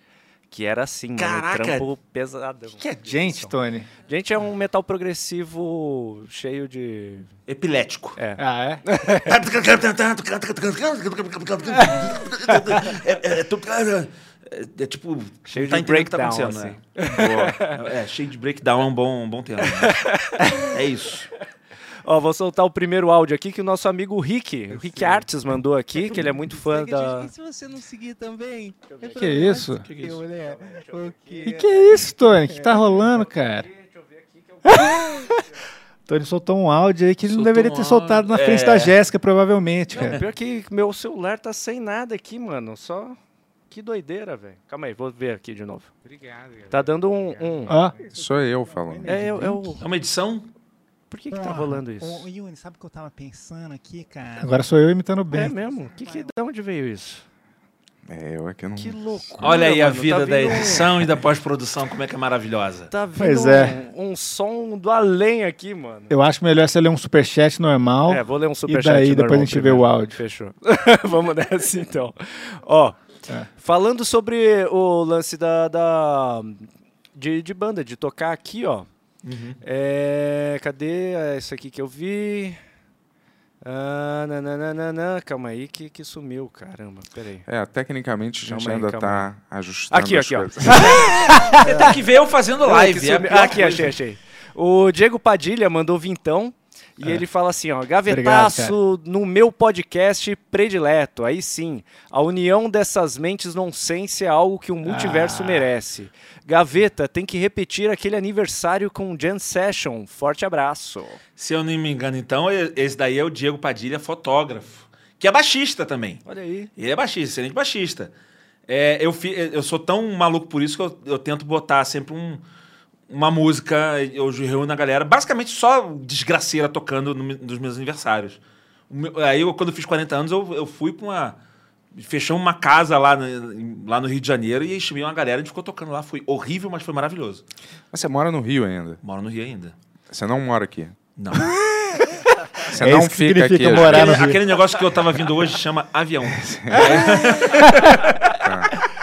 que era assim, caraca, um trampo pesadão. O que é gente, Tony? Gente é um metal progressivo cheio de... epilético. É. Ah, é? É tipo... cheio de breakdown, tá assim. Cheio de breakdown é um bom termo. Né? É isso. Ó, vou soltar o primeiro áudio aqui que o nosso amigo Rick Artes mandou aqui, que ele é muito fã da... E se você não seguir também? Que é isso? Que é isso, Tony? Que tá rolando, cara? Deixa eu ver aqui que eu... Tony soltou um áudio aí que ele não deveria ter soltado na frente da Jéssica, provavelmente, cara. Pior que meu celular tá sem nada aqui, mano, só... Que doideira, velho. Calma aí, vou ver aqui de novo. Obrigado, galera. Tá dando um... Ah, sou eu falando. É uma edição... Por que tá rolando isso? Ô, Yuri, sabe o que eu tava pensando aqui, cara? Agora sou eu imitando o Ben. É mesmo? Da onde veio isso? Eu é que não... Que loucura, olha aí, mano, a vida da edição e da pós-produção, como é que é maravilhosa. Tá vindo um som do além aqui, mano. Eu acho melhor você ler um superchat normal. É, vou ler um superchat normal. E daí depois a gente vê o áudio. Fechou. Vamos nessa, então. Ó, falando sobre o lance de banda, de tocar aqui, ó. Uhum. Cadê essa aqui que eu vi? Calma aí que sumiu, caramba, peraí. Tecnicamente a gente ainda tá ajustando aqui, ó. Você tem que ver eu fazendo live. Achei. O Diego Padilha mandou vintão. E ele fala assim, ó, gavetaço. Obrigado, no meu podcast predileto, aí sim, a união dessas mentes nonsense é algo que o multiverso merece. Gaveta, tem que repetir aquele aniversário com o Jam Session, forte abraço. Se eu não me engano, então, esse daí é o Diego Padilha, fotógrafo, que é baixista também. Olha aí. Ele é baixista, excelente baixista. Eu sou tão maluco por isso que eu tento botar sempre uma música, eu reúno a galera, basicamente só desgraceira tocando nos meus aniversários. Aí, quando eu fiz 40 anos, eu fui pra fechamos uma casa lá no Rio de Janeiro e chamei uma galera e ficou tocando lá. Foi horrível, mas foi maravilhoso. Mas você mora no Rio ainda? Moro no Rio ainda. Você não mora aqui? Não. Você não fica aqui. Morar no Rio. Aquele negócio que eu tava vindo hoje chama avião.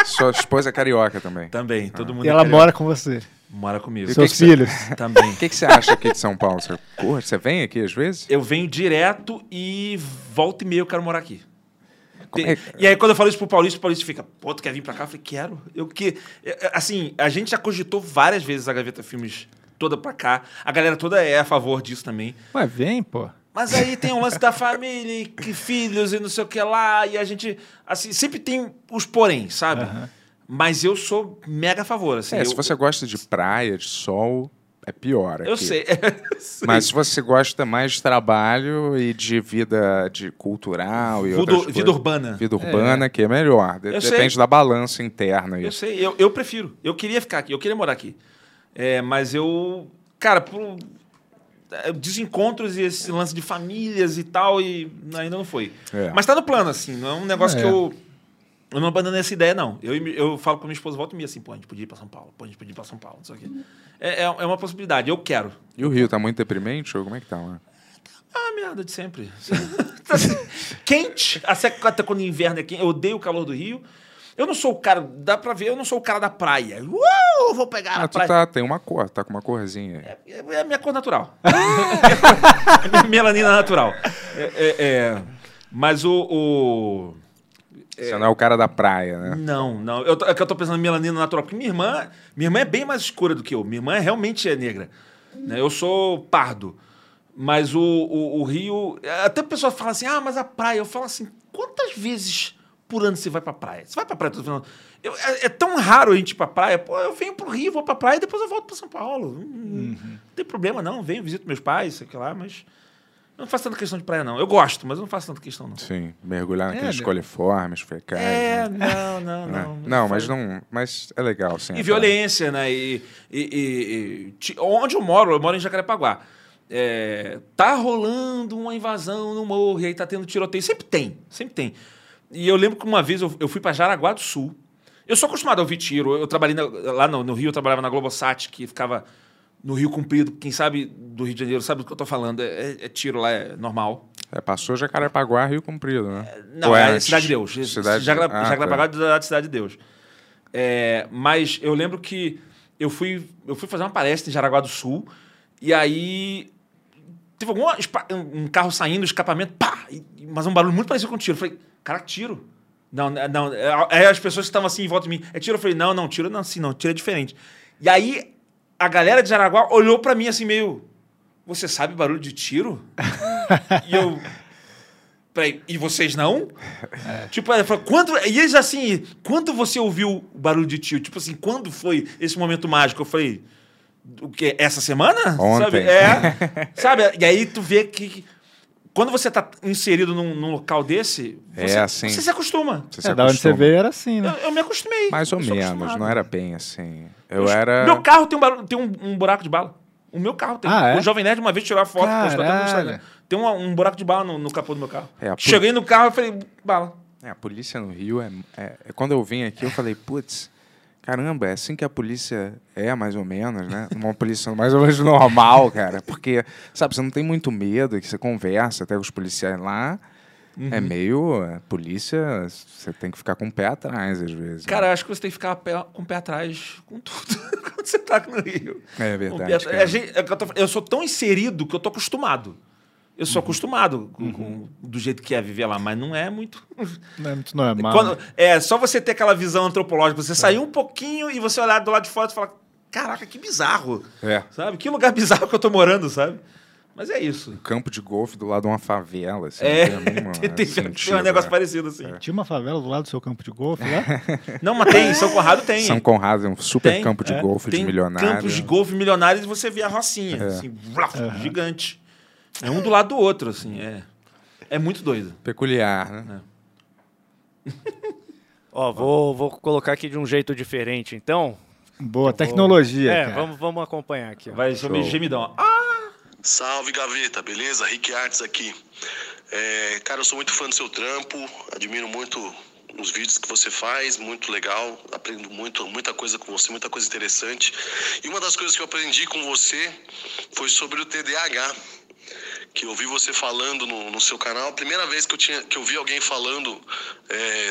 Sua esposa é carioca também? Também, todo mundo. E ela mora com você? Mora comigo. Seus filhos também. O que você acha aqui de São Paulo? Você vem aqui às vezes? Eu venho direto e volta e meia eu quero morar aqui. E aí quando eu falo isso pro Paulista, o Paulista fica, pô, tu quer vir pra cá? Eu falei, quero. Assim, a gente já cogitou várias vezes a Gaveta Filmes toda pra cá. A galera toda é a favor disso também. Mas vem, pô. Mas aí tem o lance da família, que filhos e não sei o que lá. E a gente, assim, sempre tem os porém, sabe? Uhum. Mas eu sou mega a favor. Assim, se você gosta de praia, de sol, é pior aqui. Eu sei. Mas se você gosta mais de trabalho e de vida cultural... Vida urbana. Vida urbana, que é melhor. Depende da balança interna. Eu sei, eu prefiro. Eu queria ficar aqui, eu queria morar aqui. Mas eu... Cara, desencontros e esse lance de famílias e tal, e ainda não foi. É. Mas tá no plano, assim, não é um negócio que eu não abandonei essa ideia, não. Eu falo com a minha esposa, volta e meia, assim, pô, a gente podia ir pra São Paulo, pô, a gente podia ir pra São Paulo, não sei o quê. É uma possibilidade, eu quero. E o Rio tá muito deprimente? Ou como é que tá, mano? Ah, merda de sempre. Quente, até quando o inverno é quente, eu odeio o calor do Rio. Eu não sou o cara, dá pra ver, eu não sou o cara da praia. Vou pegar a praia. Tem uma cor, tá com uma corzinha. É a minha cor natural. É a minha melanina natural. Mas Você não é o cara da praia, né? Não. Eu tô pensando em melanina natural, porque minha irmã é bem mais escura do que eu. Minha irmã realmente é negra. Né? Eu sou pardo. Mas o Rio... Até a pessoa fala assim, ah, mas a praia... Eu falo assim, quantas vezes... por ano você vai pra praia. Você vai pra praia todo final. É tão raro a gente ir pra praia. Pô, eu venho pro Rio, vou pra praia e depois eu volto pra São Paulo. Não tem problema, não. Venho, visito meus pais, sei lá, mas... Eu não faço tanta questão de praia, não. Eu gosto, mas eu não faço tanta questão, não. Sim, mergulhar naqueles coliformes, fecais... Não, mas não... Mas é legal, sim. E violência, né? Onde eu moro em Jacarepaguá. Tá rolando uma invasão no morro, e aí tá tendo tiroteio. Sempre tem. E eu lembro que uma vez eu fui para Jaraguá do Sul. Eu sou acostumado a ouvir tiro. Eu trabalhei lá no Rio, eu trabalhava na Globosat, que ficava no Rio Comprido. Quem sabe do Rio de Janeiro sabe do que eu tô falando. É tiro lá, é normal. Passou Jacarepaguá, Rio Comprido, né? Não, é Cidade de Deus. Jacarepaguá é Cidade de Deus. Mas eu lembro que eu fui fazer uma palestra em Jaraguá do Sul e aí... Teve um carro saindo, escapamento, pá! Mas um barulho muito parecido com tiro. Eu falei... Cara, tiro. Não. Aí as pessoas que estavam assim em volta de mim. É tiro? Eu falei, não, tiro não, assim, não. Tiro é diferente. E aí, a galera de Jaraguá olhou pra mim assim, meio... Você sabe barulho de tiro? E eu... Peraí, e vocês não? Tipo, ela falou, quando... E eles assim, quando você ouviu o barulho de tiro? Tipo assim, quando foi esse momento mágico? Eu falei, o quê? Essa semana? Ontem. Sabe? Sabe? E aí tu vê que... Quando você tá inserido num local desse, você se acostuma. Da onde você veio era assim, né? Eu me acostumei. Mais ou menos, não era bem assim. Meu carro tem um buraco de bala. O meu carro tem. O Jovem Nerd uma vez tirou a foto, postou até no Instagram. Tem um buraco de bala no capô do meu carro. Cheguei no carro e falei, bala. A polícia no Rio Quando eu vim aqui, eu falei, putz... Caramba, é assim que a polícia é, mais ou menos, né? Uma polícia mais ou menos normal, cara. Porque, sabe, você não tem muito medo, que você conversa até com os policiais lá. Uhum. É meio... polícia, você tem que ficar com o pé atrás, às vezes. Cara, né? Acho que você tem que ficar com o pé atrás com tudo quando você tá no Rio. É verdade. Eu sou tão inserido que eu tô acostumado. Eu sou acostumado do jeito que é viver lá, mas não é muito... Não é muito normal. É só você ter aquela visão antropológica. Você sair um pouquinho e você olhar do lado de fora e falar... Caraca, que bizarro. Sabe? Que lugar bizarro que eu tô morando, sabe? Mas é isso. Um campo de golfe do lado de uma favela. Assim, tem um negócio parecido assim. Tinha uma favela do lado do seu campo de golfe lá? Não, mas tem. São Conrado tem. São Conrado é um super campo de golfe de milionários. Tem campos de golfe milionários e você vê a rocinha. Assim, gigante. É um do lado do outro, assim. É muito doido. Peculiar, né? Vou colocar aqui de um jeito diferente, então. Boa tecnologia, cara. Vamos acompanhar aqui. Vai subir gemidão. Salve, Gaveta, beleza? Rick Artes aqui. Cara, eu sou muito fã do seu trampo. Admiro muito os vídeos que você faz. Muito legal. Aprendo muita coisa com você, muita coisa interessante. E uma das coisas que eu aprendi com você foi sobre o TDAH. Que eu vi você falando no seu canal. A primeira vez que eu vi alguém falando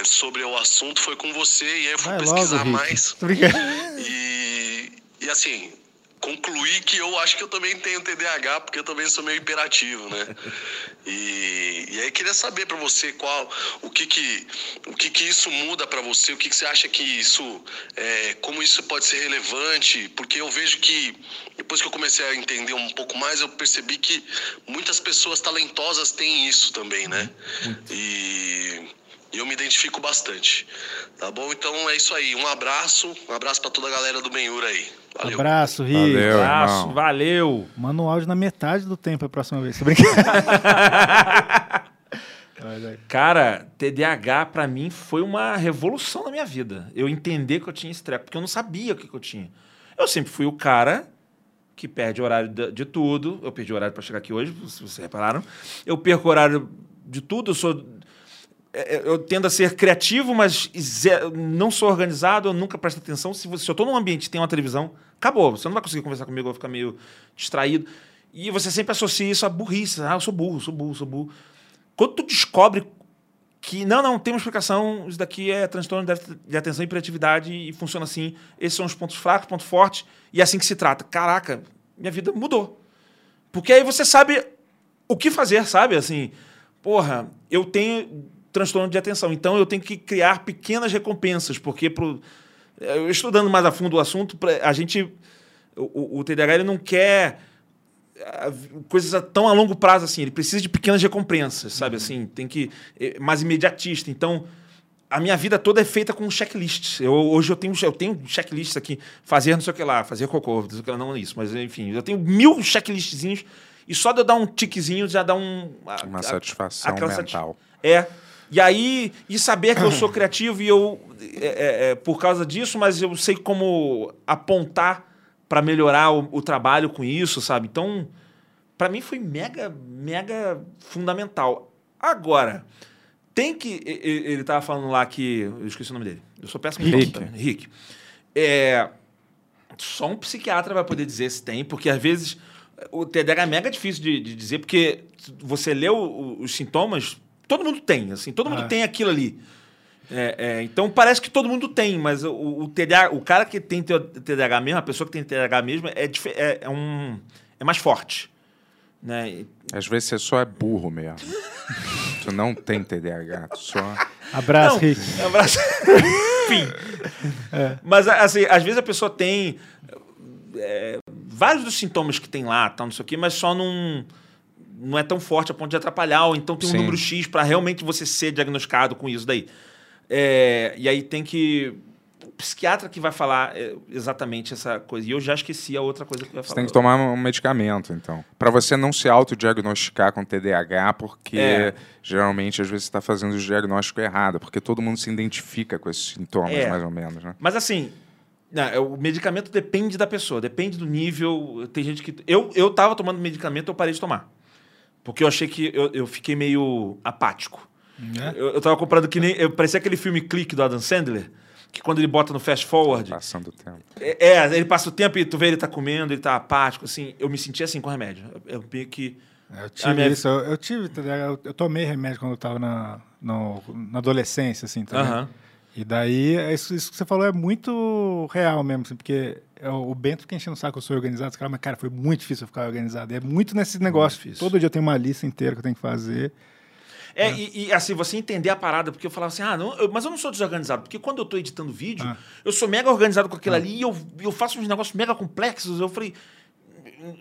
sobre o assunto foi com você. E aí eu fui pesquisar mais. Obrigado. E assim, concluí que eu acho que eu também tenho TDAH, porque eu também sou meio hiperativo, né? E aí queria saber pra você o que isso muda pra você, o que você acha que isso... como isso pode ser relevante, porque eu vejo que... Depois que eu comecei a entender um pouco mais, eu percebi que muitas pessoas talentosas têm isso também, né? E eu me identifico bastante. Tá bom? Então é isso aí. Um abraço pra toda a galera do Benhur aí. Valeu. Abraço, Rick. Valeu, abraço, irmão. Valeu. Manda um áudio na metade do tempo a próxima vez. Tô brincando. Cara, TDAH pra mim foi uma revolução na minha vida. Eu entender que eu tinha esse treco, porque eu não sabia o que eu tinha. Eu sempre fui o cara que perde horário de tudo. Eu perdi horário para chegar aqui hoje, se vocês repararam. Eu perco horário de tudo, eu sou... Eu tendo a ser criativo, mas não sou organizado, eu nunca presto atenção. Se eu estou num ambiente e tem uma televisão, acabou. Você não vai conseguir conversar comigo, eu vou ficar meio distraído. E você sempre associa isso à burrice. Ah, eu sou burro, sou burro, sou burro. Quando tu descobre que, não, tem uma explicação, isso daqui é transtorno de atenção e hiperatividade e funciona assim, esses são os pontos fracos, pontos fortes, e é assim que se trata. Caraca, minha vida mudou. Porque aí você sabe o que fazer, sabe? Assim, porra, eu tenho... transtorno de atenção. Então, eu tenho que criar pequenas recompensas, porque estudando mais a fundo o assunto, o TDAH ele não quer coisas tão a longo prazo assim, ele precisa de pequenas recompensas, sabe? Assim, tem que mais imediatista. Então, a minha vida toda é feita com checklists. Hoje eu tenho checklists aqui, fazer não sei o que lá, fazer cocô, não sei o que lá, não é isso, mas enfim, eu tenho 1000 checklistzinhos e só de eu dar um tiquezinho já dá uma satisfação mental. E aí, e saber que eu sou criativo e eu, por causa disso, mas eu sei como apontar para melhorar o trabalho com isso, sabe? Então, para mim foi mega, mega fundamental. Agora, tem que... Ele estava falando lá que... Eu esqueci o nome dele. Eu sou péssimo. Rick. Só um psiquiatra vai poder dizer se tem, porque às vezes o TDAH é mega difícil de dizer, porque você lê os sintomas... Todo mundo tem, assim, todo mundo tem aquilo ali. Então, parece que todo mundo tem, mas o TDAH, o cara que tem TDAH mesmo, a pessoa que tem TDAH mesmo, é mais forte. Né? Às vezes você só é burro mesmo. Tu não tem TDAH, tu só... Abraço, Rick. Abraço. Enfim. Mas, assim, às vezes a pessoa tem vários dos sintomas que tem lá, tal, não sei o quê, mas só não é tão forte a ponto de atrapalhar, ou então tem um número X para realmente você ser diagnosticado com isso daí. E aí tem que... O psiquiatra que vai falar exatamente essa coisa. E eu já esqueci a outra coisa que eu ia falar. Você tem que tomar um medicamento, então. Para você não se autodiagnosticar com TDAH, porque geralmente, às vezes, você está fazendo o diagnóstico errado, porque todo mundo se identifica com esses sintomas, mais ou menos. Né? Mas assim... Não, o medicamento depende da pessoa, depende do nível. Tem gente que... Eu estava tomando medicamento, eu parei de tomar. Porque eu achei que... Eu fiquei meio apático. É? Eu tava comprando que nem... parecia aquele filme Clique do Adam Sandler, que quando ele bota no fast forward... Passando o tempo. Ele passa o tempo e tu vê ele tá comendo, ele tá apático, assim. Eu me sentia assim com remédio. Eu meio que... Eu tive isso. Eu tive... Eu tomei remédio quando eu tava na adolescência, assim, também. Uhum. E daí, isso que você falou é muito real mesmo, assim, porque... O Bento fica enchendo o saco, eu sou organizado, mas, cara, foi muito difícil eu ficar organizado. É muito nesse negócio. Muito difícil. Todo dia eu tenho uma lista inteira que eu tenho que fazer. E assim, você entender a parada, porque eu falava assim, mas eu não sou desorganizado, porque quando eu tô editando vídeo, eu sou mega organizado com aquilo ali e eu faço uns negócios mega complexos. Eu falei,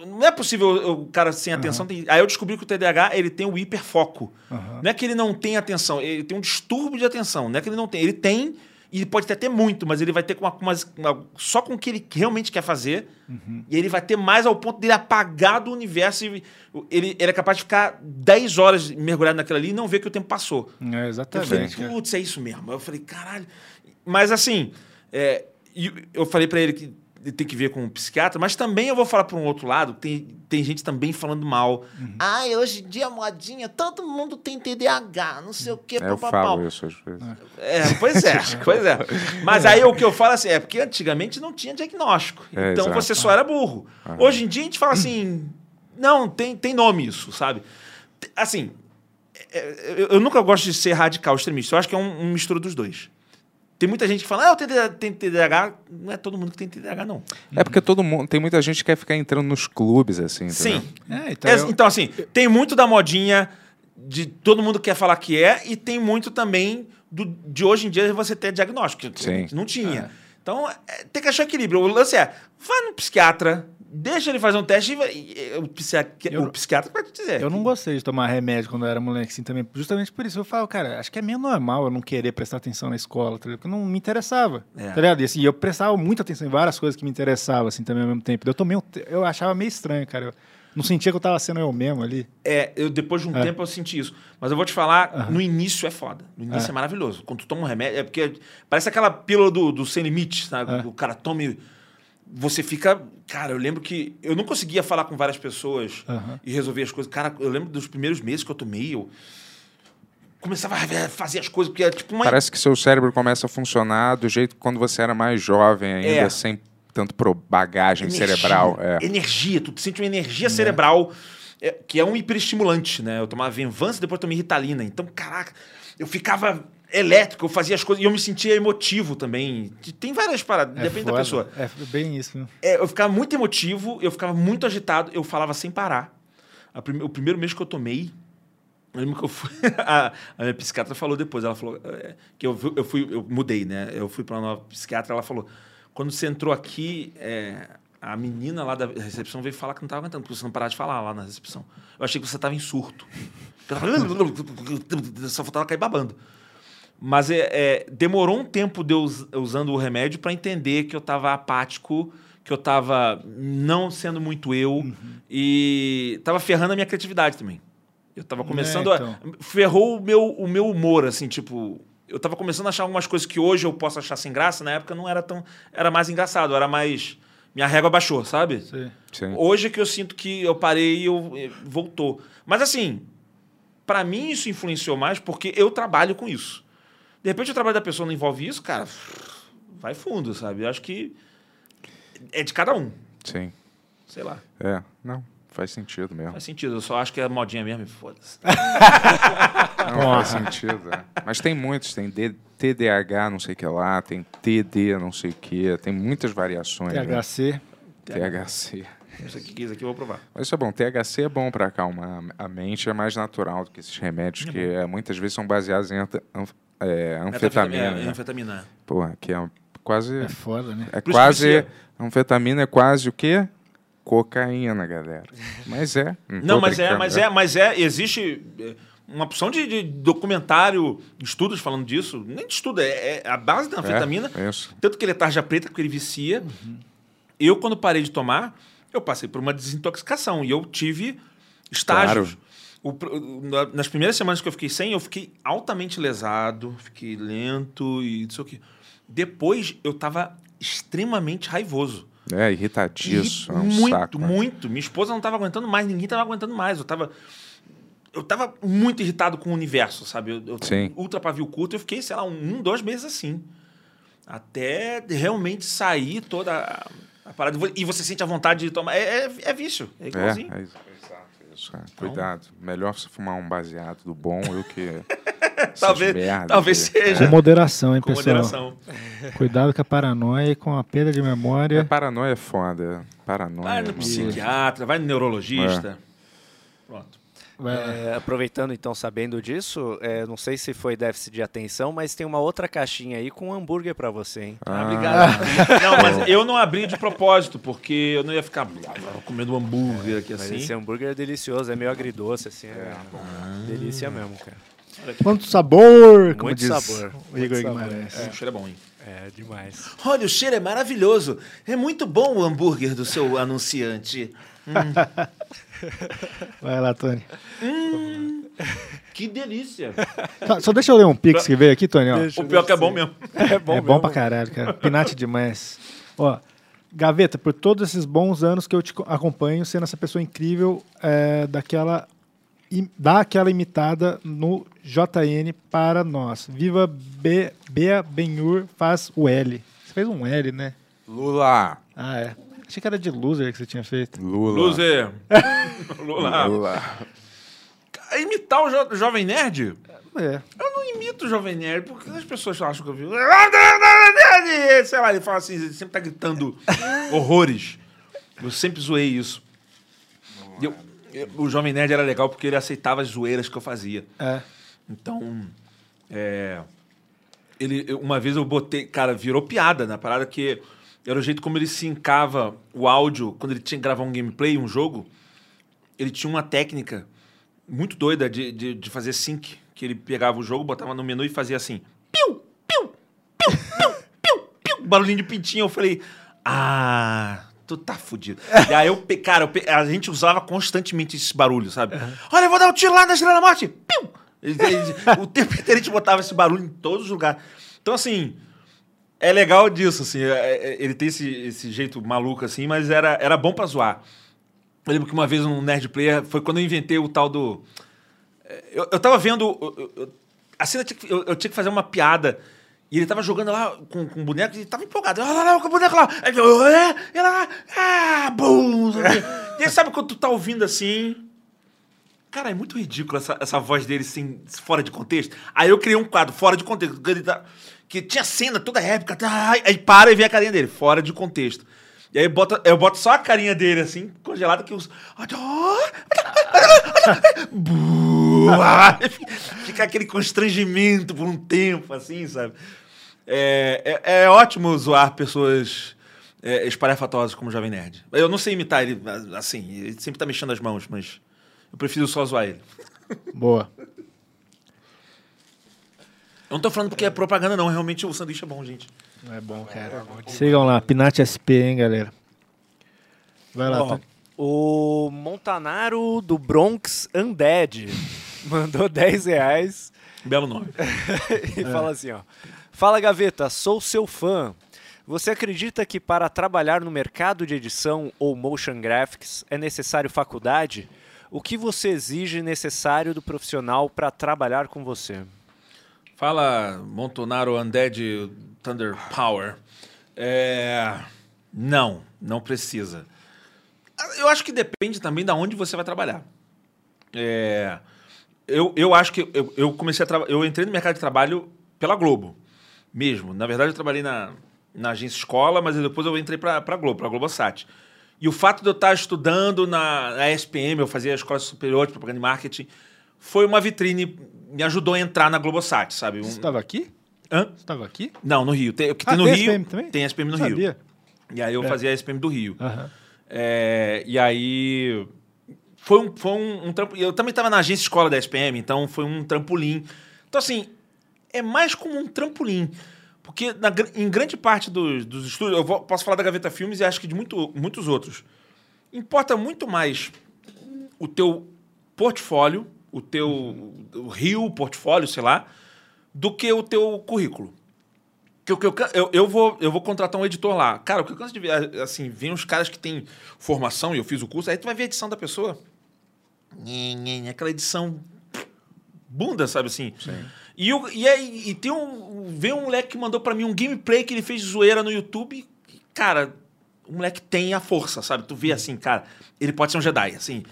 não é possível o cara sem atenção... Aí eu descobri que o TDAH, ele tem o hiperfoco. Não é que ele não tem atenção, ele tem um distúrbio de atenção. Não é que ele não tem, ele tem... E pode até ter muito, mas ele vai ter só com o que ele realmente quer fazer. E ele vai ter mais ao ponto dele apagar do universo. E ele é capaz de ficar 10 horas mergulhado naquilo ali e não ver que o tempo passou. Exatamente. Eu falei, putz, é isso mesmo. Eu falei, caralho. Mas assim, eu falei para ele que tem que ver com um psiquiatra, mas também eu vou falar para um outro lado, tem gente também falando mal. Hoje em dia, modinha, todo mundo tem TDAH, não sei o quê. Eu falo isso às vezes. Pois é. Mas aí o que eu falo assim, porque antigamente não tinha diagnóstico. Então você só era burro. Hoje em dia a gente fala assim, não, tem nome isso, sabe? Assim, eu nunca gosto de ser radical, extremista. Eu acho que é um mistura dos dois. Tem muita gente que fala, eu tenho TDAH. Não é todo mundo que tem TDAH, não. É porque todo mundo... Tem muita gente que quer ficar entrando nos clubes, assim. Entendeu? Sim. Então, assim, tem muito da modinha de todo mundo quer falar que e tem muito também de hoje em dia você ter diagnóstico. Sim. Não tinha. Então, tem que achar equilíbrio. O lance vai no psiquiatra, deixa ele fazer um teste e o psiquiatra vai te dizer. Eu não gostei de tomar remédio quando eu era moleque, assim, também. Justamente por isso. Eu falo, cara, acho que é meio normal eu não querer prestar atenção na escola, tá ligado? Porque não me interessava, tá ligado? E assim, eu prestava muita atenção em várias coisas que me interessavam, assim, também ao mesmo tempo. Eu achava meio estranho, cara. Eu não sentia que eu tava sendo eu mesmo ali. Depois de um tempo eu senti isso. Mas eu vou te falar, no início é foda. No início é maravilhoso. Quando tu toma um remédio, porque parece aquela pílula do Sem Limite, sabe? O cara tome... você fica... Cara, eu lembro que... Eu não conseguia falar com várias pessoas e resolver as coisas. Cara, eu lembro dos primeiros meses que eu tomei, eu começava a fazer as coisas, porque era tipo uma... Parece que seu cérebro começa a funcionar do jeito que quando você era mais jovem ainda, sem tanto bagagem cerebral. Energia, tu sente uma energia cerebral, que é um hiperestimulante, né? Eu tomava Venvanse e depois tomei Ritalina. Então, caraca, eu ficava... elétrico, eu fazia as coisas e eu me sentia emotivo também. Tem várias paradas, depende da pessoa. É bem isso, né? Eu ficava muito emotivo, eu ficava muito agitado, eu falava sem parar. O primeiro mês que eu tomei, eu lembro que eu fui, a minha psiquiatra falou depois, ela falou que eu mudei, né? Eu fui para uma nova psiquiatra, ela falou, quando você entrou aqui, a menina lá da recepção veio falar que não estava aguentando, porque você não parava de falar lá na recepção. Eu achei que você estava em surto. Só faltava cair babando. Mas demorou um tempo de eu usando o remédio para entender que eu estava apático, que eu estava não sendo muito eu e estava ferrando a minha criatividade também. Eu estava começando ferrou o meu humor, assim, tipo... Eu estava começando a achar algumas coisas que hoje eu posso achar sem graça, na época não era tão... Era mais engraçado, era mais... Minha régua baixou, sabe? Sim. Sim. Hoje é que eu sinto que eu parei e voltou. Mas assim, para mim isso influenciou mais porque eu trabalho com isso. De repente o trabalho da pessoa não envolve isso, cara, vai fundo, sabe? Eu acho que é de cada um. Sim. Sei lá. Não, faz sentido mesmo. Faz sentido, eu só acho que é modinha mesmo e foda-se. Não faz sentido, Mas tem muitos, tem TDAH não sei o que lá, tem TD não sei o que, tem muitas variações. THC. Né? THC. Isso aqui, eu vou provar. Mas isso é bom. THC é bom para acalmar a mente, é mais natural do que esses remédios que muitas vezes são baseados em... anfetamina. Anfetamina. Porra, que é quase... É foda, né? É quase... Anfetamina é quase o quê? Cocaína, galera. Mas é. Não, mas existe uma opção de documentário, estudos falando disso. Nem de estudo, é a base da anfetamina. Tanto que ele é tarja preta, porque ele vicia. Eu, quando parei de tomar, eu passei por uma desintoxicação. E eu tive estágios... Claro. Nas primeiras semanas que eu fiquei sem, eu fiquei altamente lesado, fiquei lento e não sei o quê. Depois, eu estava extremamente raivoso. Irritadíssimo. É um muito, saco, muito. Minha esposa não estava aguentando mais, ninguém estava aguentando mais. Eu estava muito irritado com o universo, sabe? Eu Sim. Ultra pavio curto, eu fiquei, sei lá, 1, 2 meses assim. Até realmente sair toda a parada. E você sente a vontade de tomar. É vício, é igualzinho. É isso. Cara, então, cuidado. Melhor você fumar um baseado do bom do que talvez seja. Com moderação, hein, pessoal? Moderação. Cuidado com a paranoia e com a perda de memória. A paranoia é foda. Paranoia. Vai no psiquiatra, vai no neurologista. Pronto. Aproveitando, então, sabendo disso, não sei se foi déficit de atenção, mas tem uma outra caixinha aí com um hambúrguer pra você, hein? Obrigado. Não, mas eu não abri de propósito, porque eu não ia ficar comendo hambúrguer aqui assim. Esse hambúrguer é delicioso, é meio agridoce, assim. Delícia mesmo, cara. Quanto sabor, como diz o Igor Guimarães. O cheiro é bom, hein? É, demais. Olha, o cheiro é maravilhoso. É muito bom o hambúrguer do seu anunciante. Vai lá, Tony. Que delícia. Só deixa eu ler um pix que veio aqui, Tony. O pior que é bom mesmo. É bom pra caralho, cara. Pinate demais. Ó, Gaveta, por todos esses bons anos que eu te acompanho, sendo essa pessoa incrível, dá aquela imitada no JN para nós. Viva Bea Benhur, faz o L. Você fez um L, né? Lula. Ah, é. Achei que era de loser que você tinha feito. Lula. Imitar o Jovem Nerd? Eu não imito o Jovem Nerd, porque as pessoas acham que eu vi... Sei lá, ele fala assim, ele sempre tá gritando horrores. Eu sempre zoei isso. O Jovem Nerd era legal porque ele aceitava as zoeiras que eu fazia. Então, uma vez eu botei... Cara, virou piada na parada que... Era o jeito como ele sincava o áudio quando ele tinha que gravar um gameplay, um jogo. Ele tinha uma técnica muito doida de fazer sync, que ele pegava o jogo, botava no menu e fazia assim... Piu, piu, piu, piu, piu, piu. Barulhinho de pintinho. Eu falei... Ah, tu tá fudido. E aí, a gente usava constantemente esse barulho, sabe? Olha, eu vou dar um tiro lá na Estrela da Morte. Piu. O tempo inteiro a gente botava esse barulho em todos os lugares. Então, assim... É legal disso, assim. Ele tem esse jeito maluco, assim, mas era bom pra zoar. Eu lembro que uma vez um Nerd Player... Foi quando eu inventei o tal do... Eu tava vendo... Eu tinha que fazer uma piada... E ele tava jogando lá com o boneco e ele tava empolgado. Olha lá, com o boneco lá. Aí ele lá... Ah, bum! E aí sabe quando tu tá ouvindo assim... Cara, é muito ridículo essa voz dele assim, fora de contexto. Aí eu criei um quadro fora de contexto. Que tinha cena toda épica. Aí para e vem a carinha dele. Fora de contexto. E aí eu boto só a carinha dele assim, congelada, que os... Fica aquele constrangimento por um tempo, assim, sabe? É ótimo zoar pessoas espalhafatosas como o Jovem Nerd. Eu não sei imitar ele, assim, ele sempre tá mexendo as mãos, mas eu prefiro só zoar ele. Boa. Eu não tô falando porque é propaganda, não. Realmente o sanduíche é bom, gente. É bom, cara. É bom. Sigam lá, Pinati SP, hein, galera. Vai lá, tá? O Montanaro do Bronx Undead mandou R$10. Belo nome. E fala assim, ó. Fala, Gaveta, sou seu fã. Você acredita que para trabalhar no mercado de edição ou motion graphics é necessário faculdade? O que você exige necessário do profissional para trabalhar com você? Fala, Montanaro Undead Thunder Power. Não precisa. Eu acho que depende também de onde você vai trabalhar. Eu acho que eu comecei a eu entrei no mercado de trabalho pela Globo mesmo. Na verdade, eu trabalhei na agência escola, mas depois eu entrei para a Globosat. E o fato de eu estar estudando na SPM, eu fazia a Escola Superior de Propaganda e Marketing, foi uma vitrine, me ajudou a entrar na Globosat, sabe? Você estava aqui? Hã? Você estava aqui? Não, no Rio. Tem Rio, SPM também? Tem SPM no Rio. Sabia. E aí eu fazia a SPM do Rio. Aham. E aí foi um trampolim. Eu também estava na agência escola da SPM, então foi um trampolim. Então, assim, é mais como um trampolim. Porque em grande parte dos estúdios, posso falar da Gaveta Filmes e acho que de muitos outros, importa muito mais o teu portfólio, o rio portfólio, sei lá, do que o teu currículo. Eu vou contratar um editor lá. Cara, o que eu canso de ver, assim, vem uns caras que têm formação, e eu fiz o curso, aí tu vai ver a edição da pessoa. Aquela edição bunda, sabe assim? Sim. E tem veio um moleque que mandou pra mim um gameplay que ele fez de zoeira no YouTube. E, cara, o moleque tem a força, sabe? Tu vê assim, cara, ele pode ser um Jedi, assim.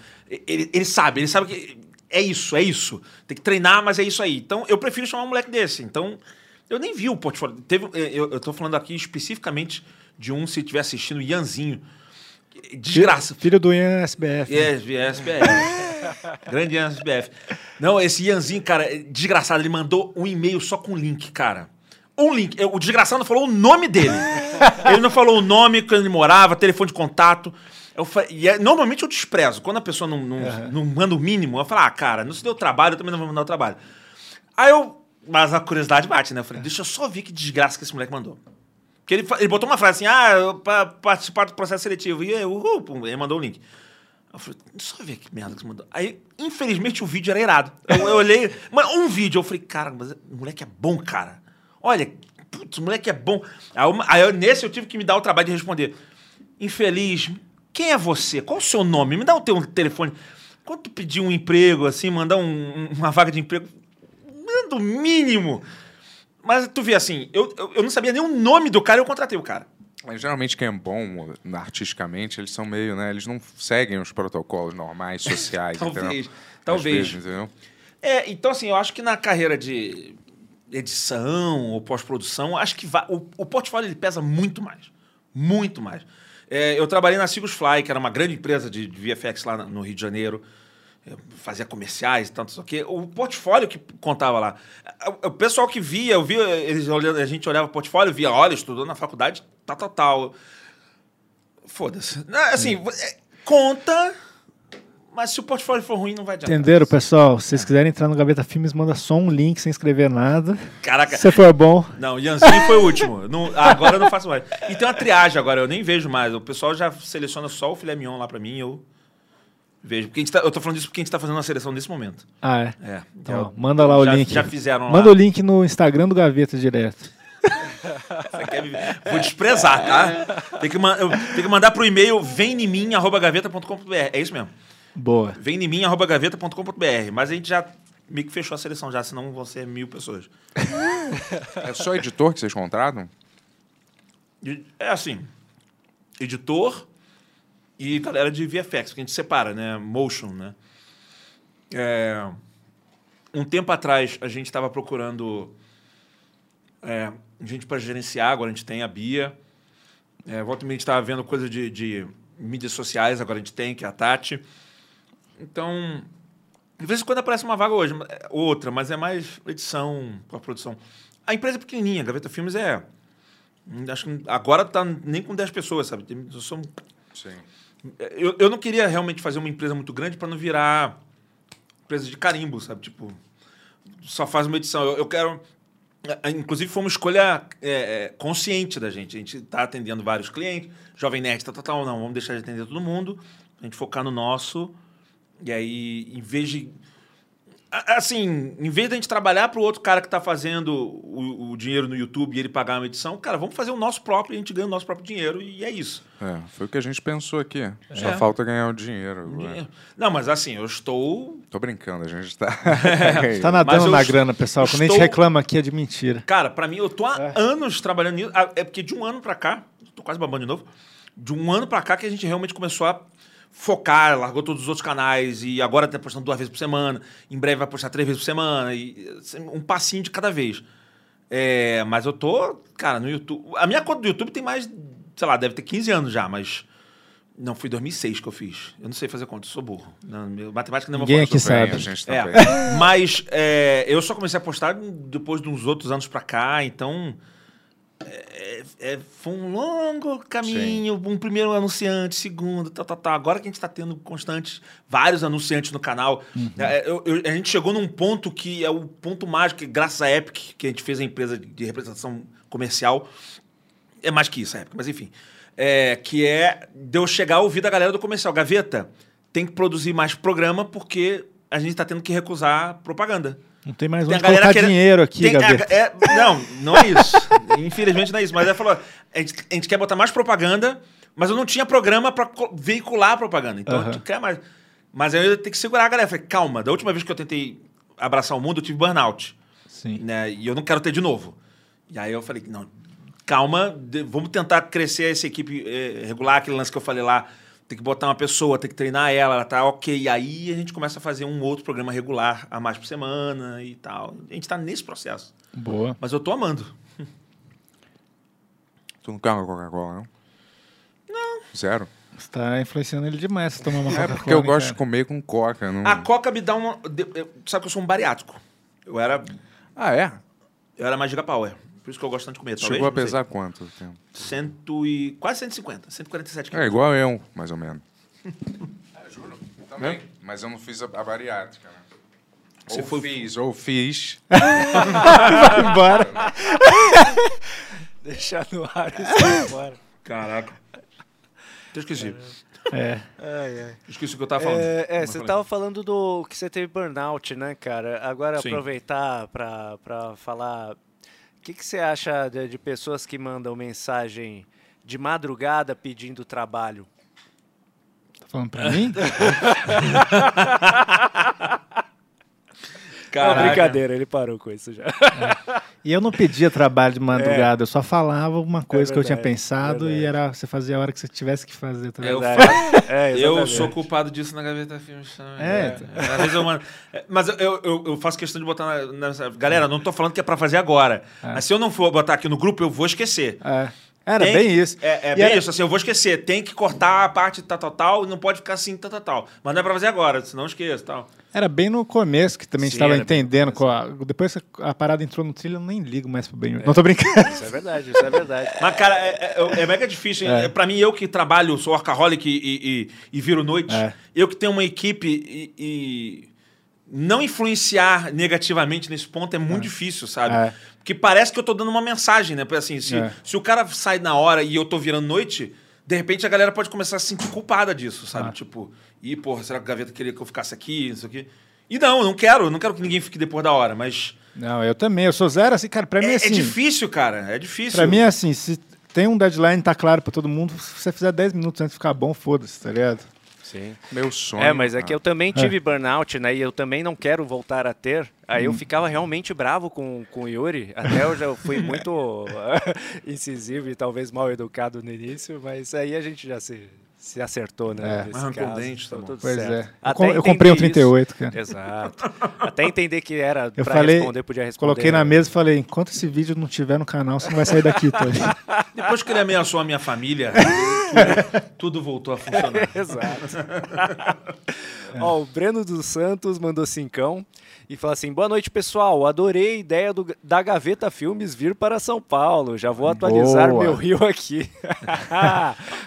Ele sabe que é isso. Tem que treinar, mas é isso aí. Então, eu prefiro chamar um moleque desse. Então, eu nem vi o portfólio. Eu tô falando aqui especificamente de um, se estiver assistindo, Ianzinho. Desgraça. Filho do Ian SBF. SBF. Grande Ian SBF. Não, esse Ianzinho, cara, desgraçado, ele mandou um e-mail só com link, cara. Um link. O desgraçado não falou o nome dele. Ele não falou o nome, quando ele morava, telefone de contato. Normalmente eu desprezo. Quando a pessoa não manda o mínimo, eu falo, cara, não se deu trabalho, eu também não vou mandar o trabalho. Mas a curiosidade bate, né? Eu falei, deixa eu só ver que desgraça que esse moleque mandou. Porque ele botou uma frase assim, pra participar do processo seletivo. E aí, ele mandou o link. Eu falei, deixa eu só ver que merda que você mandou. Aí, infelizmente, o vídeo era irado. Eu olhei, mas um vídeo. Eu falei, cara, mas o moleque é bom, cara. Olha, putz, o moleque é bom. Aí, nesse eu tive que me dar o trabalho de responder. Infeliz, quem é você? Qual o seu nome? Me dá o teu telefone. Quando tu pedir um emprego, assim, mandar uma vaga de emprego... do mínimo. Mas tu vê assim, eu não sabia nem o nome do cara, eu contratei o cara. Mas geralmente quem é bom artisticamente, eles são meio, né? Eles não seguem os protocolos normais, sociais. Talvez. Vezes, entendeu? Então assim, eu acho que na carreira de edição ou pós-produção, acho que o portfólio ele pesa muito mais. Muito mais. Eu trabalhei na Sigus Fly, que era uma grande empresa de VFX lá no Rio de Janeiro. Eu fazia comerciais e tanto, só que o portfólio que contava lá. O pessoal que via, a gente olhava o portfólio, via, olha, estudou na faculdade, tal. Foda-se. Assim, conta, mas se o portfólio for ruim, não vai adiantar. Entenderam, pessoal? Se vocês quiserem entrar no Gaveta Filmes, manda só um link sem escrever nada. Caraca. Se for bom. Não, o Ianzinho foi o último. Não, agora eu não faço mais. E tem uma triagem agora, eu nem vejo mais. O pessoal já seleciona só o filé mignon lá pra mim, eu... Vejo, porque eu tô falando disso porque a gente tá fazendo uma seleção nesse momento. Ah, é? Então, manda lá o link. Já fizeram lá. Manda o link no Instagram do Gaveta direto. Vou desprezar, tá? Tem que mandar pro e-mail vemnemim@gaveta.com.br. É isso mesmo. Boa. vemnemim@gaveta.com.br. Mas a gente já meio que fechou a seleção já, senão vão ser 1000 pessoas. É só editor que vocês contratam? É assim, editor e galera de VFX, que a gente separa, né? Motion, né? Um tempo atrás, a gente estava procurando gente para gerenciar, agora a gente tem a Bia. Volta e meia a gente estava vendo coisa de mídias sociais, agora a gente tem, que é a Tati. Então, de vez em quando aparece uma vaga hoje, outra, mas é mais edição, pós-produção. A empresa é pequenininha, Gaveta Filmes é... Acho que agora tá nem com 10 pessoas, sabe? Eu sou... Sim. Eu não queria realmente fazer uma empresa muito grande para não virar... empresa de carimbo, sabe? Tipo, só faz uma edição. Eu quero... Inclusive, foi uma escolha consciente da gente. A gente está atendendo vários clientes. Jovem Nerd, tal. Não, vamos deixar de atender todo mundo. A gente focar no nosso. E aí, em vez de... Assim, em vez de a gente trabalhar para o outro cara que está fazendo o dinheiro no YouTube e ele pagar uma edição, cara, vamos fazer o nosso próprio e a gente ganha o nosso próprio dinheiro. E é isso. Foi o que a gente pensou aqui. Só falta ganhar o dinheiro agora. Não, mas assim, eu estou... Tô brincando, a gente está... Está nadando na grana, pessoal. Quando a gente reclama aqui é de mentira. Cara, para mim, eu tô há anos trabalhando nisso. É porque de um ano para cá... Tô quase babando de novo. De um ano para cá que a gente realmente começou a... focar, largou todos os outros canais e agora está postando 2 vezes por semana, em breve vai postar 3 vezes por semana, e um passinho de cada vez. Mas eu tô, cara, no YouTube... A minha conta do YouTube tem mais, sei lá, deve ter 15 anos já, mas... Não, foi em 2006 que eu fiz. Eu não sei fazer conta, eu sou burro. Não, matemática não é uma coisa. Ninguém aqui sabe. A gente tá mas eu só comecei a postar depois de uns outros anos pra cá, então... foi um longo caminho, um primeiro anunciante, segundo, tá. Agora que a gente está tendo constantes, vários anunciantes no canal, a gente chegou num ponto que é o ponto mágico, graças à Epic, que a gente fez a empresa de representação comercial, é mais que isso a Epic, mas enfim, que é de eu chegar a ouvir da galera do comercial. Gaveta, tem que produzir mais programa porque a gente está tendo que recusar propaganda. Não tem mais onde colocar dinheiro aqui, Gaveta. Não é isso. Infelizmente não é isso. Mas ela falou, a gente quer botar mais propaganda, mas eu não tinha programa para veicular a propaganda. Então, a gente quer mais. Mas aí eu tenho que segurar a galera. Eu falei, calma, da última vez que eu tentei abraçar o mundo, eu tive burnout. Sim. Né? E eu não quero ter de novo. E aí eu falei, não, calma, vamos tentar crescer essa equipe regular, aquele lance que eu falei lá. Tem que botar uma pessoa, tem que treinar ela tá ok. E aí a gente começa a fazer um outro programa regular a mais por semana e tal. A gente tá nesse processo. Boa. Mas eu tô amando. Tu não carga Coca-Cola, não? Não. Zero? Você tá influenciando ele demais se tomar uma Coca-Cola. É porque eu gosto de comer com Coca. Não... A Coca me dá uma... Sabe que eu sou um bariátrico. Eu era... Ah, é? Eu era mais giga-power. Por isso que eu gosto tanto de comer. Chegou talvez, a pesar quanto tempo? Quase 150, 147 quilos. É igual eu, mais ou menos. Juro, também. Mas eu não fiz a bariátrica, né? Ou fiz. Vai embora. Deixar no ar e vai embora. Caraca. Eu esqueci. Esqueci o que eu tava falando. Você tava falando do que você teve burnout, né, cara? Agora aproveitar pra falar... O que você acha de pessoas que mandam mensagem de madrugada pedindo trabalho? Tá falando pra mim? Caraca. Não, brincadeira, ele parou com isso já. E eu não pedia trabalho de madrugada, eu só falava uma coisa que eu tinha pensado e era você fazia a hora que você tivesse que fazer. Eu sou culpado disso na Gaveta Filmes. Às vezes eu mando... Mas eu faço questão de botar na... Galera, não tô falando que é pra fazer agora. Mas se eu não for botar aqui no grupo, eu vou esquecer. Era bem isso. Isso, assim, eu vou esquecer. Tem que cortar a parte tal, não pode ficar assim, tal. Mas não é pra fazer agora, senão eu esqueço, tal. Era bem no começo que também a gente estava entendendo. Depois que a parada entrou no trilho, eu nem ligo mais pro bem. Não tô brincando. Isso é verdade. Mas, cara, é mega difícil. Pra mim, eu que trabalho, sou workaholic e viro noite, eu que tenho uma equipe e não influenciar negativamente nesse ponto é muito difícil, sabe? Porque parece que eu tô dando uma mensagem, né? Assim, se o cara sai na hora e eu tô virando noite... De repente, a galera pode começar a se sentir culpada disso, sabe? Tipo, será que o Gaveta queria que eu ficasse aqui, isso aqui? E não quero que ninguém fique depois da hora, mas... Não, eu também. Eu sou zero assim, cara. Pra mim é assim. É difícil, cara. É difícil. Pra mim é assim. Se tem um deadline, tá claro pra todo mundo. Se você fizer 10 minutos antes de ficar bom, foda-se, tá ligado? Sim. Meu sonho. É, mas é que eu também tive burnout, né? E eu também não quero voltar a ter. Aí eu ficava realmente bravo com o Yuri. Até eu já fui muito incisivo e talvez mal educado no início, mas aí a gente já se acertou, né? É, arrancou o dente, tá bom. Pois é. Eu comprei um 38, cara. Exato. Até entender que era eu pra falei, responder, podia responder. Coloquei na mesa e falei, enquanto esse vídeo não tiver no canal, você não vai sair daqui, Tony. Depois que ele ameaçou a minha família, tudo voltou a funcionar. Exato. Ó, o Breno dos Santos mandou 5 e falou assim, boa noite, pessoal. Adorei a ideia da Gaveta Filmes vir para São Paulo. Já vou atualizar meu Rio aqui.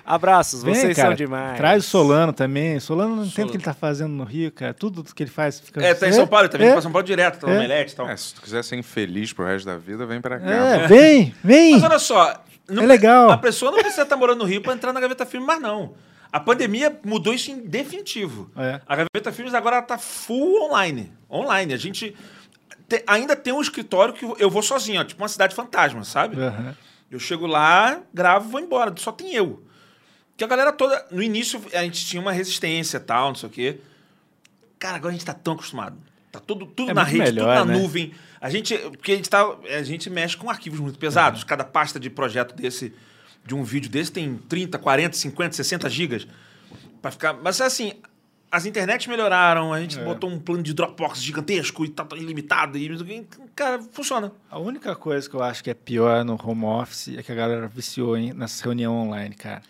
Abraços, bem, vocês cara, são demais. Traz o Solano também. Solano não entende o que ele tá fazendo no Rio, cara. Tudo que ele faz fica... É, tá em São Paulo, tá vindo pra São Paulo direto, tá no Omelete e tal. É, se tu quiser ser infeliz pro resto da vida, vem pra cá. É, vem, vem. Mas olha só. É legal. A pessoa não precisa estar morando no Rio para entrar na Gaveta Filmes, mas não. A pandemia mudou isso em definitivo. É. A Gaveta Filmes agora está full online. Online. A gente ainda tem um escritório que eu vou sozinho, ó, tipo uma cidade fantasma, sabe? Uhum. Eu chego lá, gravo e vou embora. Só tem eu. Porque a galera toda... No início, a gente tinha uma resistência e tal, não sei o quê. Cara, agora a gente está tão acostumado. Tá tudo na rede, melhor, tudo na nuvem. A gente... Porque a gente mexe com arquivos muito pesados. É. Cada pasta de projeto desse... De um vídeo desse tem 30, 40, 50, 60 gigas. Pra ficar... Mas assim, as internets melhoraram, a gente botou um plano de Dropbox gigantesco e tá ilimitado. E, cara, funciona. A única coisa que eu acho que é pior no home office é que a galera viciou nessa reunião online, cara.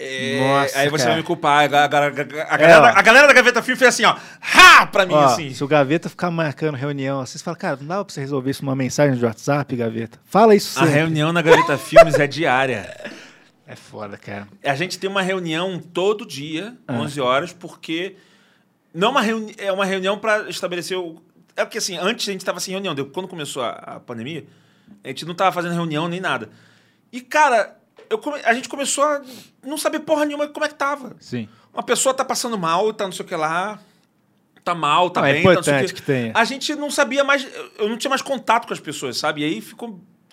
É, nossa, aí você cara. Vai me culpar. A galera da Gaveta Filmes fez assim, ó. Ha! Pra mim, ó, assim. Se o Gaveta ficar marcando reunião, vocês falam, cara, não dá pra você resolver isso numa mensagem de WhatsApp, Gaveta? Fala isso sempre. A reunião na Gaveta Filmes é diária. É foda, cara. A gente tem uma reunião todo dia, 11 horas, porque não é uma reunião pra estabelecer o... É porque, assim, antes a gente tava sem reunião. Quando começou a pandemia, a gente não tava fazendo reunião nem nada. E, cara... A gente começou a não saber porra nenhuma como é que tava. Sim. Uma pessoa tá passando mal, tá não sei o que lá, tá mal, tá bem, é importante tá não sei o que tenha. A gente não sabia mais, eu não tinha mais contato com as pessoas, sabe? E aí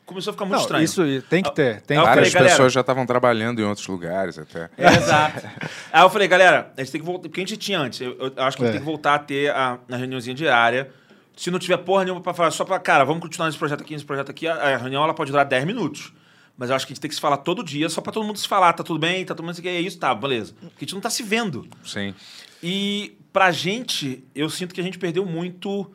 começou a ficar muito estranho. Isso tem que ter. Tem que várias ter. Pessoas galera, já estavam trabalhando em outros lugares até. É, exato. Aí eu falei, galera, a gente tem que voltar, porque a gente tinha antes, eu acho que a gente tem que voltar a ter a reuniãozinha diária. Se não tiver porra nenhuma pra falar, só pra, cara, vamos continuar nesse projeto aqui, a reunião ela pode durar 10 minutos. Mas eu acho que a gente tem que se falar todo dia, só para todo mundo se falar. Tá tudo bem? Tá todo mundo... É isso? Tá, beleza. Porque a gente não tá se vendo. Sim. E pra gente, eu sinto que a gente perdeu muito...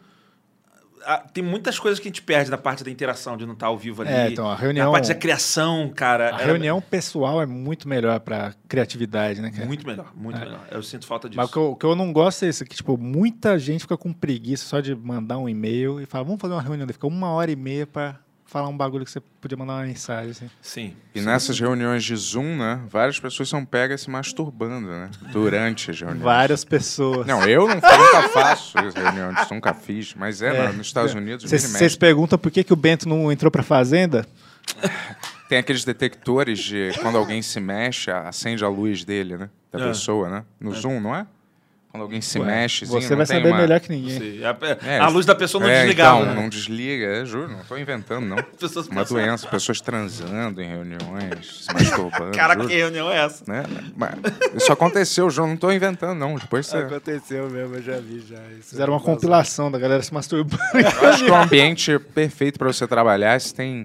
Tem muitas coisas que a gente perde na parte da interação, de não estar ao vivo ali. É, então, a reunião... Na parte da criação, cara... A reunião pessoal é muito melhor pra criatividade, né, cara? Muito melhor, muito melhor. Eu sinto falta disso. Mas o que eu não gosto é isso, que tipo, muita gente fica com preguiça só de mandar um e-mail e fala, vamos fazer uma reunião. Fica 1h30 pra... falar um bagulho que você podia mandar uma mensagem. Assim. Sim. E nessas reuniões de Zoom, né? Várias pessoas são pegas se masturbando, né? Durante as reuniões. Várias pessoas. Não, eu nunca faço reunião de Zoom, nunca fiz, mas nos Estados Unidos... Vocês perguntam por que o Bento não entrou pra Fazenda? Tem aqueles detectores de quando alguém se mexe, acende a luz dele, né? Da pessoa, né? No Zoom, não é? Quando alguém se mexe... Você não vai saber melhor que ninguém. A luz da pessoa não desligava. Então, né? Não desliga, juro. Não estou inventando, não. Uma doença, pessoas transando em reuniões, se masturbando. Cara, que reunião é essa? Né? Mas isso aconteceu, João. Não estou inventando, não. Depois você... Aconteceu mesmo, eu já vi. Fizeram uma compilação da galera se masturbando. Eu acho que é um ambiente perfeito para você trabalhar. Se tem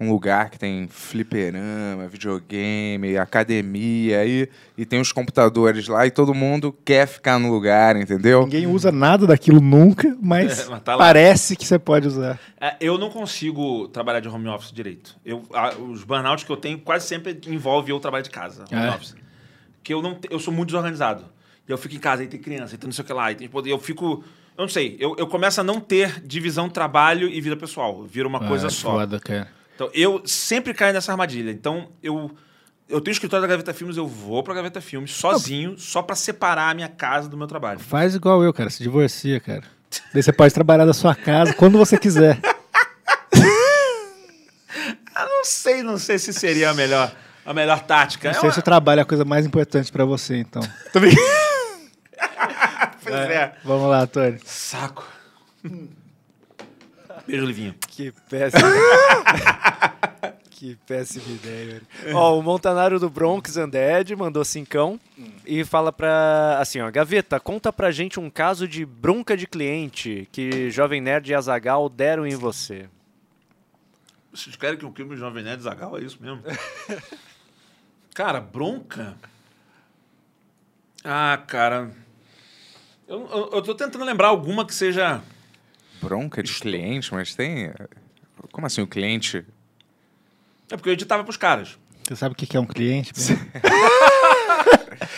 um lugar que tem fliperama, videogame, academia, e tem os computadores lá, e todo mundo quer ficar no lugar, entendeu? Ninguém usa nada daquilo nunca, mas tá parece que você pode usar. Eu não consigo trabalhar de home office direito. Os burnouts que eu tenho quase sempre envolve eu trabalho de casa, home office. Porque eu sou muito desorganizado. Eu fico em casa, aí tem criança, aí tem não sei o que lá, aí tem, eu fico... Eu não sei, eu começo a não ter divisão trabalho e vida pessoal. Vira uma coisa só. Foda, cara. Então, eu sempre caio nessa armadilha. Então, eu tenho o escritório da Gaveta Filmes, eu vou pra Gaveta Filmes sozinho, só pra separar a minha casa do meu trabalho. Faz igual eu, cara. Se divorcia, cara. Daí você pode trabalhar da sua casa quando você quiser. Eu não sei se seria a melhor tática. Não sei se o trabalho é a coisa mais importante pra você, então. Pois é. Vamos lá, Tony. Saco. Beijo, Livinho. Que péssimo. Que péssima ideia, velho. Ó, o Montanário do Bronx Undead mandou 5 e fala pra... Assim, ó. Gaveta, conta pra gente um caso de bronca de cliente que Jovem Nerd e Azaghal deram em você. Vocês querem que eu queime o Jovem Nerd e Azaghal? É isso mesmo? Cara, bronca? Ah, cara... Eu tô tentando lembrar alguma que seja... Bronca de cliente? Mas tem... Como assim o cliente... É porque eu editava pros caras. Você sabe o que é um cliente?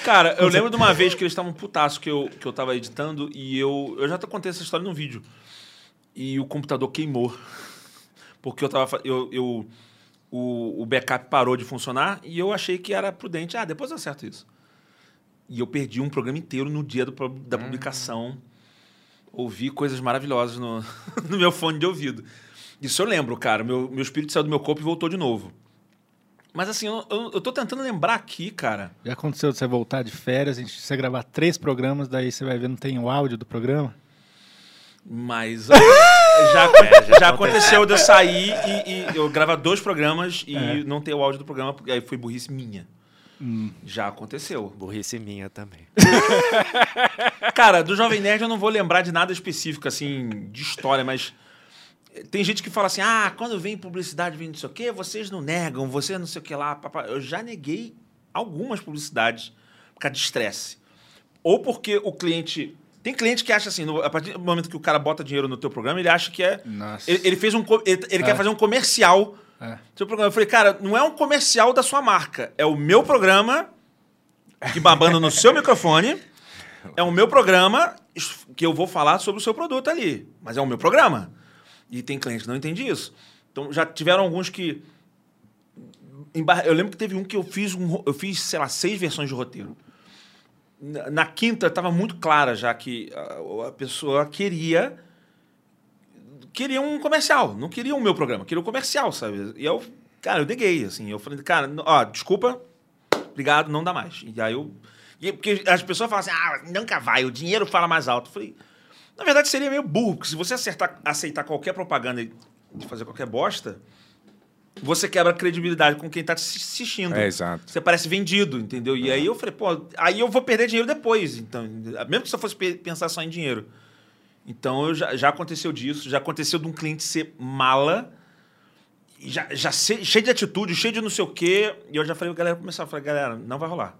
Cara, eu lembro de uma vez que eles estavam putaço que eu tava editando e eu já te contei essa história num vídeo. E o computador queimou. Porque eu tava... O backup parou de funcionar e eu achei que era prudente. Ah, depois eu acerto isso. E eu perdi um programa inteiro no dia da publicação. Ouvi coisas maravilhosas no meu fone de ouvido. Isso eu lembro, cara. Meu espírito saiu do meu corpo e voltou de novo. Mas assim, eu tô tentando lembrar aqui, cara. Já aconteceu de você voltar de férias, a gente, você gravar 3 programas, daí você vai ver, não tem o áudio do programa? Mas... já aconteceu de eu sair e eu gravar 2 programas e não ter o áudio do programa, porque aí foi burrice minha. Já aconteceu. Burrice minha também. Cara, do Jovem Nerd eu não vou lembrar de nada específico, assim, de história, mas... Tem gente que fala assim, ah, quando vem publicidade, vem não sei o quê, vocês não negam, vocês não sei o que lá. Papai. Eu já neguei algumas publicidades por causa de estresse. Ou porque o cliente... Tem cliente que acha assim, a partir do momento que o cara bota dinheiro no teu programa, ele acha que é... Nossa. Ele fez um... Ele quer fazer um comercial do seu programa. Eu falei, cara, não é um comercial da sua marca. É o meu programa, que babando no seu microfone, é o meu programa que eu vou falar sobre o seu produto ali. Mas é o meu programa. E tem cliente que não entende isso. Então, já tiveram alguns que... Eu lembro que teve um que eu fiz, sei lá, 6 versões de roteiro. Na quinta, estava muito clara já que a pessoa queria um comercial. Não queria o meu programa, queria um comercial, sabe? E eu, cara, eu neguei, assim. Eu falei, cara, ó, desculpa, obrigado, não dá mais. E aí eu... Porque as pessoas falam assim, ah, nunca vai, o dinheiro fala mais alto. Eu falei... Na verdade, seria meio burro, porque se você aceitar qualquer propaganda e fazer qualquer bosta, você quebra a credibilidade com quem está te assistindo. É, exato. Você parece vendido, entendeu? E aí eu falei, pô, aí eu vou perder dinheiro depois. Então, mesmo que só fosse pensar só em dinheiro. Então, já aconteceu disso, já aconteceu de um cliente ser mala, já cheio de atitude, cheio de não sei o quê. E eu já falei, galera, começar a falar, galera, não vai rolar.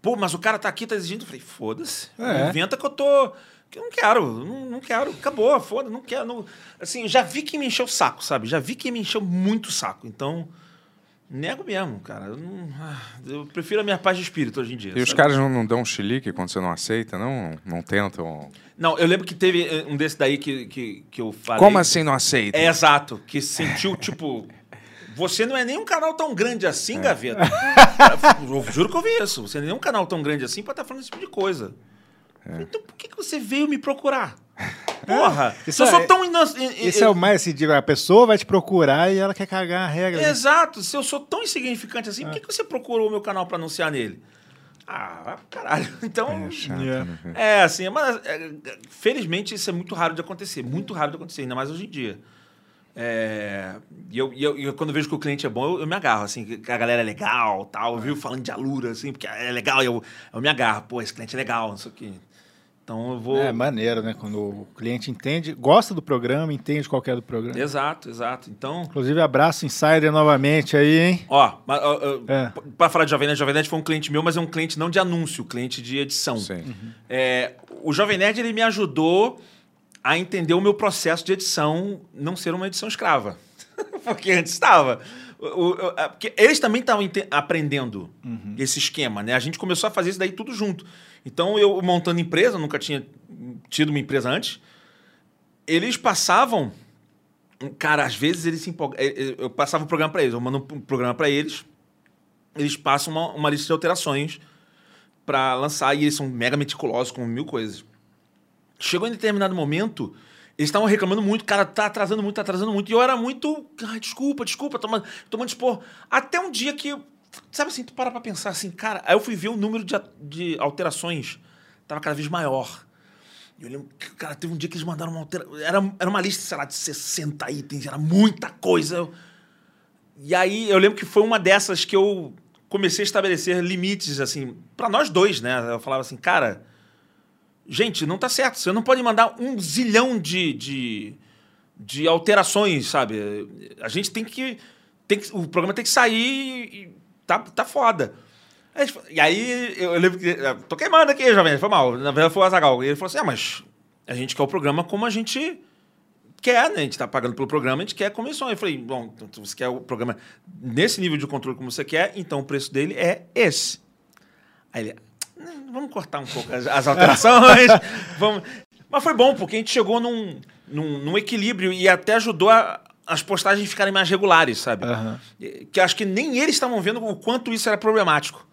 Pô, mas o cara tá aqui, tá exigindo. Eu falei, foda-se, inventa que eu tô... Eu não quero, não quero. Acabou, foda-se, não quero. Não... Assim, já vi que me encheu o saco, sabe? Já vi que me encheu muito o saco. Então, nego mesmo, cara. Eu prefiro a minha paz de espírito hoje em dia. E sabe? Os caras não dão um chilique quando você não aceita, não? Não tentam? Não, eu lembro que teve um desse daí que eu falei... Como assim não aceita? É, exato, que sentiu, tipo... Você não é nenhum canal tão grande assim, Gaveta. Eu juro que eu vi isso. Você não é nenhum canal tão grande assim pra estar falando esse tipo de coisa. Então, por que você veio me procurar? Porra! Isso eu sou tão insignificante. Isso é o mais assim, a pessoa vai te procurar e ela quer cagar a regra. Exato! Né? Se eu sou tão insignificante assim, por que você procurou o meu canal pra anunciar nele? Ah, caralho. Então. É, chato, né? Assim, mas felizmente isso é muito raro de acontecer. Muito raro de acontecer, ainda mais hoje em dia. E eu quando vejo que o cliente é bom, eu me agarro, assim, que a galera é legal, tal, viu? Falando de Alura, assim, porque é legal, eu me agarro, pô, esse cliente é legal, isso aqui. Então eu vou... É maneiro, né? Quando o cliente entende, gosta do programa, entende qual que é do programa. Exato, exato. Então... Inclusive, abraço Insider novamente aí, hein? Ó, pra falar de Jovem Nerd, Jovem Nerd foi um cliente meu, mas é um cliente não de anúncio, cliente de edição. Sim. Uhum. O Jovem Nerd, ele me ajudou a entender o meu processo de edição não ser uma edição escrava. Porque antes estava. Porque eles também estavam aprendendo esse esquema, né? A gente começou a fazer isso daí tudo junto. Então, eu montando empresa, nunca tinha tido uma empresa antes, eles passavam... Cara, às vezes eles se empolgavam... Eu passava o programa para eles, eu mando um programa para eles, eles passam uma lista de alterações para lançar, e eles são mega meticulosos com 1000 coisas. Chegou em determinado momento, eles estavam reclamando muito, cara, tá atrasando muito, e eu era muito, desculpa, tomando expor. Até um dia que, sabe assim, tu para pra pensar assim, cara, aí eu fui ver o número de alterações, tava cada vez maior. Eu lembro que, cara, teve um dia que eles mandaram uma alteração. Era uma lista, sei lá, de 60 itens, era muita coisa. E aí eu lembro que foi uma dessas que eu comecei a estabelecer limites, assim, para nós dois, né? Eu falava assim, cara, gente, não tá certo. Você não pode mandar um zilhão de alterações, sabe? A gente tem que... O programa tem que sair e tá foda. E aí, eu lembro que... Tô queimando aqui, jovem. Foi mal. Na verdade, foi o Azaghal. E ele falou assim, mas a gente quer o programa como a gente quer, né? A gente tá pagando pelo programa, a gente quer comissão. Eu falei, bom, então você quer o programa nesse nível de controle como você quer, então o preço dele é esse. Aí ele... Vamos cortar um pouco as alterações. Vamos... Mas foi bom, porque a gente chegou num equilíbrio e até ajudou as postagens ficarem mais regulares, sabe? Uhum. Que acho que nem eles estavam vendo o quanto isso era problemático.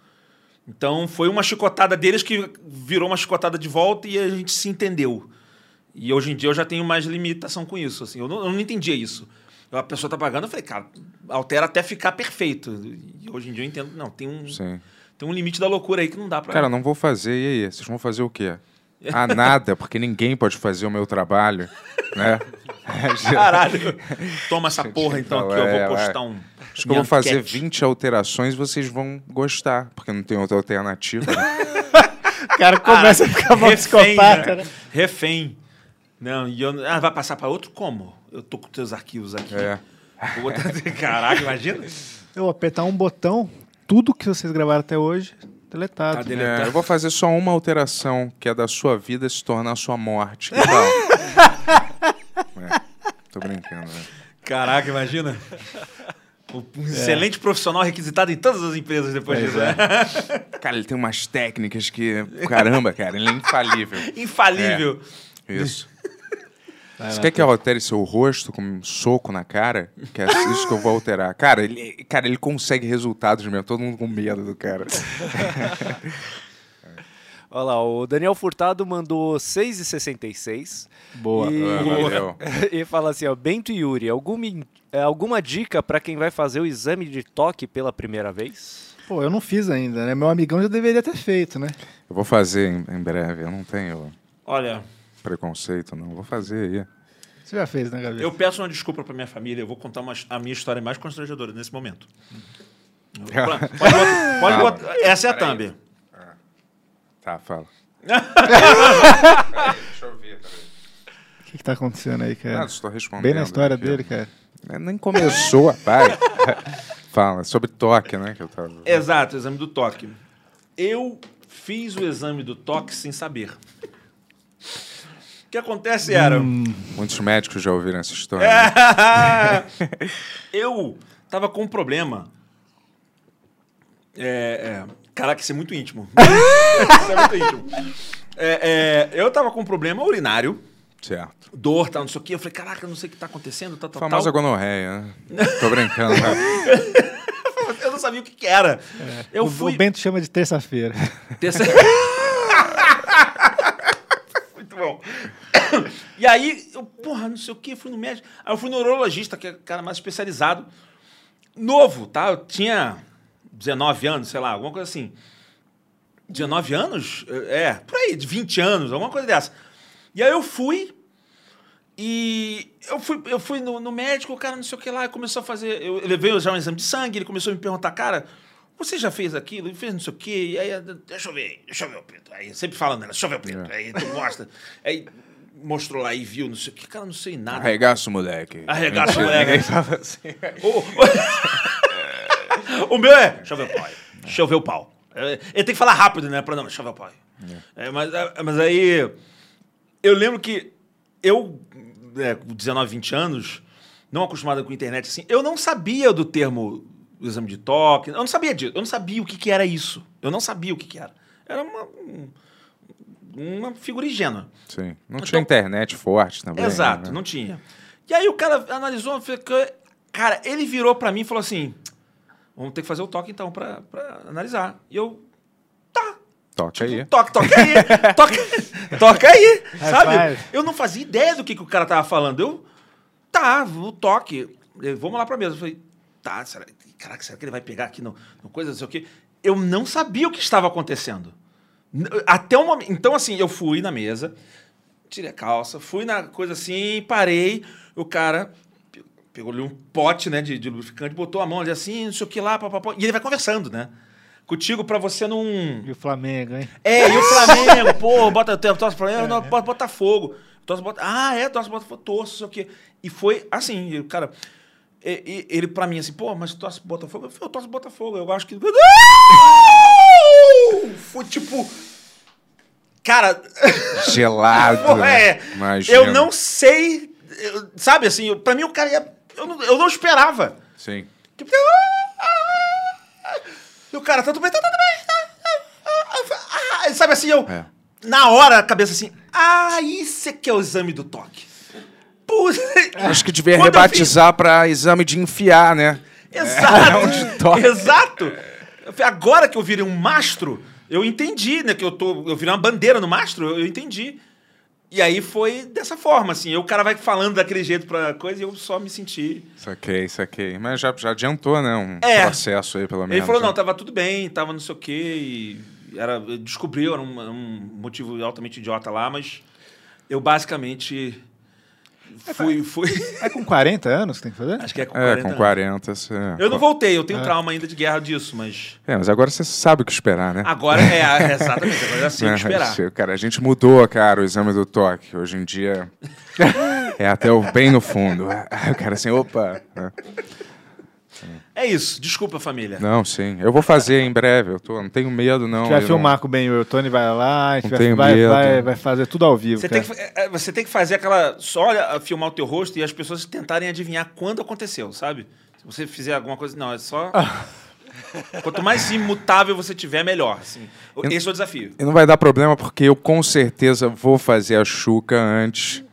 Então, foi uma chicotada deles que virou uma chicotada de volta e a gente se entendeu. E hoje em dia eu já tenho mais limitação com isso. Assim. Eu não entendia isso. A pessoa tá pagando, eu falei, cara, altera até ficar perfeito. E hoje em dia eu entendo, não, tem um... Sim. Tem um limite da loucura aí que não dá pra... Cara, não vou fazer, e aí? Vocês vão fazer o quê? Ah, nada, porque ninguém pode fazer o meu trabalho, né? Caralho! Toma essa porra, então, aqui, eu vou postar um... Acho que eu vou fazer 20 alterações e vocês vão gostar, porque não tem outra alternativa. O cara começa a ficar mal psicopata, né? Refém. Não, e eu... Ah, vai passar pra outro? Como? Eu tô com teus arquivos aqui. É. Vou botar... Caraca, imagina. Eu apertar um botão... Tudo que vocês gravaram até hoje, deletado. Tá deletado. É, eu vou fazer só uma alteração, que é da sua vida se tornar sua morte. Que tal? Tô brincando, velho. Caraca, imagina. Um excelente profissional requisitado em todas as empresas depois disso. É. Cara, ele tem umas técnicas que... Caramba, cara, ele é infalível. Infalível. É. Isso. Você quer que eu altere seu rosto com um soco na cara? Que é isso que eu vou alterar. Cara, ele consegue resultados mesmo. Todo mundo com medo do cara. Olha lá, o Daniel Furtado mandou 6,66. Boa. E fala assim, ó, Bento e Yuri, alguma dica para quem vai fazer o exame de toque pela primeira vez? Pô, eu não fiz ainda, né? Meu amigão já deveria ter feito, né? Eu vou fazer em breve, eu não tenho... Olha... preconceito, não. Vou fazer aí. Você já fez, né, Gabriel? Eu peço uma desculpa pra minha família, eu vou contar a minha história mais constrangedora nesse momento. Pode botar. Essa é a thumb. Ah. Tá, fala. Peraí, deixa eu ver, peraí. O que tá acontecendo aí, cara? Nada, estou respondendo. Bem na história dele, cara. Nem começou, rapaz. Fala, sobre toque, né? Que eu tava... Exato, o exame do toque. Eu fiz o exame do toque sem saber. O que acontece era... Muitos médicos já ouviram essa história. Né? Eu tava com um problema. Caraca, isso é muito íntimo. Isso é muito íntimo. Eu tava com um problema urinário. Certo. Dor, tal, não sei o quê. Eu falei, caraca, não sei o que tá acontecendo, tal, famosa gonorreia, né? Tô brincando. Eu não sabia o que era. O Bento chama de terça-feira. Muito bom. E aí, eu, porra, não sei o que, fui no médico. Aí eu fui no neurologista, que é o cara mais especializado. Novo, tá? Eu tinha 19 anos, sei lá, alguma coisa assim. 19 anos? É, por aí, de 20 anos, alguma coisa dessa. E aí eu fui, eu fui no médico, o cara não sei o que lá, começou a fazer... Eu levei já um exame de sangue, ele começou a me perguntar, cara... Você já fez aquilo? Fez não sei o quê? E aí, deixa eu ver o pinto. Aí sempre falando nela, deixa eu ver o pinto. Aí tu mostra. Aí mostrou lá e viu, não sei o quê. Cara, não sei nada. Arregaça o moleque. Arregaça o moleque. Assim. O meu é, deixa eu ver o pau. Deixa eu ver o pau. Ele tem que falar rápido, né? Pra não, deixa eu ver o pau. É. Mas aí, eu lembro que eu, com 19, 20 anos, não acostumado com a internet, assim, eu não sabia do termo... o exame de toque, eu não sabia disso, eu não sabia o que era isso, eu não sabia o que era. Era uma figura ingênua. Sim, não tinha internet forte também. Exato, né? Não tinha. E aí o cara analisou, cara, ele virou pra mim e falou assim, vamos ter que fazer o toque então pra analisar. E eu, tá. Toca aí. Toca aí, sabe? Eu não fazia ideia do que o cara tava falando, eu, tá, o toque, vamos lá pra mesa. Eu falei, tá, caraca, será que ele vai pegar aqui no coisa, não sei o quê? Eu não sabia o que estava acontecendo. Até um momento... Então, assim, eu fui na mesa, tirei a calça, fui na coisa assim, parei, o cara pegou ali um pote, né, de lubrificante, botou a mão ali assim, não sei o que lá, papapá, e ele vai conversando, né? Contigo pra você não... E o Flamengo, hein? É, e o Flamengo, pô, bota torce pro Flamengo, não, bota Botafogo. Torce Botafogo, torce, não sei o quê. E foi assim, o cara... Ele pra mim assim, pô, mas torce Botafogo? Eu falei, eu torço Botafogo, eu acho que... Foi tipo... Cara... Gelado. Pô, é, imagina. Eu não sei... Eu, sabe, assim, pra mim o cara ia... Eu não esperava. Sim. Tipo... E o cara, tá tudo bem, tá tudo bem. Ah, sabe assim, eu... É. Na hora, a cabeça assim... Ah, isso é que é o exame do toque. Puxa. Acho que devia rebatizar pra exame de enfiar, né? Exato. Exato. Agora que eu virei um mastro, eu entendi, né? Que eu virei uma bandeira no mastro, eu entendi. E aí foi dessa forma, assim. O cara vai falando daquele jeito pra coisa e eu só me senti... Saquei. Mas já adiantou, né? Um processo aí, pelo menos. Ele falou, não, tava tudo bem, tava não sei o quê. E descobriu, era um motivo altamente idiota lá, mas eu basicamente fui... É com 40 anos que tem que fazer? Acho que é com 40 anos. É, com 40. Eu não voltei, eu tenho trauma ainda de guerra disso, mas... É, mas agora você sabe o que esperar, né? Agora, exatamente, agora já sei o que esperar. Cara, a gente mudou, cara, o exame do toque. Hoje em dia é até o bem no fundo. O cara assim, opa... É isso, desculpa, família. Não, sim, eu vou fazer em breve, não tenho medo, não. A gente vai filmar com o Ben e o Tony, vai lá, a gente vai fazer tudo ao vivo. Você tem que fazer aquela, só filmar o teu rosto e as pessoas tentarem adivinhar quando aconteceu, sabe? Se você fizer alguma coisa, não, é só... Quanto mais imutável você tiver, melhor. Assim. Esse é o desafio. E não vai dar problema, porque eu com certeza vou fazer a Xuca antes.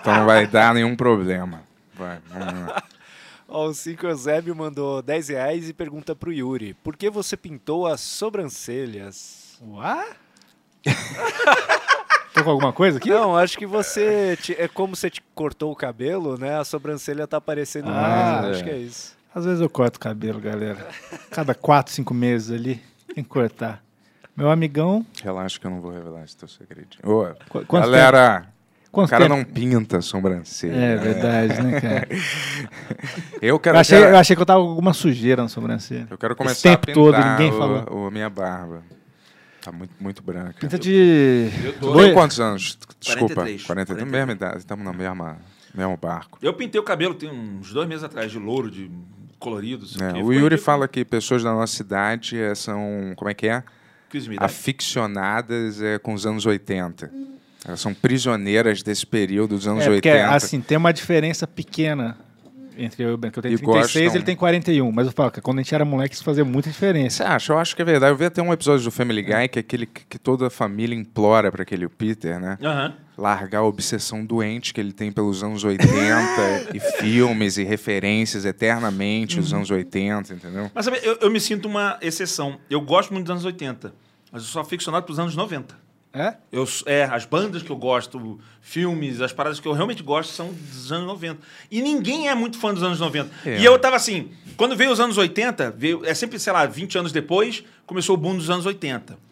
Então não vai dar nenhum problema. Vamos lá. Ó, o Cinco Eusébio mandou R$10 e pergunta pro Yuri: por que você pintou as sobrancelhas? Uá? Tô com alguma coisa aqui? Não, acho que você... É como você te cortou o cabelo, né? A sobrancelha tá aparecendo mais, acho que é isso. Às vezes eu corto o cabelo, galera. Cada 4, 5 meses ali, tem que cortar. Meu amigão... Relaxa que eu não vou revelar esse teu segredinho. Ô, galera... Tempo? O cara não pinta a sobrancelha. É verdade, né, cara? Eu achei que eu tava com alguma sujeira na sobrancelha. Eu quero começar a pintar todo, ninguém falou. Minha barba. Tá muito branca. Pinta de... Eu quantos anos? Desculpa. 43. Mesma idade, estamos no mesmo barco. Eu pintei o cabelo tem uns 2 meses atrás, de louro, de colorido. O Yuri fala que pessoas da nossa idade são... Como é que é? Aficionadas com os anos 80. Elas são prisioneiras desse período dos anos 80. Porque, assim, tem uma diferença pequena entre eu e o Ben, que eu tenho 36 e ele tem 41. Mas eu falo que quando a gente era moleque, isso fazia muita diferença. Você acha? Eu acho que é verdade. Eu vi até um episódio do Family Guy, que é aquele que toda a família implora para aquele Peter, né? Largar a obsessão doente que ele tem pelos anos 80 e filmes e referências eternamente os anos 80, entendeu? Mas sabe, eu me sinto uma exceção. Eu gosto muito dos anos 80, mas eu sou aficionado pelos anos 90. É? As bandas que eu gosto, filmes, as paradas que eu realmente gosto são dos anos 90. E ninguém é muito fã dos anos 90. É. E eu tava assim, quando veio os anos 80, é sempre, sei lá, 20 anos depois, começou o boom dos anos 80.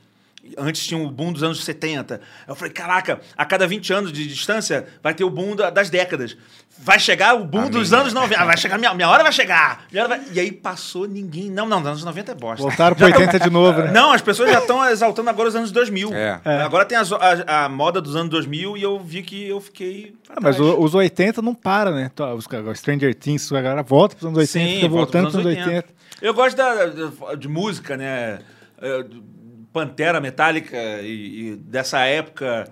Antes tinha o boom dos anos 70. Eu falei, caraca, a cada 20 anos de distância vai ter o boom das décadas. Vai chegar o boom dos anos 90. Vai chegar, minha hora vai chegar. E aí passou ninguém. Não, os anos 90 é bosta. Voltaram pro 80 de novo, né? Não, as pessoas já estão exaltando agora os anos 2000. Agora tem a moda dos anos 2000 e eu vi que eu fiquei... Mas os 80 não para, né? Os Stranger Things, a galera volta pros anos 80, fica voltando pros anos 80. Eu gosto de música, né? Pantera, Metallica e dessa época,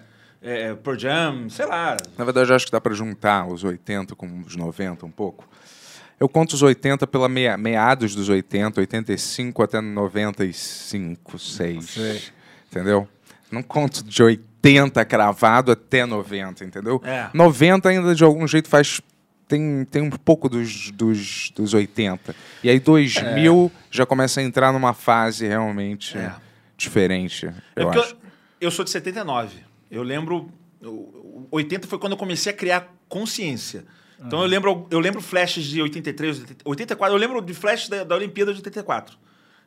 Pearl Jam, sei lá. Na verdade, eu acho que dá para juntar os 80 com os 90 um pouco. Eu conto os 80 pela meados dos 80, 85 até 95, 6. Entendeu? Não conto de 80 cravado até 90, entendeu? 90 ainda de algum jeito faz... Tem um pouco dos 80. E aí 2000 já começa a entrar numa fase realmente... diferente, eu acho. Eu sou de 79. Eu lembro... 80 foi quando eu comecei a criar consciência. Então eu lembro flashes de 83, 84. Eu lembro de flashes da Olimpíada de 84.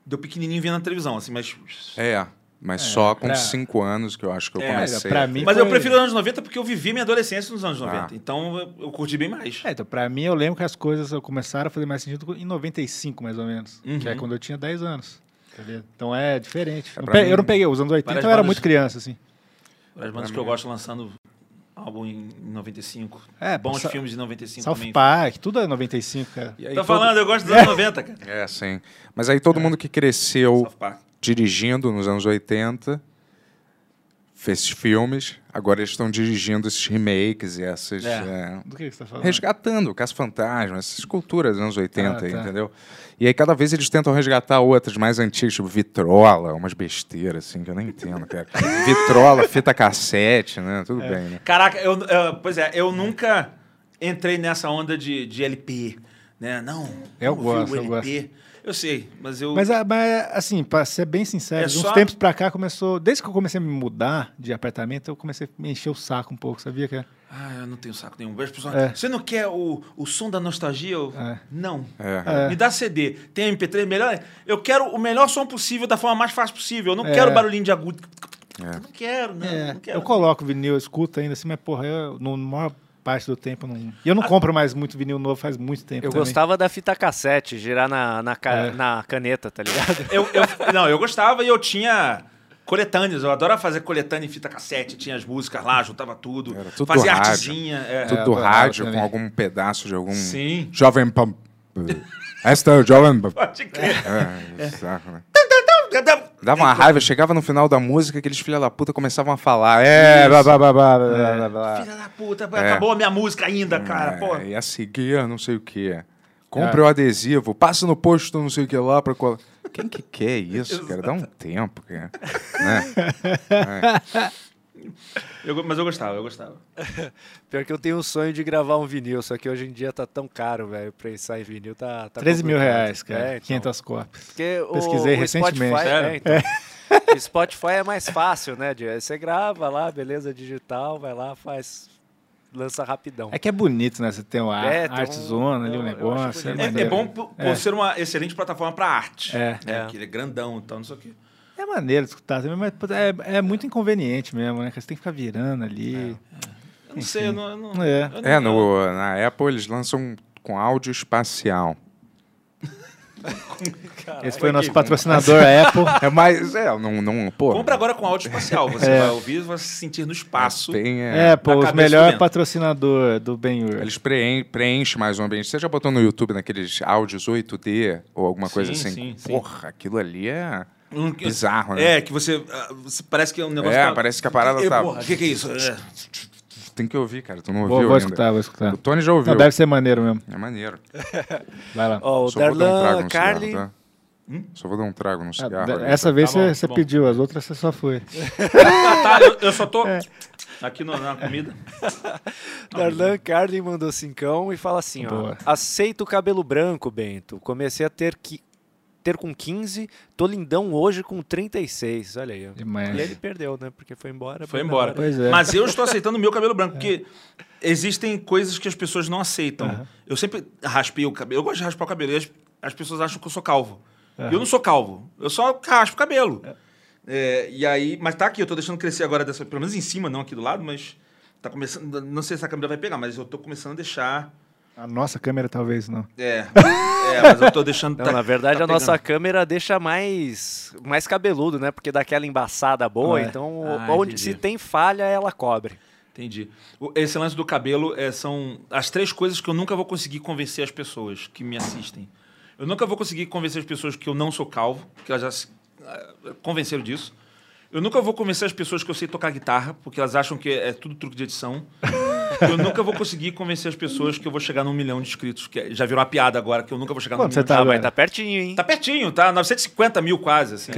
Deu pequenininho vendo na televisão, assim, mas... Mas só com 5 anos que eu acho que eu comecei. Pra mim mas eu prefiro os anos 90 porque eu vivi minha adolescência nos anos 90. Então eu curti bem mais. Então pra mim eu lembro que as coisas começaram a fazer mais sentido em 95, mais ou menos. Uhum. Que é quando eu tinha 10 anos. Então é diferente. Eu não peguei os anos 80, então eu era muito criança, assim. As bandas que eu gosto lançando álbum em 95. Bons filmes de 95 South também. South Park, tudo é 95, cara. Tô falando, eu gosto dos anos 90, cara. Sim. Mas aí todo mundo que cresceu dirigindo nos anos 80, fez filmes, agora eles estão dirigindo esses remakes e essas... Do que você tá falando? Resgatando, Caça-Fantasma, essas culturas dos anos 80, aí, entendeu? E aí cada vez eles tentam resgatar outras mais antigas, tipo Vitrola, umas besteiras, assim, que eu nem entendo, cara. Vitrola, fita cassete, né? Tudo bem, né? Caraca, eu nunca entrei nessa onda de LP, né? Não, eu gosto, o LP. Eu sei, mas eu... Mas assim, pra ser bem sincero, de uns tempos pra cá começou... Desde que eu comecei a me mudar de apartamento, eu comecei a me encher o saco um pouco, sabia, cara? Eu não tenho saco nenhum. Você não quer o som da nostalgia? Não. Me dá CD. Tem MP3 melhor? Eu quero o melhor som possível, da forma mais fácil possível. Eu não quero barulhinho de agudo. Não quero, não. Não quero. Eu coloco vinil, eu escuto ainda assim, mas, porra, eu no maior... parte do tempo não... E eu não compro mais muito vinil novo faz muito tempo. Eu gostava da fita cassete, girar na caneta, tá ligado? Eu gostava e eu tinha coletâneas. Eu adorava fazer coletânea em fita cassete. Tinha as músicas lá, juntava tudo. Tudo fazia rádio, artezinha. Tudo rádio também. Com algum pedaço de algum... Sim. Jovem Pan... Esta é o Jovem Pan... Pode crer. Saco, né? Dava uma raiva, chegava no final da música, aqueles filha da puta começavam a falar. Blá, blá, blá, blá, blá, blá. Filha da puta, acabou a minha música ainda, cara. Pô. E a seguir, não sei o que. Compre o adesivo, passa no posto, não sei o que lá. Pra... Quem que quer isso, cara? Dá um tempo, cara. Mas eu gostava. Pior que eu tenho um sonho de gravar um vinil, só que hoje em dia tá tão caro, velho, pra ensaiar vinil, tá 13 mil reais, cara, 500 cópias. Pesquisei recentemente. Spotify, então, o Spotify é mais fácil, né, você grava lá, beleza, digital, vai lá, faz... lança rapidão. É que é bonito, né? Você tem uma arte zona ali, um negócio. É bom por ser uma excelente plataforma pra arte. Ele é grandão, então, não sei o quê. É maneiro de escutar também, mas é muito inconveniente mesmo, né? Porque você tem que ficar virando ali. Eu não sei, eu não... Na Apple eles lançam com áudio espacial. Caraca, esse foi o nosso patrocinador, a Apple. Compra agora com áudio espacial. Você vai ouvir, vai se sentir no espaço. Os melhores patrocinadores do Ben-Hur. Eles preenchem mais o ambiente. Você já botou no YouTube naqueles áudios 8D ou alguma coisa assim? Sim. Porra, aquilo ali é... bizarro, né? Que você... parece que é um negócio... parece que a parada tá... Porra, o que é isso? Tem que ouvir, cara. Tu não ouviu ainda? Vou escutar. O Tony já ouviu. Não, deve ser maneiro mesmo. É maneiro. Vai lá. O Darlan Carly... Cigarro, tá? Só vou dar um trago no cigarro. Essa vez você pediu, as outras você só foi. Eu só tô... Aqui na comida. Darlan Carly mandou 5 e fala assim, ó... Aceita o cabelo branco, Bento. Comecei a ter com 15, tô lindão hoje com 36, olha aí. E ele perdeu, né? Porque foi embora. Pois é. Mas eu estou aceitando o meu cabelo branco, porque existem coisas que as pessoas não aceitam. Uhum. Eu sempre raspei o cabelo, eu gosto de raspar o cabelo, e as pessoas acham que eu sou calvo. Uhum. Eu não sou calvo, eu só raspo o cabelo. Uhum. E aí, mas tá aqui, eu tô deixando crescer agora, pelo menos em cima, não aqui do lado, mas tá começando, não sei se a câmera vai pegar, mas eu tô começando a deixar... A nossa câmera talvez não. Mas eu tô deixando... Não, na verdade, a nossa câmera deixa mais cabeludo, né? Porque dá aquela embaçada boa, então onde se tem falha, ela cobre. Entendi. Esse lance do cabelo são as 3 coisas que eu nunca vou conseguir convencer as pessoas que me assistem. Eu nunca vou conseguir convencer as pessoas que eu não sou calvo, que elas já se convenceram disso. Eu nunca vou convencer as pessoas que eu sei tocar guitarra, porque elas acham que é tudo truque de edição. Eu nunca vou conseguir convencer as pessoas que eu vou chegar no 1 milhão de inscritos. Que já virou uma piada agora, que eu nunca vou chegar no 1 milhão. Mas tá pertinho, hein? Tá pertinho, tá? 950 mil quase, assim.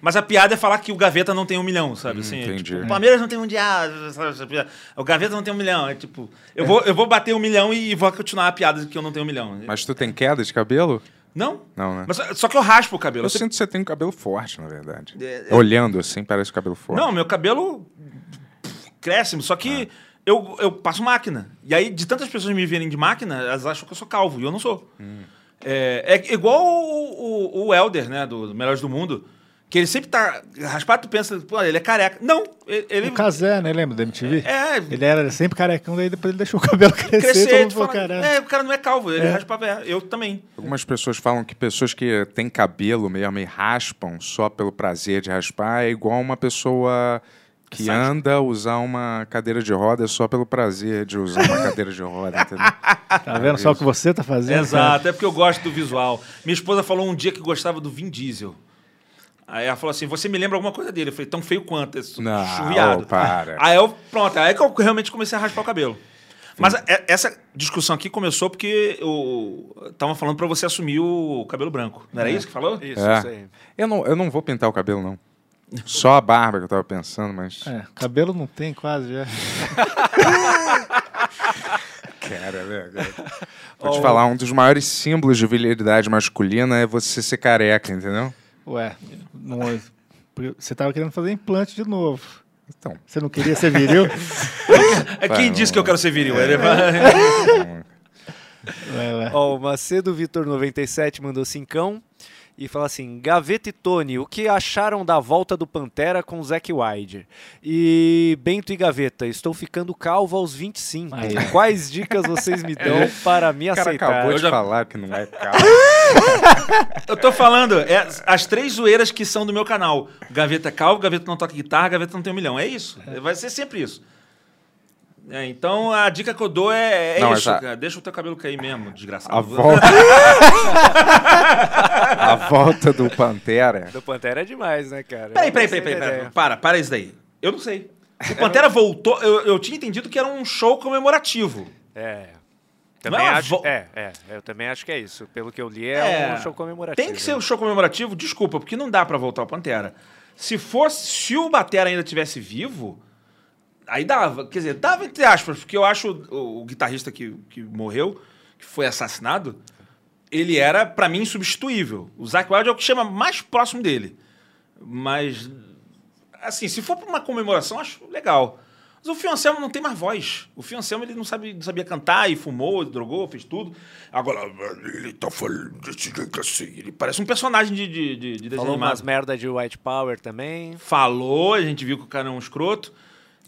Mas a piada é falar que o Gaveta não tem 1 milhão, sabe? Assim, entendi. O Palmeiras não tem 1 mundial, sabe? O Gaveta não tem 1 milhão. É tipo, eu vou bater 1 milhão e vou continuar a piada de que eu não tenho 1 milhão. Mas tu tem queda de cabelo? Não? Não, né? Mas só que eu raspo o cabelo. Eu sinto que você tem um cabelo forte, na verdade. Olhando assim, parece um cabelo forte. Não, meu cabelo cresce, só que... Eu passo máquina. E aí, de tantas pessoas me verem de máquina, elas acham que eu sou calvo. E eu não sou. É igual o Helder, né? Do Melhores do Mundo. Que ele sempre tá raspado, tu pensa, pô, ele é careca. Não, ele... O Cazé, né? Lembra da MTV? É. Ele era sempre carecão, daí depois ele deixou o cabelo crescer, falou, fala, é, o cara não é calvo, ele raspava, eu também. Algumas pessoas falam que pessoas que têm cabelo mesmo e raspam só pelo prazer de raspar é igual uma pessoa... que Sante. Anda usar uma cadeira de roda só pelo prazer de usar uma cadeira de roda, entendeu? Tá vendo só o que você tá fazendo? Exato, cara? É porque eu gosto do visual. Minha esposa falou um dia que gostava do Vin Diesel. Aí ela falou assim, você me lembra alguma coisa dele? Eu falei, tão feio quanto, é churriado. Para. Aí eu, pronto, aí que eu realmente comecei a raspar o cabelo. Mas essa discussão aqui começou porque eu tava falando para você assumir o cabelo branco. Não era isso que falou? Isso, isso aí. Eu não vou pintar o cabelo, não. Só a barba que eu tava pensando, mas... É, cabelo não tem quase, já. Cara, velho. Vou te falar, um dos maiores símbolos de virilidade masculina é você ser careca, entendeu? Ué, não, você tava querendo fazer implante de novo. Então. Você não queria ser viril? É quem disse que eu quero ser viril? Ele vai... Ó, o Macedo Vitor 97 mandou 5. E fala assim, Gaveta e Tony, o que acharam da volta do Pantera com o Zack Wilde? E Bento e Gaveta, estou ficando calvo aos 25. Aí. Quais dicas vocês me dão para me aceitar? O cara acabou de falar que não é calvo. Eu tô falando, as 3 zoeiras que são do meu canal. Gaveta é calvo, Gaveta não toca guitarra, Gaveta não tem 1 milhão. É isso, vai ser sempre isso. É, então a dica que eu dou não, isso, cara. Deixa o teu cabelo cair mesmo, desgraçado. A volta do Pantera. Do Pantera é demais, né, cara? Peraí. Para isso daí. Eu não sei. O Pantera voltou, eu tinha entendido que era um show comemorativo. É. Também acho, eu também acho que é isso. Pelo que eu li, é um show comemorativo. Tem que ser um show comemorativo, desculpa, porque não dá pra voltar o Pantera. Se o Batera ainda estivesse vivo... Aí dava, quer dizer, dava entre aspas, porque eu acho o guitarrista que morreu, que foi assassinado, ele era, pra mim, insubstituível. O Zack Wilde é o que chama mais próximo dele. Mas, assim, se for pra uma comemoração, acho legal. Mas o Phil Anselmo não tem mais voz. O Phil Anselmo, ele não sabia cantar, e fumou, drogou, fez tudo. Agora, ele tá falando desse jeito assim. Ele parece um personagem de desenho animado. Falou umas merda de White Power também. Falou, a gente viu que o cara é um escroto.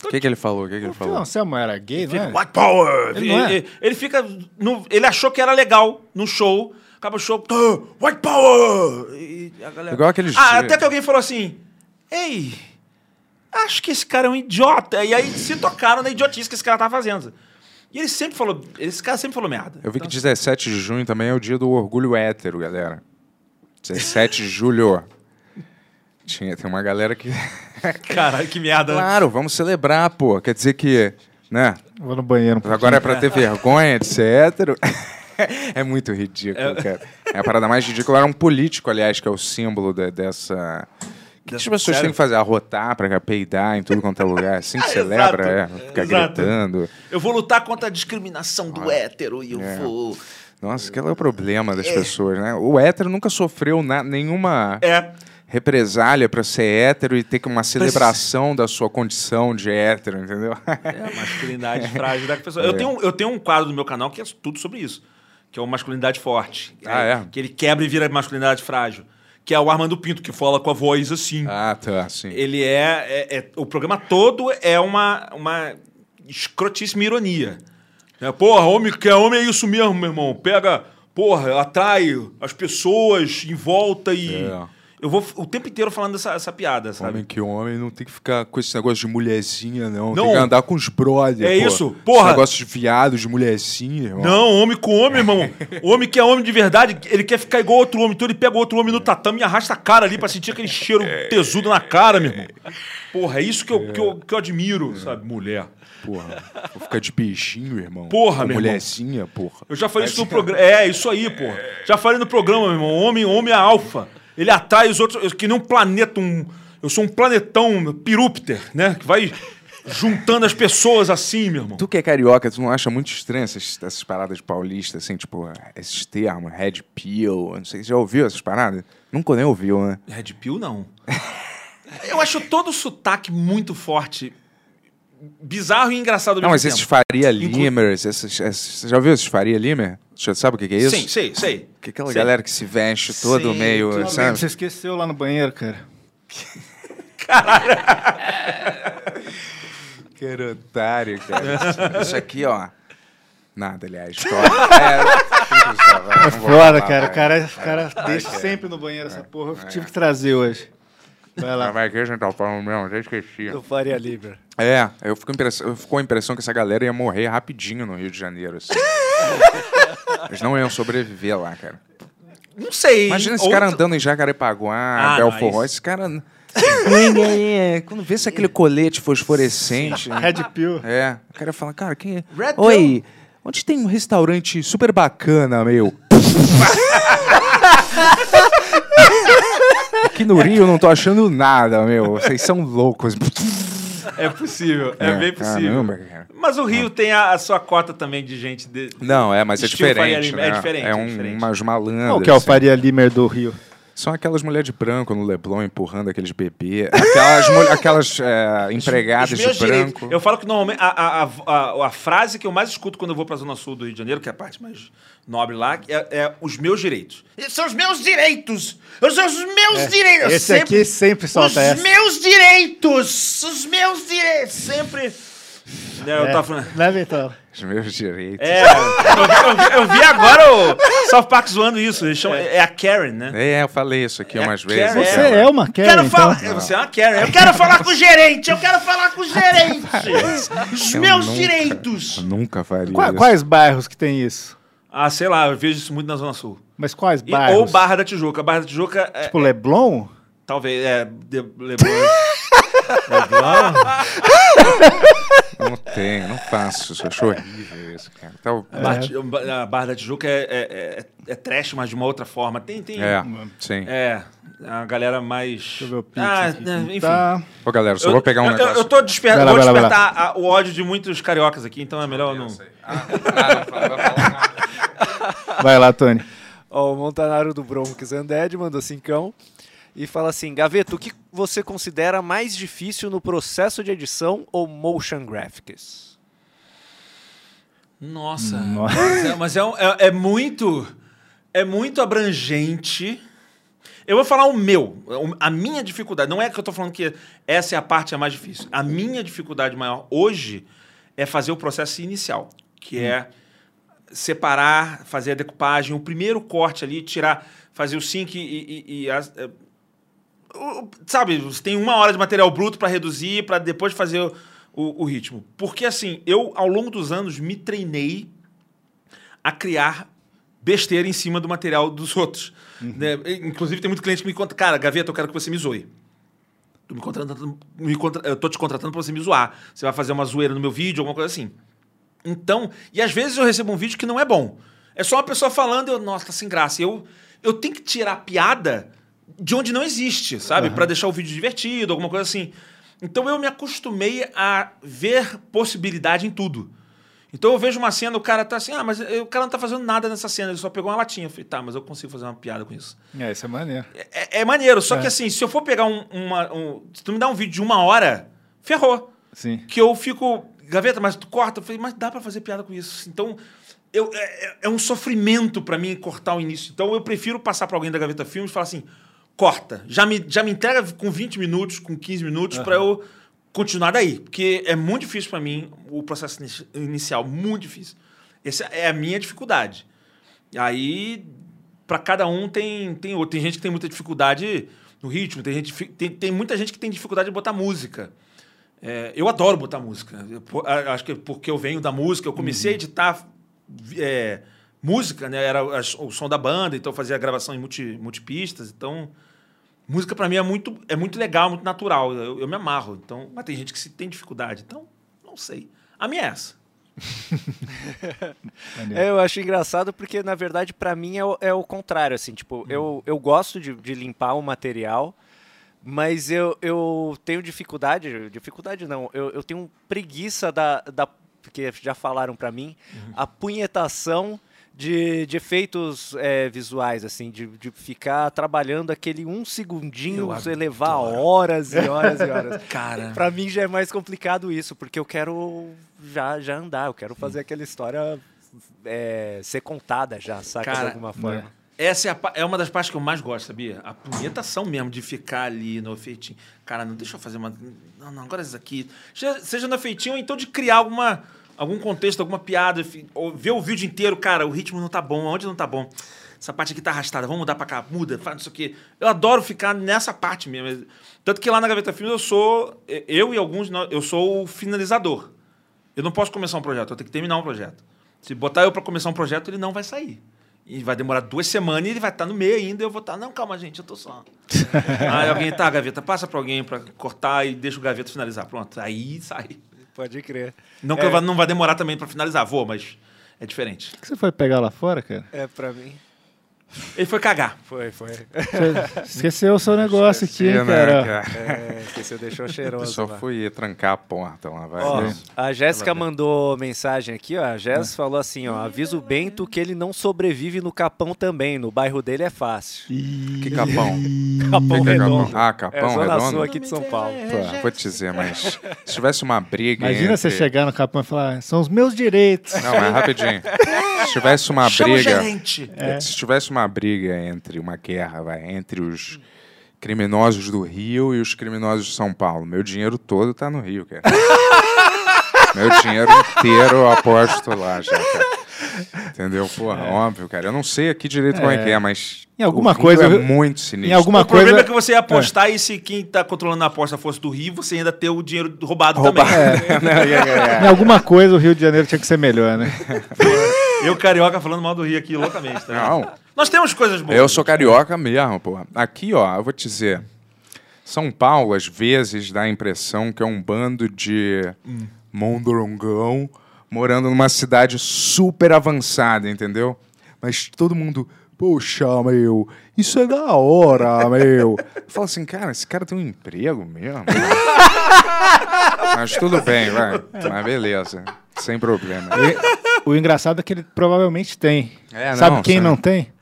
O que ele falou? O Phil Anselmo era gay, né? White Power! Ele fica... Ele achou que era legal no show. Acaba o show... White Power! E a galera... Igual aquele... até que alguém falou assim... Ei, acho que esse cara é um idiota. E aí se tocaram na idiotice que esse cara tava fazendo. E ele sempre falou... Esse cara sempre falou merda. Eu vi que 17 de junho também é o dia do orgulho hétero, galera. 17 de julho... Tem uma galera que... Caralho, que merda. Claro, vamos celebrar, pô. Quer dizer que... né? Vou no banheiro um pouquinho. Agora é pra ter vergonha de ser hétero. É muito ridículo, cara. É a parada mais ridícula. Era um político, aliás, que é o símbolo dessa... O que as pessoas têm que fazer? Arrotar pra peidar em tudo quanto é lugar. Assim que celebra, ficar gritando. Eu vou lutar contra a discriminação do hétero e eu vou... Nossa, que é o problema das pessoas, né? O hétero nunca sofreu nenhuma... represália pra ser hétero e ter uma celebração da sua condição de hétero, entendeu? É a masculinidade frágil da pessoa. Eu tenho um quadro do meu canal que é tudo sobre isso, que é o Masculinidade Forte. Que ele quebra e vira masculinidade frágil. Que é o Armando Pinto, que fala com a voz assim. Ah, tá, sim. Ele o programa todo é uma escrotíssima ironia. Porra, homem é isso mesmo, meu irmão. Pega, porra, atrai as pessoas em volta e... Eu vou o tempo inteiro falando essa piada, sabe? Homem que homem não tem que ficar com esse negócio de mulherzinha, não. Tem que andar com os brothers. É isso, porra. Esse negócio de viado, de mulherzinha, irmão. Não, homem com homem, irmão. Homem que é homem de verdade, ele quer ficar igual outro homem. Então ele pega outro homem no tatame e arrasta a cara ali pra sentir aquele cheiro tesudo na cara, meu irmão. Porra, é isso que eu admiro, sabe? Mulher. Porra, vou ficar de beijinho, irmão. Porra, meu irmão. Mulherzinha, porra. Eu já falei isso no programa. É, isso aí, porra. Já falei no programa, meu irmão. Homem é alfa. Ele atrai os outros... Que nem um planeta... eu sou um planetão pirúpter, né? Que vai juntando as pessoas assim, meu irmão. Tu que é carioca, tu não acha muito estranho essas paradas de paulista, assim? Tipo, esses termos, red pill... Não sei, você já ouviu essas paradas? Nunca nem ouviu, né? Red pill, não. Eu acho todo o sotaque muito forte... Bizarro e engraçado ao mesmo tempo. Não, mas esses Faria Limers... Você já ouviu esses Faria Limer? Você sabe o que é isso? Sim, sei. Que aquela galera que se veste todo meio... Você esqueceu lá no banheiro, cara. Caralho. Que otário, cara. Isso aqui, ó. Nada, aliás. É foda, cara. O cara deixa sempre no banheiro essa porra. Eu tive que trazer hoje. Vai lá. Mas que a gente tá falando mesmo, já esqueci. Do Faria Lima. É, eu fico com a impressão que essa galera ia morrer rapidinho no Rio de Janeiro, assim. Eles não iam sobreviver lá, cara. Não sei. Imagina esse cara andando em Jacarepaguá, Belfort. Esse cara... Quando vê se aquele colete fosforescente... Né? Red Pill. É. O cara fala, cara, quem é? Red Pill. Oi, onde tem um restaurante super bacana, meu? Aqui no Rio eu não tô achando nada, meu. Vocês são loucos. É possível, é bem possível. Caramba, cara. Mas o Rio tem a sua cota também de gente... Não, é, mas é diferente, né? É diferente, é diferente. Umas malandras. Qual que é o Faria Limer do Rio? São aquelas mulheres de branco no Leblon empurrando aqueles bebês. Aquelas empregadas de branco. Direitos. Eu falo que normalmente a frase que eu mais escuto quando eu vou pra Zona Sul do Rio de Janeiro, que é a parte mais nobre lá, é os meus direitos. São os meus direitos! São os meus direitos! Esse sempre, aqui sempre solta essa. Os meus direitos! Os meus direitos! Sempre... Eu tava falando... Leva então. Os meus direitos. É, eu vi agora o South Park zoando isso. É a Karen, né? É, eu falei isso aqui umas vezes. Você é uma Karen, Você é uma Karen. Eu quero falar com o gerente. Os meus direitos. Nunca faria isso. Quais bairros que tem isso? Ah, sei lá. Eu vejo isso muito na Zona Sul. Mas quais bairros? Ou Barra da Tijuca. Barra da Tijuca... Tipo Leblon? Talvez. Leblon... Não tenho, não faço isso. Acho horrível isso, cara. Então, a Barra da Tijuca é trash, mas de uma outra forma. Tem. Sim. É. A galera mais. Deixa eu ver o Pix. Enfim. Tá. Ô, galera, só vou pegar um negócio. Eu tô vou despertar o ódio de muitos cariocas aqui, então é melhor não. Vai lá, Tony. Ó, o Montanário do Bronx Undead mandou 5 e fala assim: Gaveto, o que você considera mais difícil no processo de edição ou motion graphics? Nossa. Mas é muito... É muito abrangente. Eu vou falar a minha dificuldade. Não é que eu tô falando que essa é a parte mais difícil. A minha dificuldade maior hoje é fazer o processo inicial, que é separar, fazer a decupagem, o primeiro corte ali, tirar, fazer o sync sabe, você tem 1 hora de material bruto para reduzir, para depois fazer o ritmo. Porque, assim, eu, ao longo dos anos, me treinei a criar besteira em cima do material dos outros. Né? Inclusive, tem muito cliente que me conta, cara, Gaveta, eu quero que você me zoe. Eu tô te contratando para você me zoar. Você vai fazer uma zoeira no meu vídeo, alguma coisa assim. Então, e às vezes eu recebo um vídeo que não é bom. É só uma pessoa falando, nossa, tá sem graça. Eu tenho que tirar a piada de onde não existe, sabe? Pra deixar o vídeo divertido, alguma coisa assim. Então eu me acostumei a ver possibilidade em tudo. Então eu vejo uma cena, o cara tá assim, mas o cara não tá fazendo nada nessa cena, ele só pegou uma latinha. Eu falei, tá, mas eu consigo fazer uma piada com isso. Isso é maneiro. É maneiro, só que assim, se eu for pegar se tu me dá um vídeo de 1 hora, ferrou. Sim. Que eu fico, Gaveta, mas tu corta. Eu falei, mas dá pra fazer piada com isso. Então... É um sofrimento para mim cortar o início. Então eu prefiro passar para alguém da Gaveta Filmes e falar assim, corta. Já me entrega com 20 minutos, com 15 minutos, para eu continuar daí. Porque é muito difícil para mim o processo inicial, muito difícil. Essa é a minha dificuldade. Aí, para cada um tem outro. Tem gente que tem muita dificuldade no ritmo, tem muita gente que tem dificuldade de botar música. Eu adoro botar música. Acho que porque eu venho da música, eu comecei a editar... música, né? Era o som da banda, então eu fazia gravação em multipistas. Então, música pra mim é muito legal, muito natural. Eu me amarro. Então, mas tem gente que tem dificuldade. Então, não sei. A minha é essa. Eu acho engraçado porque, na verdade, pra mim é o contrário. Assim, tipo, eu gosto de limpar o material, mas eu tenho dificuldade. Dificuldade não. Eu tenho preguiça da porque já falaram para mim, a punhetação de efeitos visuais, assim, de ficar trabalhando aquele 1 segundinho, você levar horas e horas e horas. Cara. Para mim já é mais complicado isso, porque eu quero já andar, eu quero fazer aquela história ser contada já, saca, de alguma forma. Essa é uma das partes que eu mais gosto, sabia? A punhetação mesmo, de ficar ali no feitinho. Cara, não deixa eu fazer uma... Não, agora isso aqui... Seja no feitinho, ou então de criar algum contexto, alguma piada. Ou ver o vídeo inteiro, cara, o ritmo não tá bom, aonde não tá bom? Essa parte aqui tá arrastada, vamos mudar pra cá, muda, faz não sei o quê. Eu adoro ficar nessa parte mesmo. Tanto que lá na Gaveta Filmes eu sou o finalizador. Eu não posso começar um projeto, eu tenho que terminar um projeto. Se botar eu pra começar um projeto, ele não vai sair. E vai demorar 2 semanas e ele vai estar no meio ainda. Eu vou estar, não, calma, gente, eu tô só. Aí alguém, tá, Gaveta, passa pra alguém pra cortar e deixa o Gaveta finalizar. Pronto, aí sai. Pode crer. Não que não vai demorar também pra finalizar, mas é diferente. O que você foi pegar lá fora, cara? É, pra mim... Ele foi cagar. Foi. Esqueceu o seu negócio aqui, cara. É, esqueceu, deixou cheiroso. Eu só fui trancar a porta lá, vai. Ó, a Jéssica mandou mensagem aqui, ó. A Jéssica falou assim, ó. Avisa o Bento que ele não sobrevive no Capão também. No bairro dele é fácil. Que Capão? Capão Redondo. Ah, Capão Redondo? É a zona sul aqui de São Paulo. Vou te dizer, mas se tivesse uma briga... Imagina você chegar no Capão e falar, são os meus direitos. Não, mas rapidinho. Se tivesse uma briga... Se tivesse uma briga entre os criminosos do Rio e os criminosos de São Paulo. Meu dinheiro todo tá no Rio, cara. Meu dinheiro inteiro eu aposto lá, já, cara. Entendeu? Porra, óbvio, cara. Eu não sei aqui direito como é que é, mas... Em alguma coisa... é muito sinistro. O problema é que você ia apostar e se quem tá controlando a aposta fosse do Rio, você ainda ter o dinheiro roubado. Também. Em alguma coisa o Rio de Janeiro tinha que ser melhor, né? Eu, carioca, falando mal do Rio aqui, loucamente. Tá? Não. Nós temos coisas boas. Eu sou carioca mesmo, pô. Aqui, ó, eu vou te dizer. São Paulo, às vezes, dá a impressão que é um bando de mondorongão morando numa cidade super avançada, entendeu? Mas todo mundo... Poxa, meu, isso é da hora, meu. Fala assim, cara, esse cara tem um emprego mesmo. Mas tudo bem, vai. Mas beleza, sem problema. O engraçado é que ele provavelmente tem. Sabe quem não tem?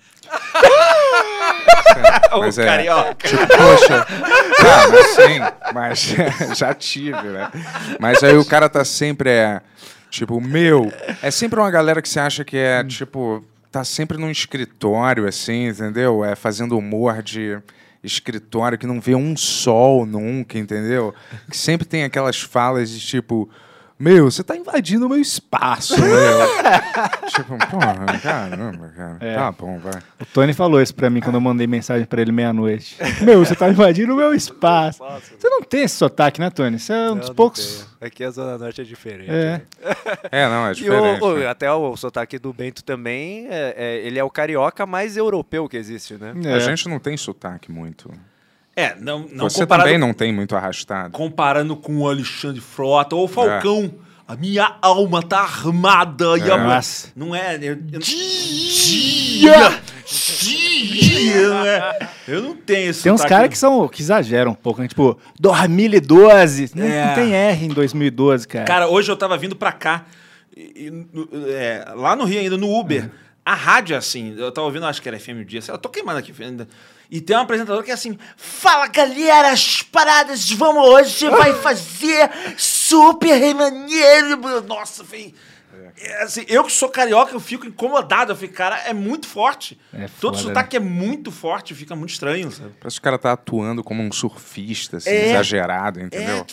Mas o carioca. Tipo, poxa, mas sim, mas já tive, né? Mas aí o cara tá sempre, tipo, meu. É sempre uma galera que você acha que é, tipo... Tá sempre num escritório, assim, entendeu? Fazendo humor de escritório que não vê um sol nunca, entendeu? Que sempre tem aquelas falas de tipo... Meu, você tá invadindo o meu espaço, meu. Tipo, porra, caramba, cara. Tá bom, vai. O Tony falou isso pra mim quando eu mandei mensagem pra ele meia-noite. Meu, você tá invadindo o meu espaço. Você não tem esse sotaque, né, Tony? Você é um dos poucos... Aqui a Zona Norte é diferente. É diferente. E até o sotaque do Bento também, ele é o carioca mais europeu que existe, né? A gente não tem sotaque muito... Não, você também não tem muito arrastado. Comparando com o Alexandre Frota ou o Falcão. A minha alma tá armada. E a massa. Não é... Eu não tenho isso. Tem uns caras que exageram um pouco, né? Tipo, 2012. Não tem R em 2012, cara. Cara, hoje eu tava vindo pra cá. Lá no Rio ainda, no Uber. A rádio é assim. Eu tava ouvindo, acho que era FM o dia. Eu tô queimando aqui ainda. E tem um apresentador que é assim... Fala, galera, as paradas, vamos hoje, vai fazer super maneiro. Nossa, velho. Assim, eu que sou carioca, eu fico incomodado. Eu fico, cara, é muito forte. Todo sotaque é muito forte, fica muito estranho. Sabe? Parece que o cara tá atuando como um surfista, assim, exagerado, entendeu?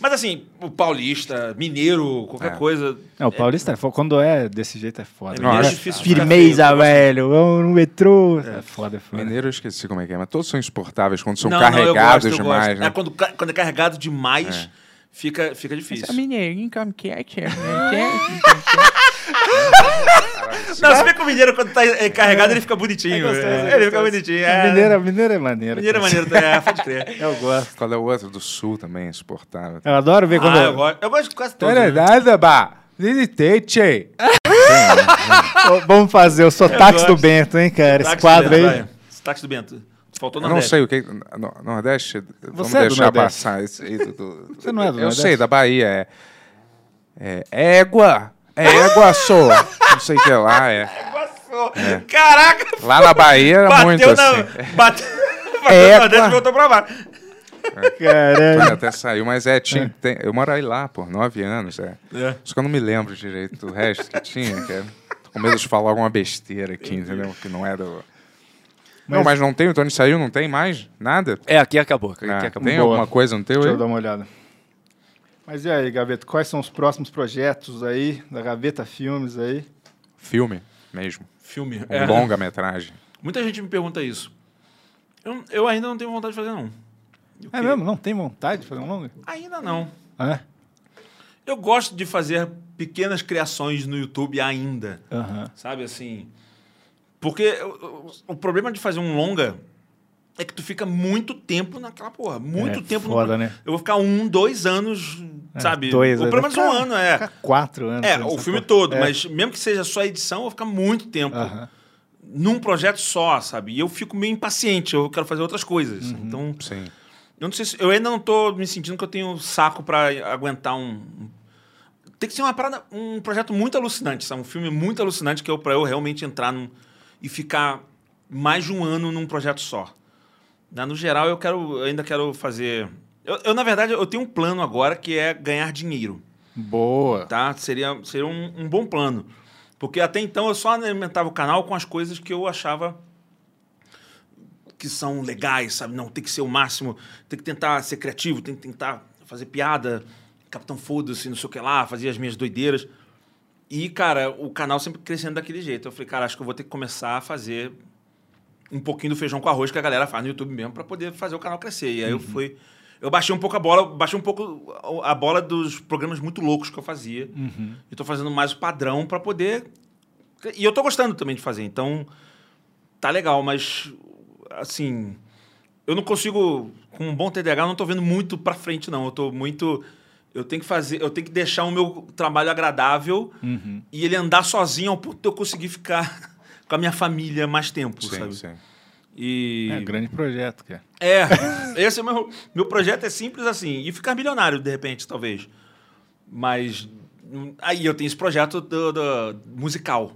Mas assim, o paulista, mineiro, qualquer coisa... Não, o paulista, quando é desse jeito, é foda. Mineiro é difícil. Firmeza, velho, vamos no metrô. É foda, é foda. Mineiro, eu esqueci como é que é, mas todos são insuportáveis quando são carregados demais. Né? Quando é carregado demais... Fica difícil. Essa mineirinha come cat. Não, você vê que o mineiro, quando tá carregado, ele fica bonitinho. Ele fica bonitinho. Mineiro é maneiro. Mineiro é maneiro, pode crer. Eu gosto. Qual é o outro do sul também, insuportável. Eu adoro ver quando... Eu gosto de quase todos. Vamos fazer o sotaque do Bento, hein, cara? Esse quadro aí. Sotaque do Bento. Faltou no Nordeste. Eu não sei o que... Nordeste? Vamos deixar passar. Você não é do Nordeste? Eu sei, da Bahia. É égua. É égua só. Não sei o que lá é. Caraca. Lá na Bahia era muito assim. Bateu no Nordeste e voltou pra baixo. Caralho. Até saiu, mas eu morei lá, por 9 anos. Só que eu não me lembro direito do resto que tinha. Com medo de falar alguma besteira aqui, entendeu? Que não era... Mas... Não, mas não tem, o Tony saiu, não tem mais nada? É, aqui acabou. Aqui acabou. Tem alguma coisa no teu aí? Deixa eu dar uma olhada. Mas e aí, Gaveta, quais são os próximos projetos aí da Gaveta Filmes aí? Filme mesmo. Filme. Longa-metragem. Muita gente me pergunta isso. Eu ainda não tenho vontade de fazer, não. É mesmo? Não tem vontade de fazer um longa? Ainda não. É? Eu gosto de fazer pequenas criações no YouTube ainda. Uhum. Sabe, assim... Porque o problema de fazer um longa é que tu fica muito tempo naquela porra. Muito tempo. Foda, no... né? Eu vou ficar 1, 2 anos, sabe? Pelo menos um ano, é. Ficar 4 anos. É, o filme todo. Mas mesmo que seja só a edição, eu vou ficar muito tempo. Uhum. Num projeto só, sabe? E eu fico meio impaciente. Eu quero fazer outras coisas. Uhum. Então... Sim. Eu, não sei se, eu ainda não tô me sentindo que eu tenho saco para aguentar um... Tem que ser uma parada, um projeto muito alucinante, sabe? Um filme muito alucinante que é para eu realmente entrar num... e ficar mais de um ano num projeto só. No geral, eu ainda quero fazer... Eu, na verdade, eu tenho um plano agora que é ganhar dinheiro. Boa! Tá? Seria um bom plano. Porque até então eu só alimentava o canal com as coisas que eu achava... que são legais, sabe? Não, tem que ser o máximo, tem que tentar ser criativo, tem que tentar fazer piada, Capitão Foda-se, não sei o que lá, fazer as minhas doideiras. E, cara, o canal sempre crescendo daquele jeito. Eu falei, cara, acho que eu vou ter que começar a fazer um pouquinho do feijão com arroz que a galera faz no YouTube mesmo para poder fazer o canal crescer. E aí eu baixei um pouco a bola, dos programas muito loucos que eu fazia. Uhum. E tô fazendo mais o padrão para poder... E eu tô gostando também de fazer, então tá legal, mas... Assim, eu não consigo, com um bom TDAH, eu não tô vendo muito para frente, não. Eu tenho que deixar o meu trabalho agradável e ele andar sozinho ao ponto de eu conseguir ficar com a minha família mais tempo, sim, sabe? Sim. E... É um grande projeto, cara. É, esse é meu projeto é simples assim, e ficar milionário de repente, talvez. Mas aí eu tenho esse projeto do musical.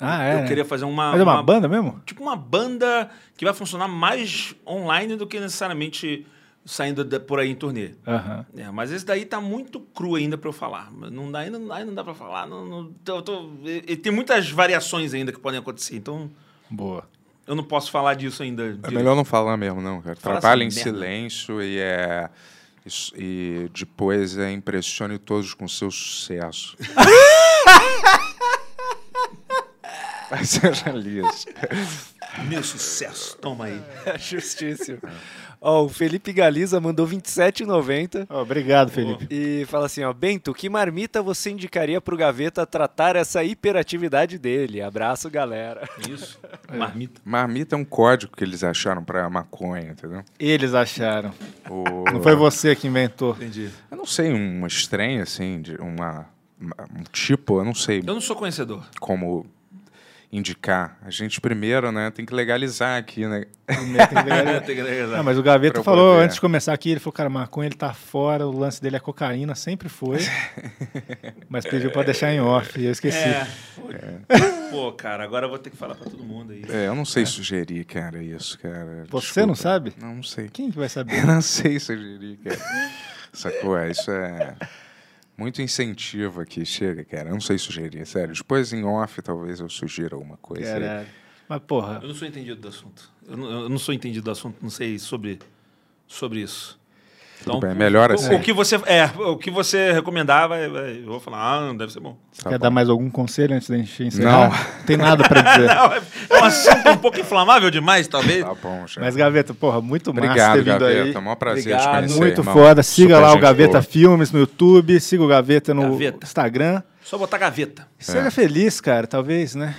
Ah, é? Eu queria fazer uma banda mesmo? Tipo uma banda que vai funcionar mais online do que necessariamente saindo por aí em turnê. Uhum. É, mas esse daí tá muito cru ainda para eu falar. Ainda não dá para falar. Tem muitas variações ainda que podem acontecer. Então, boa. Eu não posso falar disso ainda. É melhor não falar mesmo, não, cara. Trabalha em silêncio e depois impressione todos com seu sucesso. Meu sucesso, toma aí. Justíssimo. O Felipe Galiza mandou R$27,90. Obrigado, Felipe. E fala assim, Bento, que marmita você indicaria pro Gaveta tratar essa hiperatividade dele? Abraço, galera. Isso, marmita. Marmita é um código que eles acharam pra maconha, entendeu? Eles acharam. Não foi você que inventou. Entendi. Eu não sei, uma estranha, assim, um tipo, eu não sei. Eu não sou conhecedor. Como... indicar. A gente primeiro, né, tem que legalizar aqui, né? Tem que legalizar. Não, mas o Gaveta falou, antes de começar aqui, ele falou, cara, maconha, ele tá fora, o lance dele é cocaína, sempre foi. Mas pediu pra deixar em off, e eu esqueci. Pô, cara, agora eu vou ter que falar pra todo mundo aí. Eu não sei sugerir, cara, isso, cara. Pô, você não sabe? Não sei. Quem que vai saber? Eu não sei sugerir, cara. Sacou? Isso é... Muito incentivo aqui, chega, cara. Eu não sei sugerir, sério. Depois em off talvez eu sugira alguma coisa. Caralho. Mas porra. Eu não sou entendido do assunto. Não sei sobre isso. Então, tudo bem, melhor assim. O que você recomendar, eu vou falar, não deve ser bom. Tá Quer bom. Dar mais algum conselho antes da gente encerrar? Não tem nada pra dizer. É um assunto um pouco inflamável demais, talvez. Tá bom, chefe. Mas, Gaveta, porra, muito obrigado, massa ter vindo aí. Obrigado, Gaveta. É um maior prazer te conhecer, muito irmão. Foda. Siga lá o Gaveta Filmes no YouTube, siga o Gaveta no Instagram. Só botar Gaveta. Seja feliz, cara, talvez, né?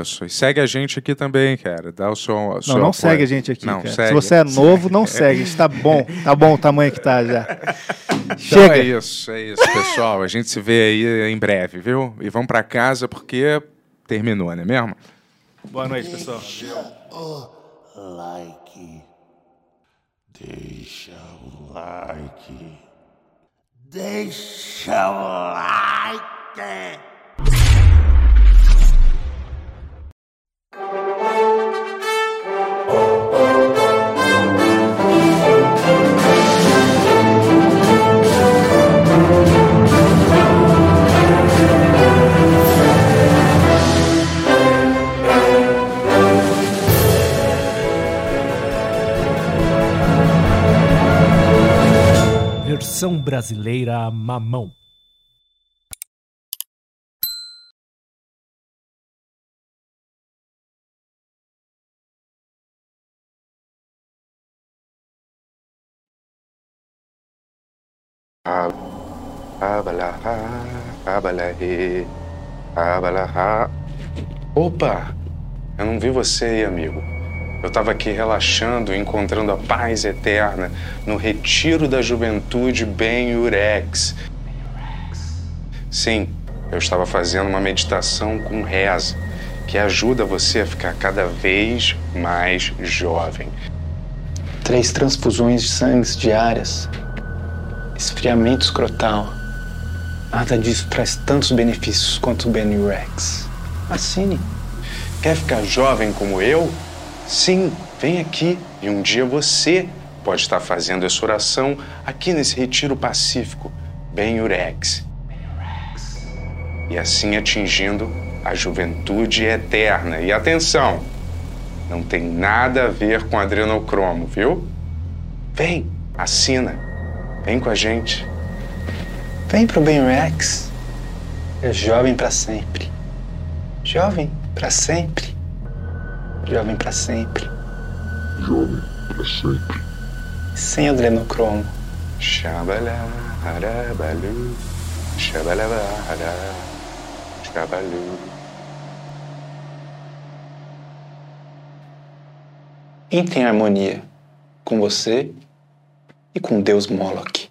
Isso. E segue a gente aqui também, cara. Dá o seu apoio. Não segue a gente aqui, cara. Se você é novo, não segue. A gente tá bom o tamanho que tá já. Chega. Então é isso, pessoal. A gente se vê aí em breve, viu? E vamos pra casa porque terminou, não é mesmo? Boa noite, pessoal. Deixa o like. Deixa o like. Deixa o like. Versão brasileira Mamão. Opa! Eu não vi você aí, amigo. Eu estava aqui relaxando, encontrando a paz eterna no retiro da juventude Benhurex. Sim, eu estava fazendo uma meditação com reza, que ajuda você a ficar cada vez mais jovem. 3 transfusões de sangue diárias. Esfriamento escrotal. Nada disso traz tantos benefícios quanto o Benhurex. Assine. Quer ficar jovem como eu? Sim, vem aqui e um dia você pode estar fazendo essa oração aqui nesse retiro pacífico Benhurex. E assim atingindo a juventude eterna. E atenção, não tem nada a ver com adrenocromo, viu? Vem, assina. Vem com a gente. Vem pro Benhurex. É jovem pra sempre. Jovem pra sempre. Jovem pra sempre. Jovem pra sempre. Sem adrenocromo. Xabalá, arabalu. Xabalabara. Xabalu. Entre em harmonia com você e com Deus Moloch.